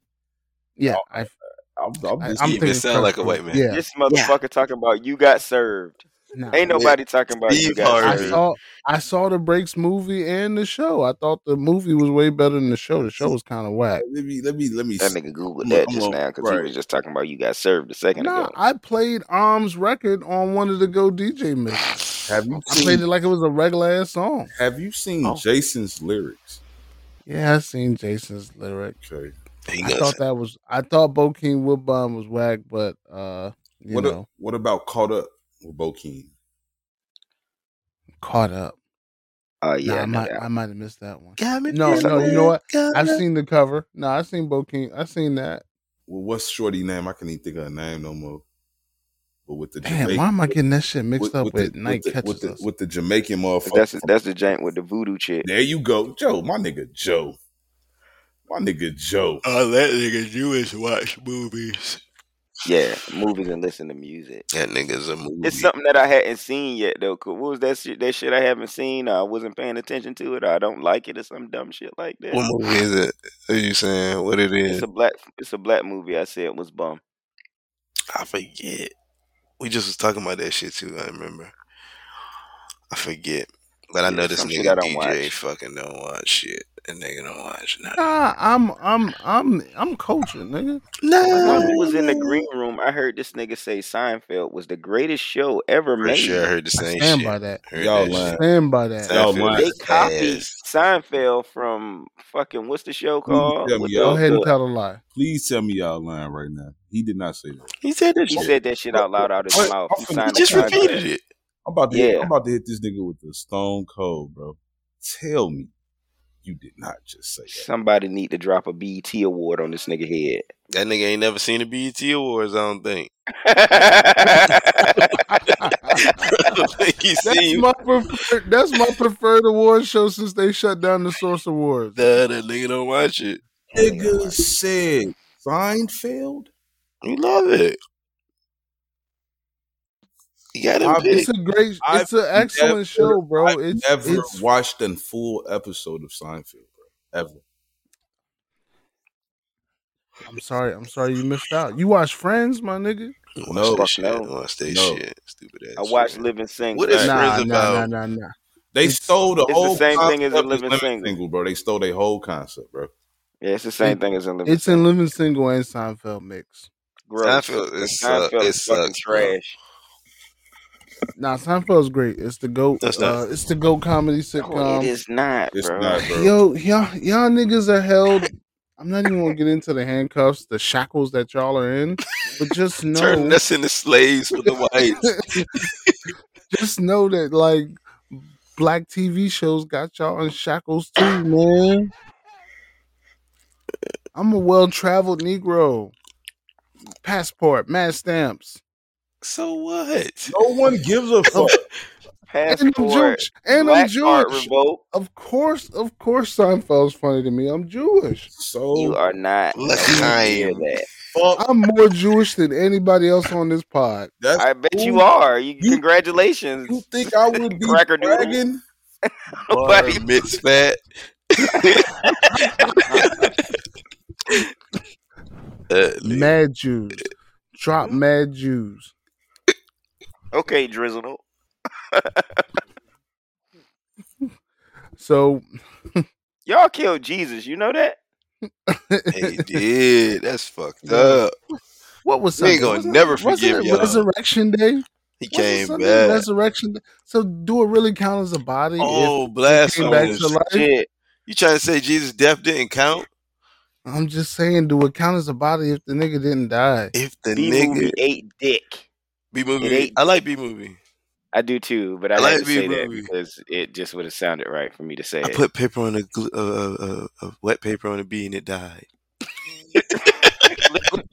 I'm sound like a white man. Yeah. This motherfucker talking about You Got Served. Nah, ain't nobody talking about You Got Served. I saw the Breaks movie and the show. I thought the movie was way better than the show. The show was kind of whack. Let me that nigga Google that just now because he was just talking about You Got Served a second ago. I played Arm's record on one of the Go DJ mixes. I played it like it was a regular ass song. Have you seen Jason's lyrics? Yeah, I seen Jason's lyrics. Okay. I thought Bokeem Woodbine was whack, but what about Caught Up with Bokeem? Caught Up. I might have missed that one. No, you know what? I've seen the cover. No, I've seen Bokeem. I've seen that. Well, what's Shorty name? I can't even think of her name no more. But with the Jamaican, why am I getting that shit mixed up with Night Catches Us? With the Jamaican motherfucker. That's the jank with the voodoo chick. There you go. My nigga Joe. Oh, that nigga Jewish watch movies. Yeah, movies and listen to music. That nigga's a movie. It's something that I hadn't seen yet, though. Cause what was that shit? That shit I haven't seen. I wasn't paying attention to it. Or I don't like it or some dumb shit like that. What movie is it? Are you saying what it is? It's a black movie. I said was bum. I forget. We just was talking about that shit too. I remember. I forget, but I know this nigga DJ watch. Fucking don't watch shit, and nigga don't watch nothing. Nah, I'm coaching, nigga. Nah, when we was in the green room, I heard this nigga say Seinfeld was the greatest show ever made. For sure, I heard the same shit. Stand by that. Stand by that. They copied Seinfeld from fucking what's the show called? Go ahead and tell a lie. Please tell me y'all lying right now. He did not say that. He said that shit out loud out of his mouth. He just repeated it. I'm about to hit this nigga with the Stone Cold, bro. Tell me you did not just say that. Somebody need to drop a BET award on this nigga head. That nigga ain't never seen the BET awards, I don't think. That's my preferred award show since they shut down the Source Awards. That nigga don't watch it. Nigga said Seinfeld? You love it. It's an excellent show, bro. I've never watched a full episode of Seinfeld, bro. Ever. I'm sorry you missed out. You watch Friends, my nigga? No, stupid ass. I watched Living Single. What is Friends about? Nah. They stole the whole concept. It's the same thing as a Living Single, bro. They stole their whole concept, bro. Yeah, it's the same thing as in Living Single. It's in Living Single and Seinfeld mix. Seinfeld is fucking trash. Nah, Seinfeld's great. It's the GOAT. It's the GOAT comedy sitcom. No, it is not, bro. It's not, bro. Yo, y'all niggas are held. I'm not even gonna get into the handcuffs, the shackles that y'all are in, but just know turn us into slaves for the whites. Just know that like black TV shows got y'all in shackles too, man. I'm a well-traveled Negro. Passport, mad stamps. So what? No one gives a fuck. Passport, and I'm Jewish. Of course, Seinfeld's funny to me. I'm Jewish. So you are not. I am. I'm more Jewish than anybody else on this pod. I bet you are. Congratulations. You think I would be bragging? Nobody admits that. Mad Jews. Drop Mad Jews. Okay, Drizzle. So y'all killed Jesus, you know that? They did. That's fucked up. What was Sunday? They gonna never forgive y'all. Resurrection Day? He came back. Resurrection Day? So do it really count as a body? Oh, blasphemous shit. You trying to say Jesus' death didn't count? I'm just saying, do it count as a body if the nigga didn't die? If the nigga ate dick. B-movie. I like B-movie. I do too, but I like to say that because it just would have sounded right for me to say it. I put paper on a wet paper on a bee and it died.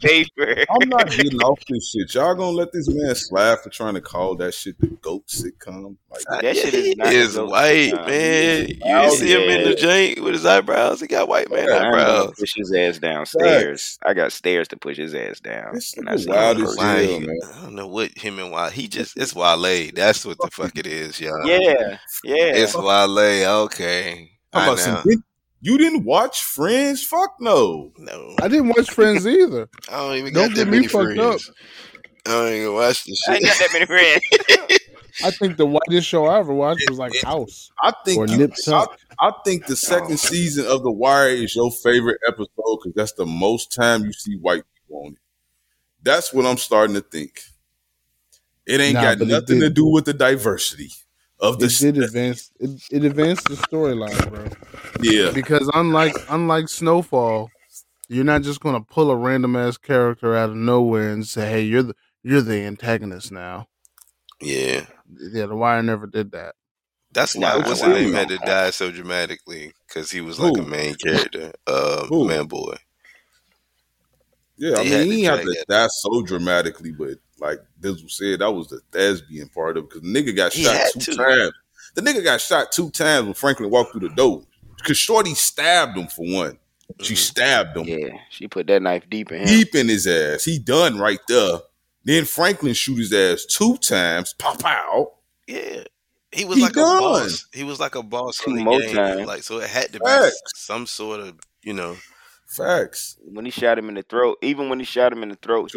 paper. I'm not getting off this shit. Y'all gonna let this man slide for trying to call that shit the GOAT sitcom? Like, that shit is not white, man. You didn't see him in the joint with his eyebrows. He got white man eyebrows. Push his ass downstairs. I got stairs to push his ass down. That's wild as hell, man. I don't know what him and Wale. He just it's Wale. That's what the fuck it is, y'all. Yeah, yeah. It's Wale. Okay. How about some big? You didn't watch Friends? Fuck no. No. I didn't watch Friends either. I don't even got that many friends. Up. I don't even watch this shit. I ain't got that many friends. I think the whitest show I ever watched was like House. I think the second season of The Wire is your favorite episode because that's the most time you see white people on it. That's what I'm starting to think. It ain't got nothing to do with the diversity. It advanced the storyline, bro. Yeah. Because unlike Snowfall, you're not just gonna pull a random ass character out of nowhere and say, "Hey, you're the antagonist now." Yeah. Yeah. The Wire never did that. That's why what's his name had to die so dramatically because he was like a main character, Man Boy. Yeah, he had to die so dramatically, but. Like Dizzle said, that was the thespian part of it because the nigga got shot two times. The nigga got shot two times when Franklin walked through the door because Shorty stabbed him for one. She stabbed him. Yeah, she put that knife deep in him. Deep in his ass. He done right there. Then Franklin shoot his ass two times. Pow, pow. Yeah. He was like a boss. He was like a boss in the game. Time. Like, so it had to be some sort of, Facts. When he shot him in the throat, he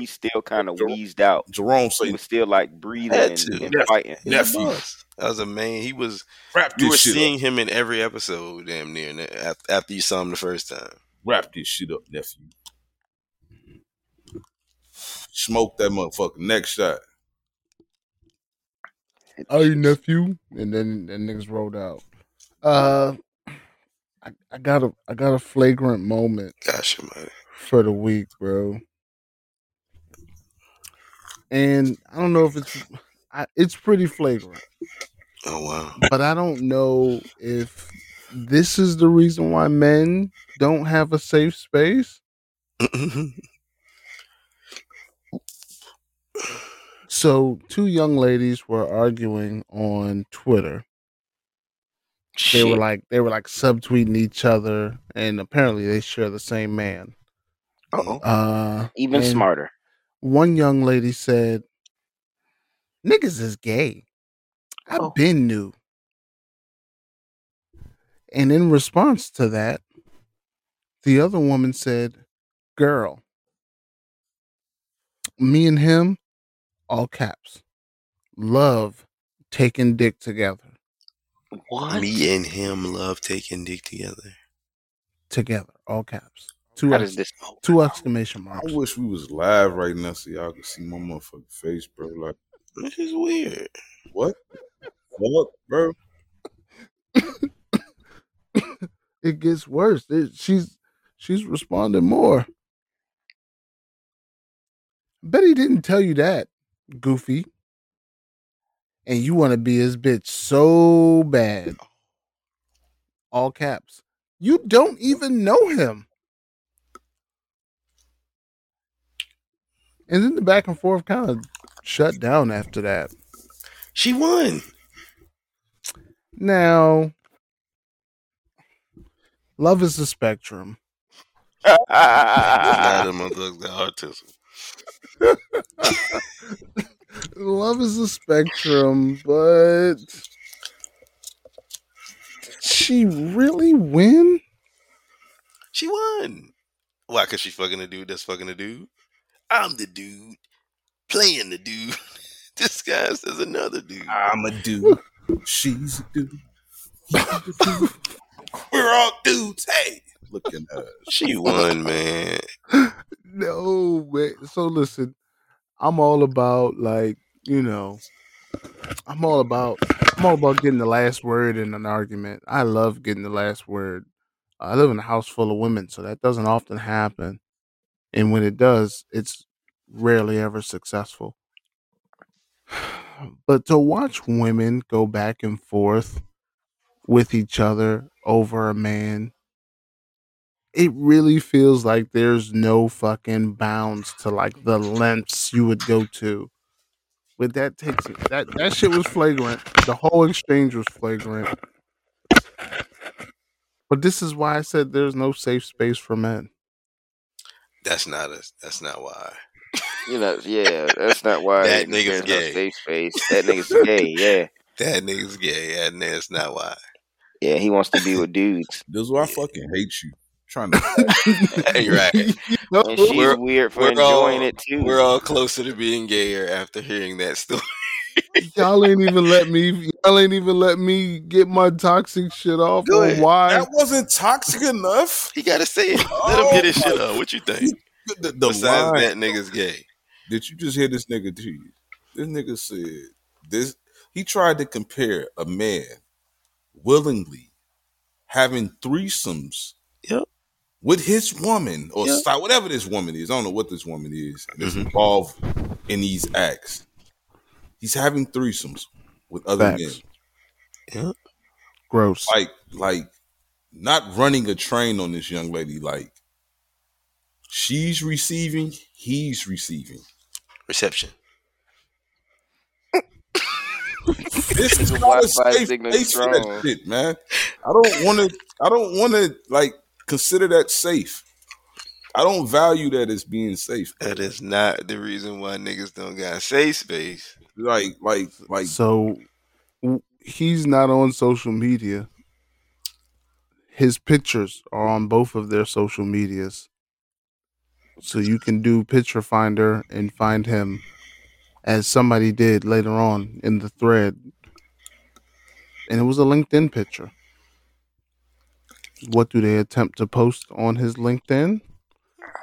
still kind of wheezed out. Jerome said he was still like breathing and fighting. That was a man. He was. You were seeing him in every episode, damn near. After you saw him the first time, wrap this shit up, nephew. Smoke that motherfucker. Next shot. Oh, you nephew, and then the niggas rolled out. I got a flagrant moment for the week, bro. And I don't know if it's pretty flagrant. Oh, wow. But I don't know if this is the reason why men don't have a safe space. So two young ladies were arguing on Twitter. They were like subtweeting each other, and apparently they share the same man. Even smarter. One young lady said, "Niggas is gay. I've been new." And in response to that, the other woman said, "Girl, me and him, all caps, love taking dick together." What? Me and him love taking dick together. Together, all caps. Two exclamation marks. I wish we was live right now so y'all could see my motherfucking face, bro. Like, this is weird. What, bro? It gets worse. She's responding more. Bet he didn't tell you that, Goofy. And you want to be his bitch so bad. All caps. You don't even know him. And then the back and forth kind of shut down after that. She won. Now, love is a spectrum. Autism. Love is a spectrum, but did she really win? She won. Why? Because she's fucking a dude that's fucking a dude? I'm the dude playing the dude disguised as another dude. I'm a dude. She's a dude. We're all dudes. Hey, look at her. She won, man. No, man. So listen. I'm all about getting the last word in an argument. I love getting the last word. I live in a house full of women, so that doesn't often happen. And when it does, it's rarely ever successful. But to watch women go back and forth with each other over a man it really feels like there's no fucking bounds to like the lengths you would go to. But that takes it. That shit was flagrant. The whole exchange was flagrant. But this is why I said there's no safe space for men. That's not why. You know, yeah, that's not why. That nigga's gay. No safe space. That nigga's gay. Yeah. That nigga's gay. And that's not why. Yeah, he wants to be with dudes. This is why I fucking hate you. Trying to. You're right. And she's weird for enjoying it too. We're all closer to being gayer after hearing that story. Y'all ain't even let me get my toxic shit off. Why? That wasn't toxic enough. He gotta say it. Let him get his shit off. What you think? Besides line, that nigga's gay. Did you just hear this nigga to you? This nigga said this. He tried to compare a man willingly having threesomes. Yep. With his woman or whatever this woman is. I don't know what this woman is. And it's involved in these acts. He's having threesomes with other men. Yep. Gross. Like not running a train on this young lady. Like she's receiving, he's receiving. Reception. This is not a safe place for that shit, man. I don't want to like consider that safe. I don't value that as being safe. That is not the reason why niggas don't got safe space. Like. So he's not on social media. His pictures are on both of their social medias. So you can do Picture Finder and find him, as somebody did later on in the thread. And it was a LinkedIn picture. What do they attempt to post on his LinkedIn?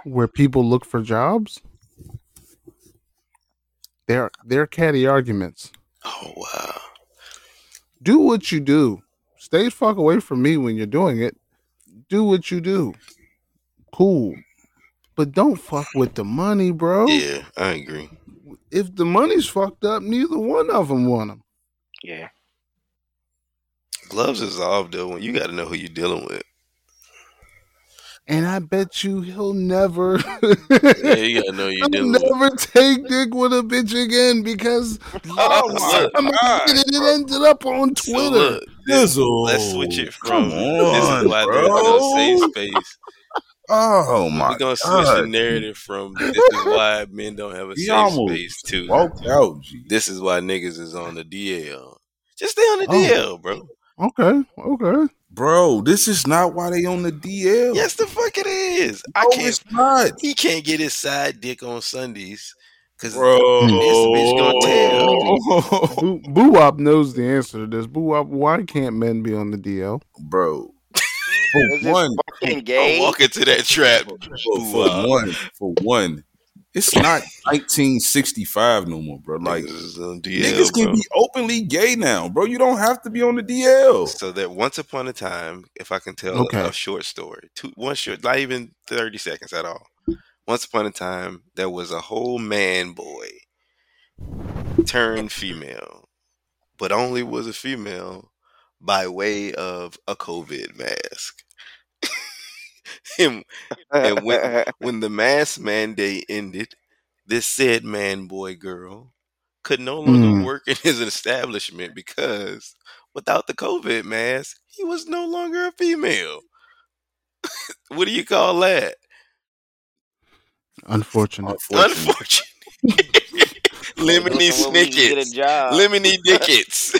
Where people look for jobs? They're catty arguments. Oh, wow. Do what you do. Stay the fuck away from me when you're doing it. Do what you do. Cool. But don't fuck with the money, bro. Yeah, I agree. If the money's fucked up, neither one of them want them. Yeah. Gloves is off, though, when you got to know who you're dealing with. And I bet you he'll never. Yeah, you got to know you're dealing with. He'll never take dick with a bitch again because it ended up on Twitter. So look, let's switch it from. This is why there's no safe space. Oh my God! We're gonna switch the narrative from this is why men don't have a safe space to this is why niggas is on the DL. Just stay on the DL, bro. Okay, bro. This is not why they on the DL. Yes, the fuck it is. No, I can't. It's not. He can't get his side dick on Sundays because this bitch gonna tell. Boo Wop knows the answer to this. Boo Wop, why can't men be on the DL, bro? Don't walk into that trap. For one, it's not 1965 no more, bro. Like niggas can be openly gay now, bro. You don't have to be on the DL. So that once upon a time, if I can tell a short story, not even 30 seconds at all. Once upon a time, there was a whole man boy turned female, but only was a female by way of a COVID mask. and when the mask mandate ended, this said man boy girl could no longer work in his establishment because without the COVID mask, he was no longer a female. What do you call that? Unfortunate. Lemony Snickets. Lemony Dickets.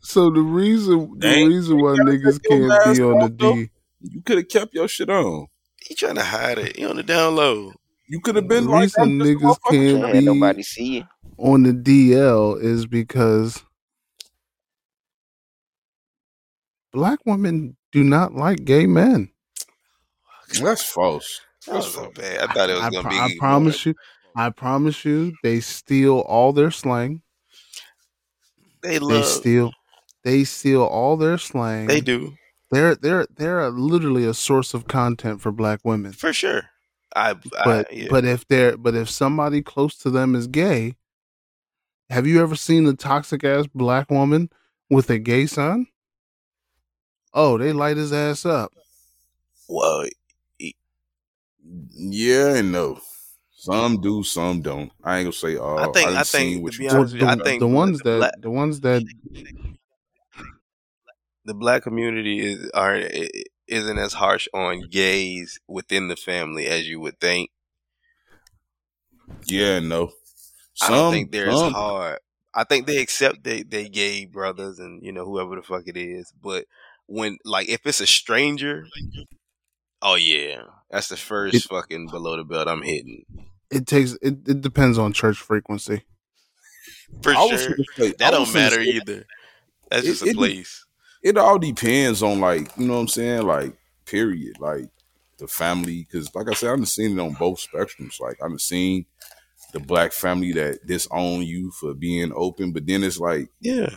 So the reason why niggas can't be on the D, you could have kept your shit on. He trying to hide it. You on the down low. You could have been like that. Niggas can't be nobody see you on the DL is because black women do not like gay men. That's false. That's so bad. I thought it was gonna be. I promise you, they steal all their slang. They steal all their slang. They do. They're literally a source of content for black women. For sure. But if somebody close to them is gay, have you ever seen a toxic ass black woman with a gay son? Oh, they light his ass up. Well, yeah and no. Some do, some don't. I ain't gonna say all. The black community isn't as harsh on gays within the family as you would think. Yeah and no. I don't think they're as hard. I think they accept they gay brothers and whoever the fuck it is, but when if it's a stranger, oh yeah, that's the first fucking below the belt I'm hitting. It depends on church frequency. For sure, that don't matter either. That's just a place. It all depends on what I'm saying, period, the family, because like I said, I've seen it on both spectrums. I've seen the black family that disown you for being open, but then it's yeah.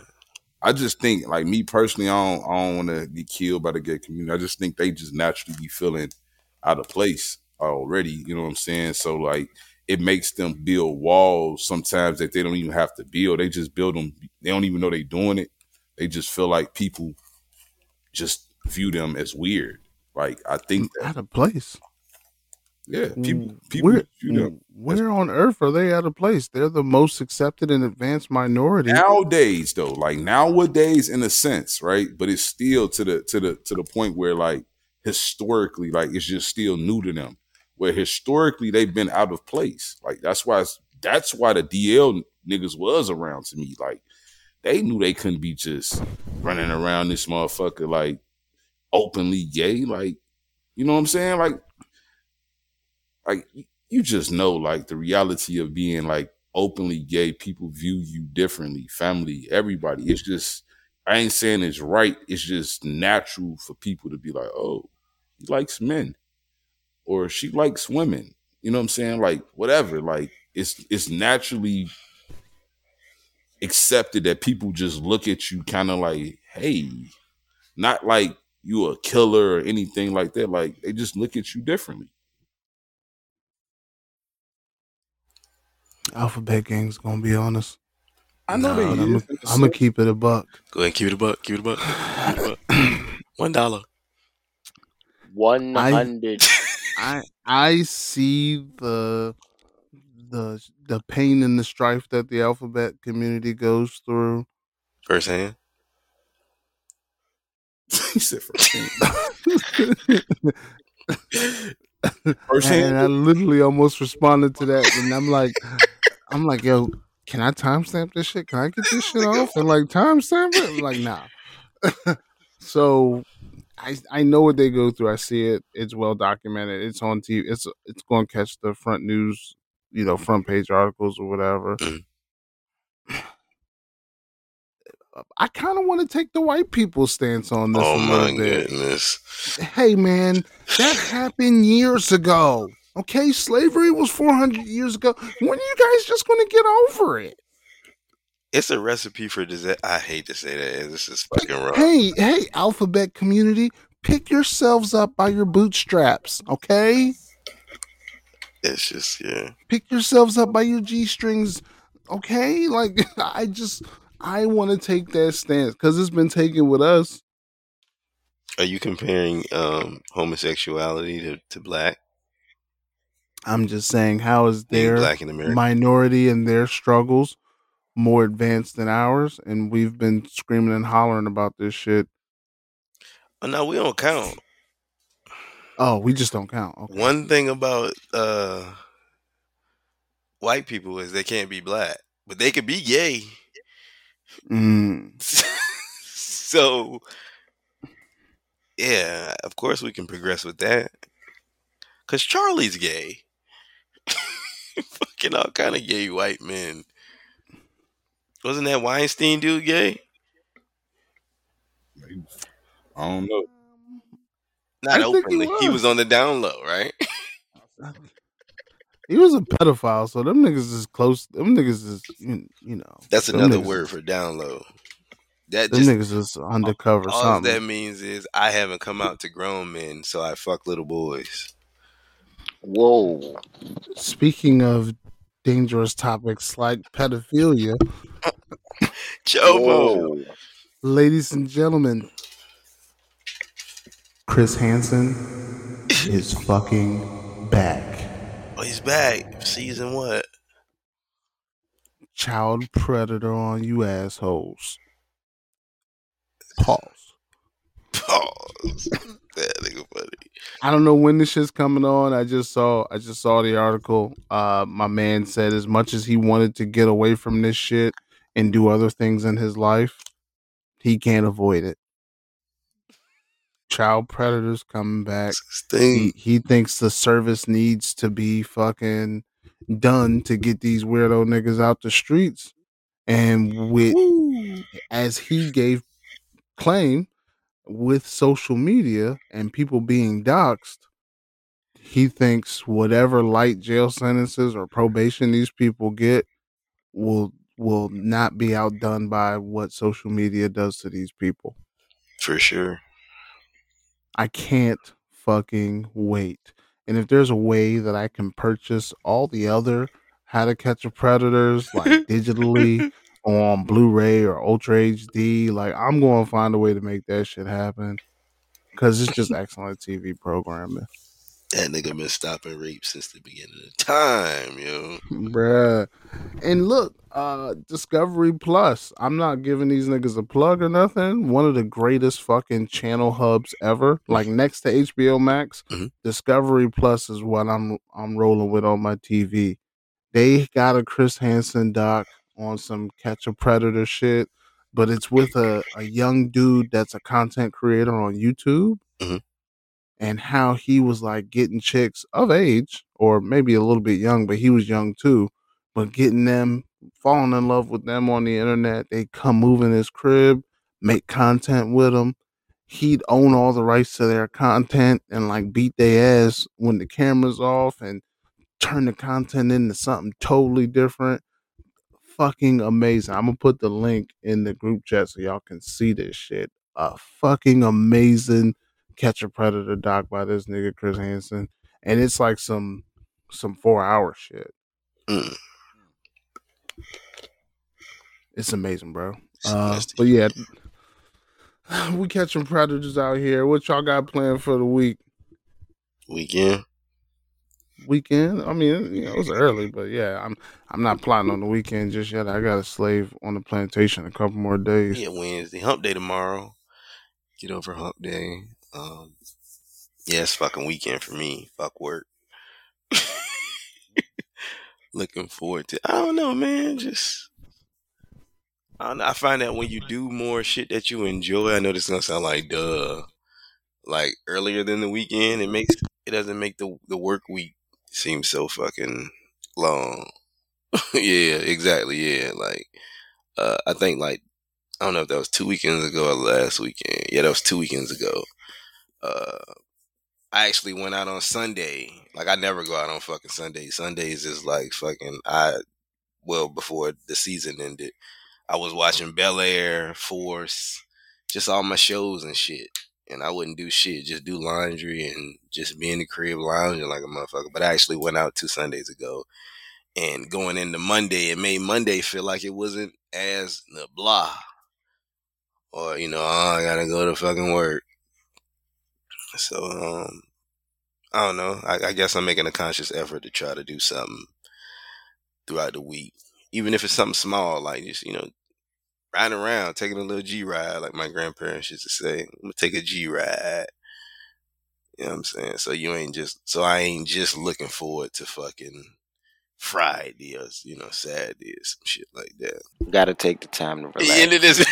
I just think, me personally, I don't want to be killed by the gay community. I just think they just naturally be feeling out of place already. You know what I'm saying? So it makes them build walls sometimes that they don't even have to build. They just build them. They don't even know they're doing it. They just feel like people just view them as weird. I think that, out of place. Yeah, people where on earth are they out of place? They're the most accepted and advanced minority nowadays, though. Nowadays, in a sense, right? But it's still to the point where historically, it's just still new to them. Where historically they've been out of place. That's why the DL niggas was around to me. They knew they couldn't be just running around this motherfucker openly gay. You know what I'm saying? You just know, the reality of being openly gay, people view you differently, family, everybody. It's just, I ain't saying it's right. It's just natural for people to be oh, he likes men or she likes women. You know what I'm saying? Whatever. It's naturally accepted that people just look at you kind of hey, not you a killer or anything like that. They just look at you differently. Alphabet Gang's gonna be honest. I know they is. I'm gonna keep it a buck. Go ahead, keep it a buck. Keep it a buck. $1. $100. I see the pain and the strife that the alphabet community goes through firsthand. He said firsthand. And I literally almost responded to that, and I'm like, yo, can I timestamp this shit? Can I get this shit off and timestamp it? I'm like, nah. So I know what they go through. I see it. It's well documented. It's on TV. It's going to catch the front news, front page articles or whatever. I kind of want to take the white people's stance on this a little bit. Goodness. Hey, man, that happened years ago. Okay, slavery was 400 years ago. When are you guys just going to get over it? It's a recipe for disaster. I hate to say that. This is fucking wrong. Hey, alphabet community, pick yourselves up by your bootstraps, okay? It's just, yeah. Pick yourselves up by your G-strings, okay? I want to take that stance because it's been taken with us. Are you comparing homosexuality to black? I'm just saying, how is their black minority and their struggles more advanced than ours? And we've been screaming and hollering about this shit. Oh, no, we don't count. Oh, we just don't count. Okay. One thing about white people is they can't be black, but they could be gay. So yeah, of course we can progress with that, cause Charlie's gay. Fucking all kind of gay white men. Wasn't that Weinstein dude gay? I don't know. Not openly. He was on the down low, right? He was a pedophile, so them niggas is close. Them niggas is, That's another word for download. That them just, niggas is undercover. All that means is I haven't come out to grown men, so I fuck little boys. Whoa. Speaking of dangerous topics like pedophilia. Jobo. Ladies and gentlemen, Chris Hansen Peach is fucking back. Oh, he's back. Season what? Child predator on you assholes. Pause. That nigga funny. I don't know when this shit's coming on. I just saw the article. My man said as much as he wanted to get away from this shit and do other things in his life, he can't avoid it. Child predators coming back. He thinks the service needs to be fucking done to get these weirdo niggas out the streets. And with, as he gave claim, with social media and people being doxxed, he thinks whatever light jail sentences or probation these people get will not be outdone by what social media does to these people. For sure. I can't fucking wait. And if there's a way that I can purchase all the other How to Catch a Predators, like digitally on Blu-ray or Ultra HD, like I'm going to find a way to make that shit happen because it's just excellent TV programming. That nigga been stopping rape since the beginning of time, yo. Bruh. And look, Discovery Plus. I'm not giving these niggas a plug or nothing. One of the greatest fucking channel hubs ever. Like next to HBO Max, Discovery Plus is what I'm rolling with on my TV. They got a Chris Hansen doc on some Catch a Predator shit, but it's with a young dude that's a content creator on YouTube. Mm-hmm. And how he was like getting chicks of age, or maybe a little bit young, but he was young too, but getting them, falling in love with them on the internet. They come move in his crib, make content with him. He'd own all the rights to their content and like beat their ass when the camera's off and turn the content into something totally different. Fucking amazing. I'm going to put the link in the group chat so y'all can see this shit. A fucking amazing Catch a Predator doc by this nigga Chris Hansen, and it's like some 4-hour shit. It's amazing, bro. But yeah, we catching predators out here. What y'all got planned for the week? Weekend? I mean, you know, it's early, but yeah, I'm not plotting on the weekend just yet. I got a slave on the plantation a couple more days. Yeah, Wednesday, hump day tomorrow. Get over hump day. Yeah, it's fucking weekend for me. Fuck work. Looking forward to, I don't know, man. Just, I don't know. I find that when you do more shit that you enjoy, I know this is gonna sound like duh, like earlier than the weekend, it doesn't make the work week seem so fucking long. Yeah, exactly. Yeah, like I think like, I don't know if that was 2 weekends ago or last weekend. Yeah, that was 2 weekends ago. I actually went out on Sunday. Like, I never go out on fucking Sunday. Sundays is like fucking, before the season ended, I was watching Bel Air, Force, just all my shows and shit. And I wouldn't do shit, just do laundry and just be in the crib lounging like a motherfucker. But I actually went out 2 Sundays ago. And going into Monday, it made Monday feel like it wasn't as blah. Or, you know, I gotta go to fucking work. So, I don't know. I guess I'm making a conscious effort to try to do something throughout the week. Even if it's something small, like just, you know, riding around, taking a little G-ride, like my grandparents used to say. I'm gonna take a G-ride. You know what I'm saying? So I ain't just looking forward to fucking Friday or, you know, Saturday or some shit like that. Gotta take the time to relax. The end of this.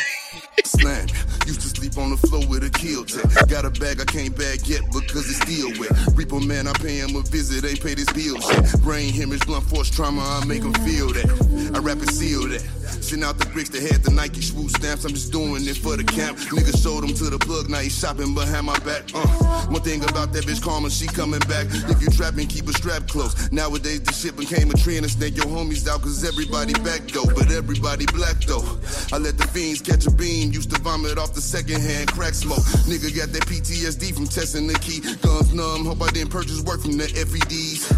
Slang. Used to sleep on the floor with a kill tech. Got a bag I can't bag yet because it's still wet. Reaper man, I pay him a visit, ain't pay this bill shit. Brain hemorrhage, blunt force trauma, I make him feel that. I rap and seal that. Send out the bricks that had the Nike swoosh stamps. I'm just doing it for the camp. Nigga showed him to the plug, now he's shopping behind my back. One thing about that bitch Karma, she coming back. If you trapping, keep a strap close. Nowadays, this shit became a trend and snake your homies out because everybody back though. But everybody black though. I let the fiends catch a beam, used to vomit off the secondhand crack smoke. Nigga got that PTSD from testing the key. Guns numb, hope I didn't purchase work from the FEDs.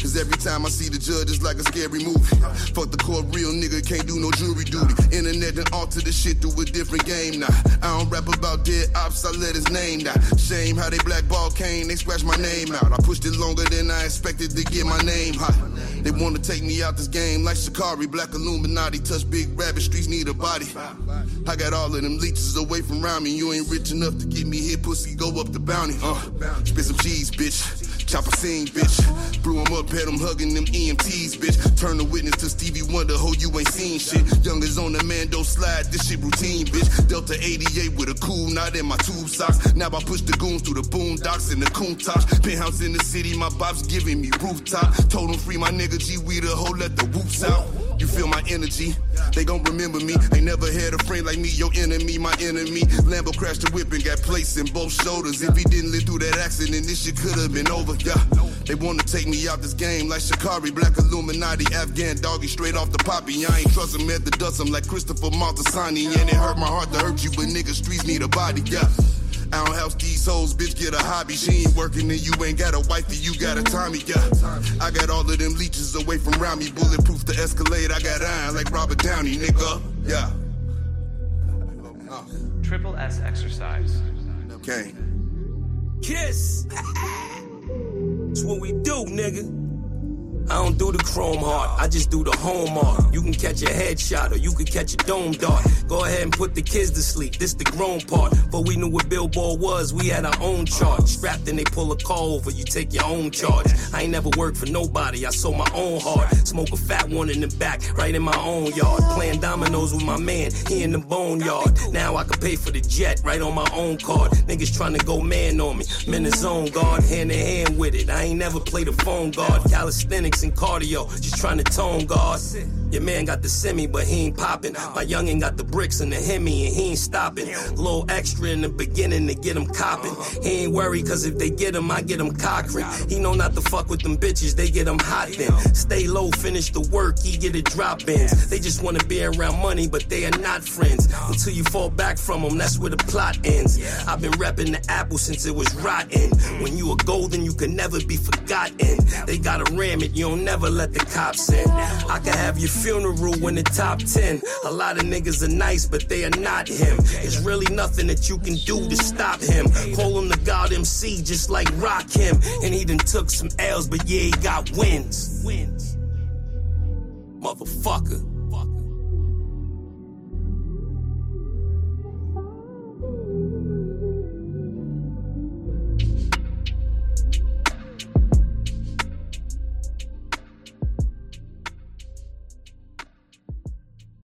Cause every time I see the judge, it's like a scary movie. Fuck the court, real nigga, can't do no jury duty. Internet and alter the shit through a different game now. I don't rap about dead ops, I let his name die. Shame how they blackball Kane, they scratch my name out. I pushed it longer than I expected to get my name hot. They wanna take me out this game like Shikari. Black Illuminati, touch big rabbit, streets need a body. I got all of them leeches away from around me. You ain't rich enough to get me here, pussy, go up the bounty. Spit some cheese, bitch. Chop a scene, bitch. Blew him up, had him hugging them EMTs, bitch. Turn the witness to Stevie Wonder, ho, you ain't seen shit. Youngers on the Mando slide, this shit routine, bitch. Delta 88 with a cool knot in my tube socks. Now I push the goons through the boondocks and the coon tops. Penthouse in the city, my bops giving me rooftop. Told him free my nigga G, we the hoe, let the whoops out. You feel my energy? They gon' remember me. Ain't never had a friend like me, your enemy, my enemy. Lambo crashed the whip and got placed in both shoulders. If he didn't live through that accident, this shit could've been over. Yeah, they wanna take me out this game like Shikari, Black Illuminati, Afghan doggy straight off the poppy. I ain't trust him at the dust, I'm like Christopher Maltasani. And it hurt my heart to hurt you, but nigga, streets need a body, yeah. I don't help these hoes, bitch, get a hobby. She ain't working and you ain't got a wifey, you got a Tommy, yeah. I got all of them leeches away from around me. Bulletproof the Escalade, I got iron like Robert Downey, nigga, yeah. Triple S exercise. Okay. Kiss! It's what we do, nigga. I don't do the chrome heart, I just do the home art. You can catch a headshot or you can catch a dome dart. Go ahead and put the kids to sleep, this the grown part. But we knew what Billboard was, we had our own chart. Strapped and they pull a call over, you take your own charge. I ain't never worked for nobody, I sold my own heart. Smoke a fat one in the back, right in my own yard. Playing dominoes with my man, he in the boneyard. Now I can pay for the jet, right on my own card. Niggas trying to go man on me, men is on guard. Hand in hand with it, I ain't never played a phone guard. Calisthenics and cardio, just trying to tone guard. Your man got the semi, but he ain't popping. My youngin' got the bricks and the Hemi, and he ain't stopping. Little extra in the beginning to get him copping. He ain't worried, cause if they get him, I get him Cochran. He know not to fuck with them bitches, they get him hot then. Stay low, finish the work, he get a drop in. They just wanna be around money, but they are not friends. Until you fall back from them, that's where the plot ends. I've been repping the apple since it was rotten. When you are golden, you can never be forgotten. They gotta ram it, you don't never let the cops in. I can have your funeral in the top 10. A lot of niggas are nice, but they are not him. There's really nothing that you can do to stop him. Call him the God MC, just like Rakim. And he done took some L's, but yeah, he got wins. Motherfucker.